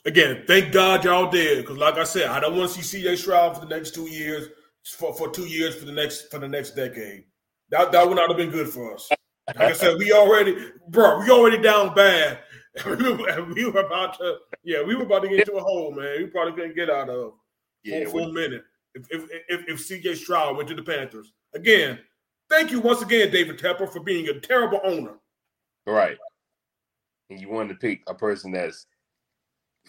Again, thank God y'all did, because like I said, I don't want to see C J Stroud for the next two years, for, for two years for the next for the next decade. That that would not have been good for us. Like I said, we already, bro, we already down bad. we were about to, yeah, we were about to get into a hole, man. We probably couldn't get out of yeah, for, for a minute if if if, if C J Stroud went to the Panthers. Again, thank you once again, David Tepper, for being a terrible owner. Right, and you wanted to pick a person that's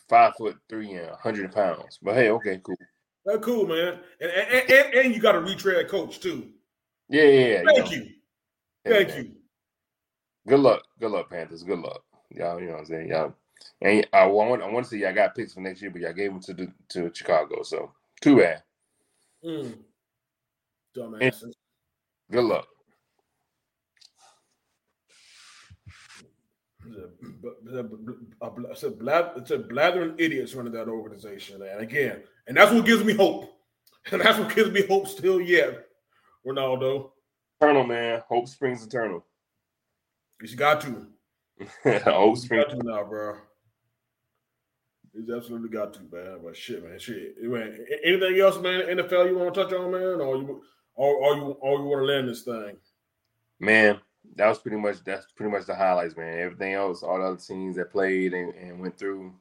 five foot three and a hundred pounds, but hey, okay, cool. That's cool, man, and and, and, and you got a retread coach too. Yeah, yeah, yeah. Thank you, know. you. Yeah, thank man. you. Good luck, good luck, Panthers. Good luck. Y'all, you know what I'm saying? Y'all, and I want, I want to say y'all got picks for next year, but y'all gave them to the, to Chicago. So too bad. Mm. Dumbasses. Good luck. It's a, it's a blathering idiots running that organization, and again, and that's what gives me hope, and that's what gives me hope still yet. Ronaldo, eternal man, hope springs eternal. You got to. Old Spring. Got to now, bro. He's absolutely got to, man. But shit, man, shit. Man, anything else, man? N F L you want to touch on, man, or you, or, or you, or you want to land this thing? Man, that was pretty much that's pretty much the highlights, man. Everything else, all the other teams that played and, and went through,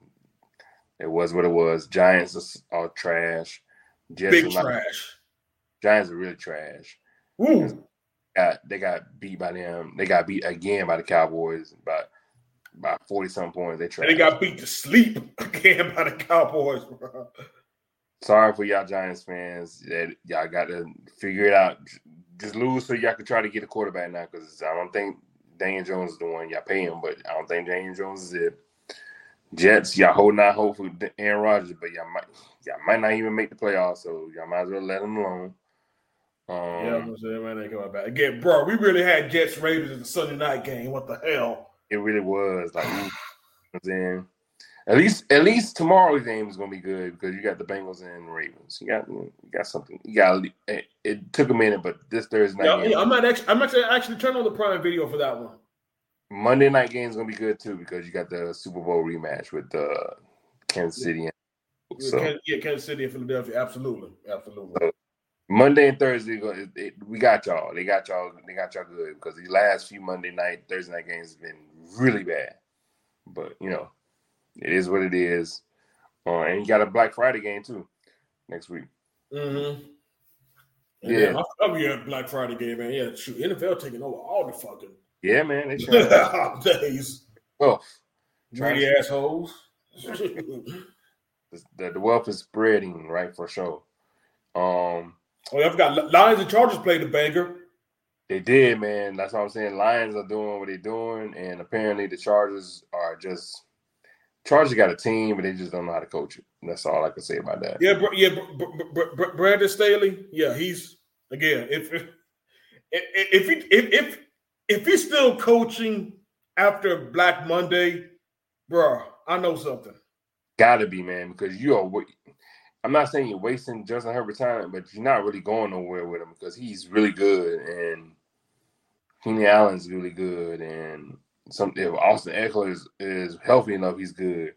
it was what it was. Giants are trash. Jets Big trash. Like, Giants are really trash. Woo. Uh, they got beat by them. They got beat again by the Cowboys by by forty-something points. They tried. They got beat to sleep again by the Cowboys, bro. Sorry for y'all Giants fans. That y'all got to figure it out. Just lose so y'all can try to get a quarterback now, because I don't think Daniel Jones is the one. Y'all pay him, but I don't think Daniel Jones is it. Jets, y'all holding out hope for Aaron Rodgers, but y'all might, y'all might not even make the playoffs, so y'all might as well let him alone. Um, yeah, I'm saying, man, they come back again, bro. We really had Jets Raiders in the Sunday night game. What the hell? It really was. Like, I'm saying, at least, at least tomorrow's game is gonna be good because you got the Bengals and the Ravens. You got, you got something. You got. It, it took a minute, but this Thursday night. Yeah, game, yeah, I might actually, I might actually turn on the Prime video for that one. Monday night game is gonna be good too because you got the Super Bowl rematch with the uh, Kansas City. And, so. Yeah, Kansas City and Philadelphia, absolutely, absolutely. So Monday and Thursday, it, it, we got y'all. They got y'all. They got y'all good because the last few Monday night, Thursday night games have been really bad. But you know, it is what it is. Uh, and you got a Black Friday game too next week. Mm-hmm. Yeah, I'm here at Black Friday game, man. Yeah, shoot, N F L taking over all the fucking. Yeah, man. They trying to days. Well, greedy assholes. the, the wealth is spreading, right, for sure. Um, oh, yeah, I forgot. Lions and Chargers played the banger. They did, man. That's what I'm saying. Lions are doing what they're doing, and apparently the Chargers are just – Chargers got a team, but they just don't know how to coach it. That's all I can say about that. Yeah, bro, yeah. Bro, bro, bro, Brandon Staley, yeah, he's – again, if if if he, if, if If he's still coaching after Black Monday, bro, I know something. Gotta be, man, because you are. I'm not saying you're wasting Justin Herbert's time, but you're not really going nowhere with him because he's really good, and Keenan Allen's really good, and some if Austin Eckler is, is healthy enough, he's good.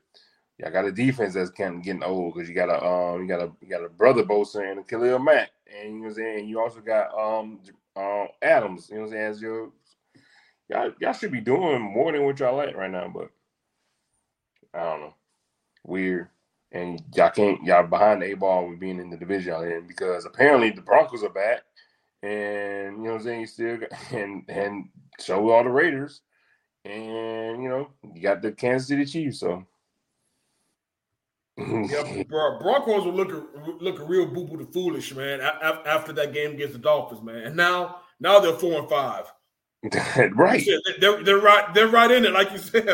Y'all got a defense that's kind of getting old because you got a um, you got a you got a brother Bosa and a Khalil Mack, and you know what I'm saying. You also got um, uh, Adams, you know what I'm saying, as your Y'all, y'all should be doing more than what y'all like right now, but I don't know. Weird. And y'all can't, y'all behind the eight ball with being in the division y'all in because apparently the Broncos are back and, you know what I'm saying, you still got, and, and so all the Raiders and, you know, you got the Kansas City Chiefs, so. Yeah, bro, Broncos were looking, looking real boo-boo to foolish, man, after that game against the Dolphins, man. And now, now they're four and five. Right, they're, they're right. They're right in it, like you said.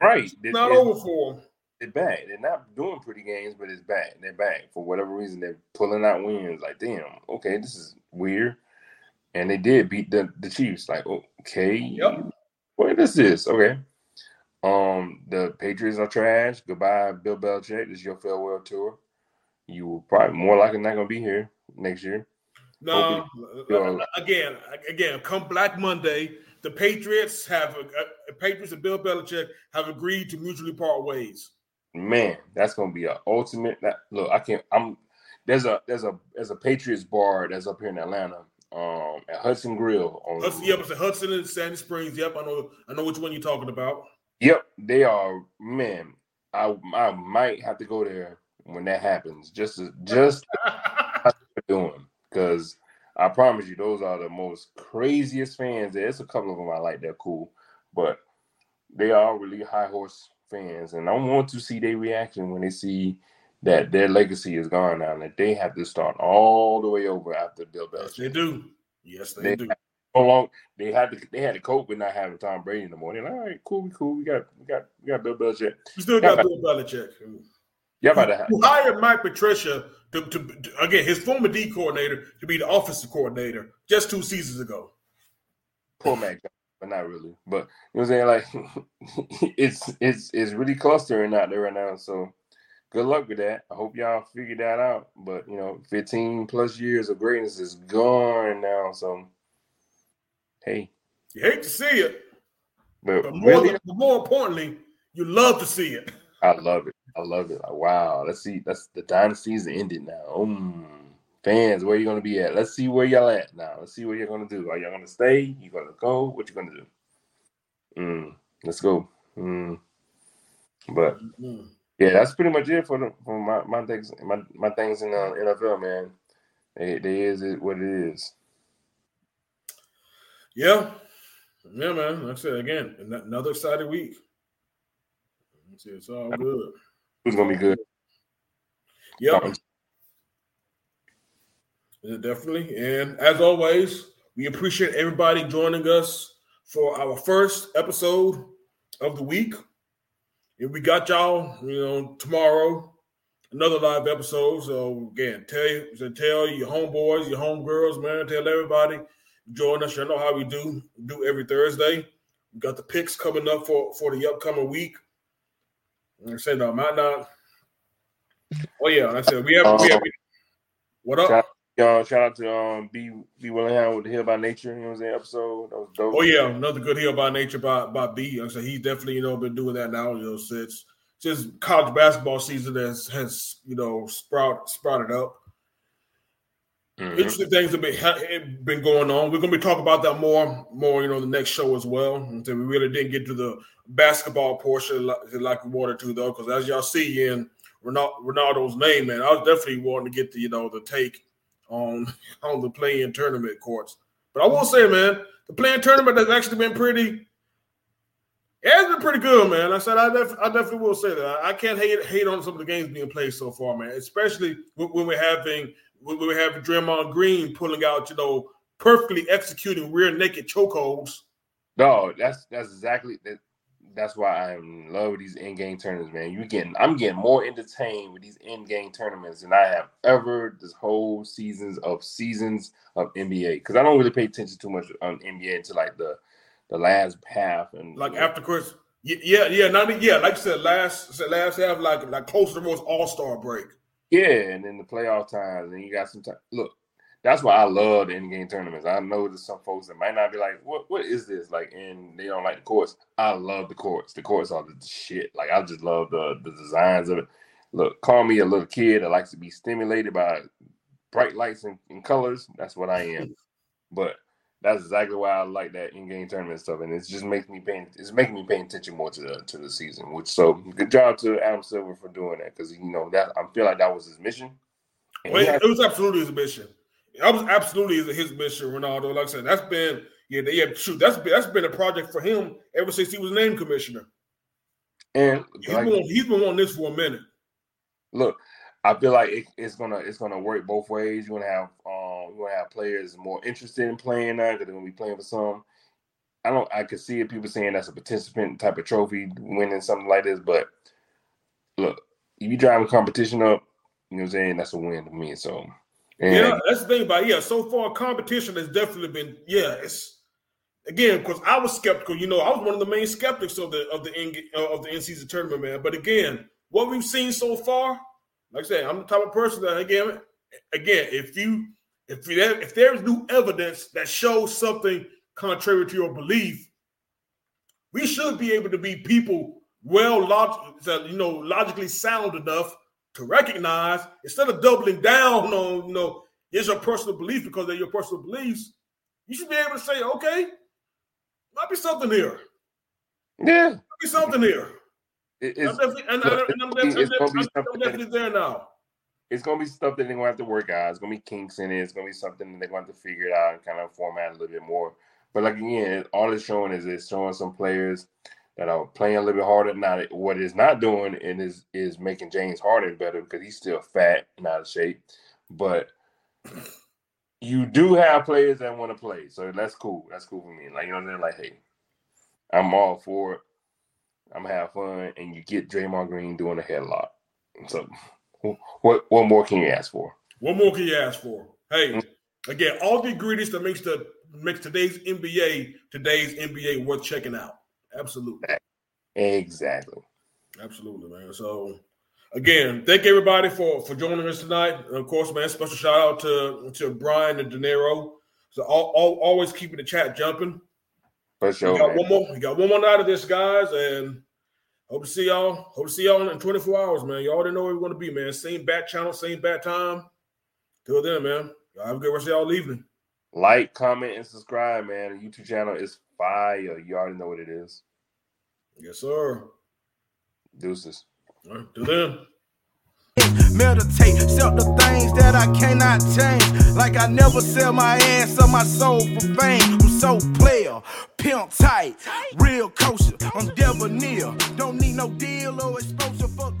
Right, it's not it's, over for them. They're back. They're not doing pretty games, but it's back. They're back for whatever reason. They're pulling out wins. Like, damn, okay, this is weird. And they did beat the, the Chiefs. Like, okay, yep. What is this? Okay, um, the Patriots are trash. Goodbye, Bill Belichick. This is your farewell tour. You will probably more likely not gonna be here next year. No, again, again, come Black Monday, the Patriots have – Patriots and Bill Belichick have agreed to mutually part ways. Man, that's going to be an ultimate – look, I can't – I'm there's a there's a, there's a Patriots bar that's up here in Atlanta um, at Hudson Grill. On Hudson, yep, it's at Hudson and Sandy Springs. Yep, I know I know which one you're talking about. Yep, they are – man, I I might have to go there when that happens just to, just how they're doing. Because I promise you, those are the most craziest fans. There's a couple of them I like that cool, but they are really high horse fans. And I want to see their reaction when they see that their legacy is gone now and that they have to start all the way over after Bill Belichick. Yes, they do. Yes, they, they do. So long they had to they had to cope with not having Tom Brady in the morning. Like, all right, cool, we cool. We got we got we got Bill Belichick. We still got Bill Belichick. Yeah, about to who hired Mike Patricia to, to, to again his former D coordinator to be the offensive coordinator just two seasons ago. Poor Mac, but not really. But you know what I'm saying? Like it's it's it's really clustering out there right now. So good luck with that. I hope y'all figure that out. But you know, fifteen plus years of greatness is gone now. So hey, you hate to see it, but, but more really, but more importantly, you love to see it. I love it. I love it. Like, wow. Let's see. That's the dynasty's ended now. Um, fans, where you gonna be at? Let's see where y'all at now. Let's see what you're gonna do. Are y'all gonna stay? You gonna go? What you gonna do? Mm, let's go. Mm. But yeah, that's pretty much it for the for my, my things my, my things in the N F L, man. They they is it what it is. Yeah. Yeah, man. Like I said again, another exciting week. It's all good. It's gonna be good. Yep. Um, yeah, definitely. And as always, we appreciate everybody joining us for our first episode of the week. And we got y'all, you know, tomorrow, another live episode. So again, tell you, tell your homeboys, your homegirls, man, tell everybody join us. You know how we do do every Thursday. We got the picks coming up for, for the upcoming week. I said no, might not. Oh yeah, I said we have. Um, we have what up? Y'all, shout out to um, B. B. Willingham with the Hill by Nature. You know what I'm saying? Episode that was dope. Oh yeah, another good Hill by Nature by by B. I'm saying he definitely you know been doing that now. You know, since just college basketball season has has you know sprout sprouted up. Mm-hmm. Interesting things have been, been going on. We're going to be talking about that more, more, you know, the next show as well. And so we really didn't get to the basketball portion like, like we wanted to, though, because as y'all see in Ronaldo's name, man, I was definitely wanting to get the, you know, the take on on the play-in tournament courts. But I will say, man, the play-in tournament has actually been pretty. It has been pretty good, man. I said I, def- I definitely will say that I, I can't hate hate on some of the games being played so far, man. Especially when we're having. We were having Draymond Green pulling out, you know, perfectly executing rear naked chokeholds. No, that's that's exactly that, that's why I am in love with these in-game tournaments, man. You getting I'm getting more entertained with these in-game tournaments than I have ever this whole seasons of seasons of N B A. Because I don't really pay attention too much on N B A until like the the last half and like you know. After Chris. Yeah, yeah, not yeah, like I said, last last half, like like close to the most all-star break. Yeah, and then the playoff times, and you got some time. Look, that's why I love the in-game tournaments. I know there's some folks that might not be like, "What? What is this?" Like, and they don't like the courts. I love the courts. The courts are the shit. Like, I just love the the designs of it. Look, call me a little kid that likes to be stimulated by bright lights and, and colors. That's what I am. But that's exactly why I like that in-game tournament stuff, and it's just making me paying. It's making me pay attention more to the to the season. Which so good job to Adam Silver for doing that because you know that I feel like that was his mission. Well, it, had- it was absolutely his mission. That was absolutely his mission, Ronaldo. Like I said, that's been yeah, they, yeah, shoot, that's been, that's been a project for him ever since he was named commissioner. And he's like, been he's been on this for a minute. Look. I feel like it, it's gonna it's gonna work both ways. You're gonna have um, you're gonna have players more interested in playing now because they're gonna be playing for some. I don't. I could see it, people saying that's a participant type of trophy, winning something like this. But look, if you drive a competition up, you know what I'm saying, that's a win to me. So and, yeah, that's the thing about it. Yeah. So far, competition has definitely been yeah. It's again because I was skeptical. You know, I was one of the main skeptics of the of the in, of the in-season tournament, man. But again, what we've seen so far. Like I said, I'm the type of person that again, again, if you if you, if there's new evidence that shows something contrary to your belief, we should be able to be people well, log- you know, logically sound enough to recognize instead of doubling down on, you know, it's your personal belief because they're your personal beliefs. You should be able to say, okay, might be something here. Yeah, might be something here. It, it's, I'm and, look, and I'm definitely, it's I'm, I'm definitely that, there now. It's gonna be stuff that they're gonna have to work out. It's gonna be kinks in it. It's gonna be something that they're gonna have to figure it out and kind of format a little bit more. But like again, all it's showing is it's showing some players that are playing a little bit harder. Now what it's not doing and is is making James Harden better because he's still fat and out of shape. But you do have players that want to play, so that's cool. That's cool for me. Like you know, they're like, hey, I'm all for it. I'm gonna have fun, and you get Draymond Green doing a headlock. So, what what more can you ask for? What more can you ask for? Hey, mm-hmm. Again, all the ingredients that makes the makes today's N B A today's N B A worth checking out. Absolutely, exactly, absolutely, man. So, again, thank everybody for for joining us tonight. And of course, man, special shout out to to Brian and De Niro. So, all, all, always keeping the chat jumping. For sure, we got man. one more. We got one more night of this, guys, and hope to see y'all. Hope to see y'all in twenty-four hours, man. Y'all already know where we're gonna be, man. Same bat channel, same bat time. Till then, man. Y'all have a good rest of y'all evening. Like, comment, and subscribe, man. The YouTube channel is fire. You already know what it is. Yes, sir. Deuces. All right, till then. Meditate, sell the things that I cannot change. Like I never sell my ass or my soul for fame. I'm so player, pimp tight, real kosher. I'm debonair, don't need no deal or exposure for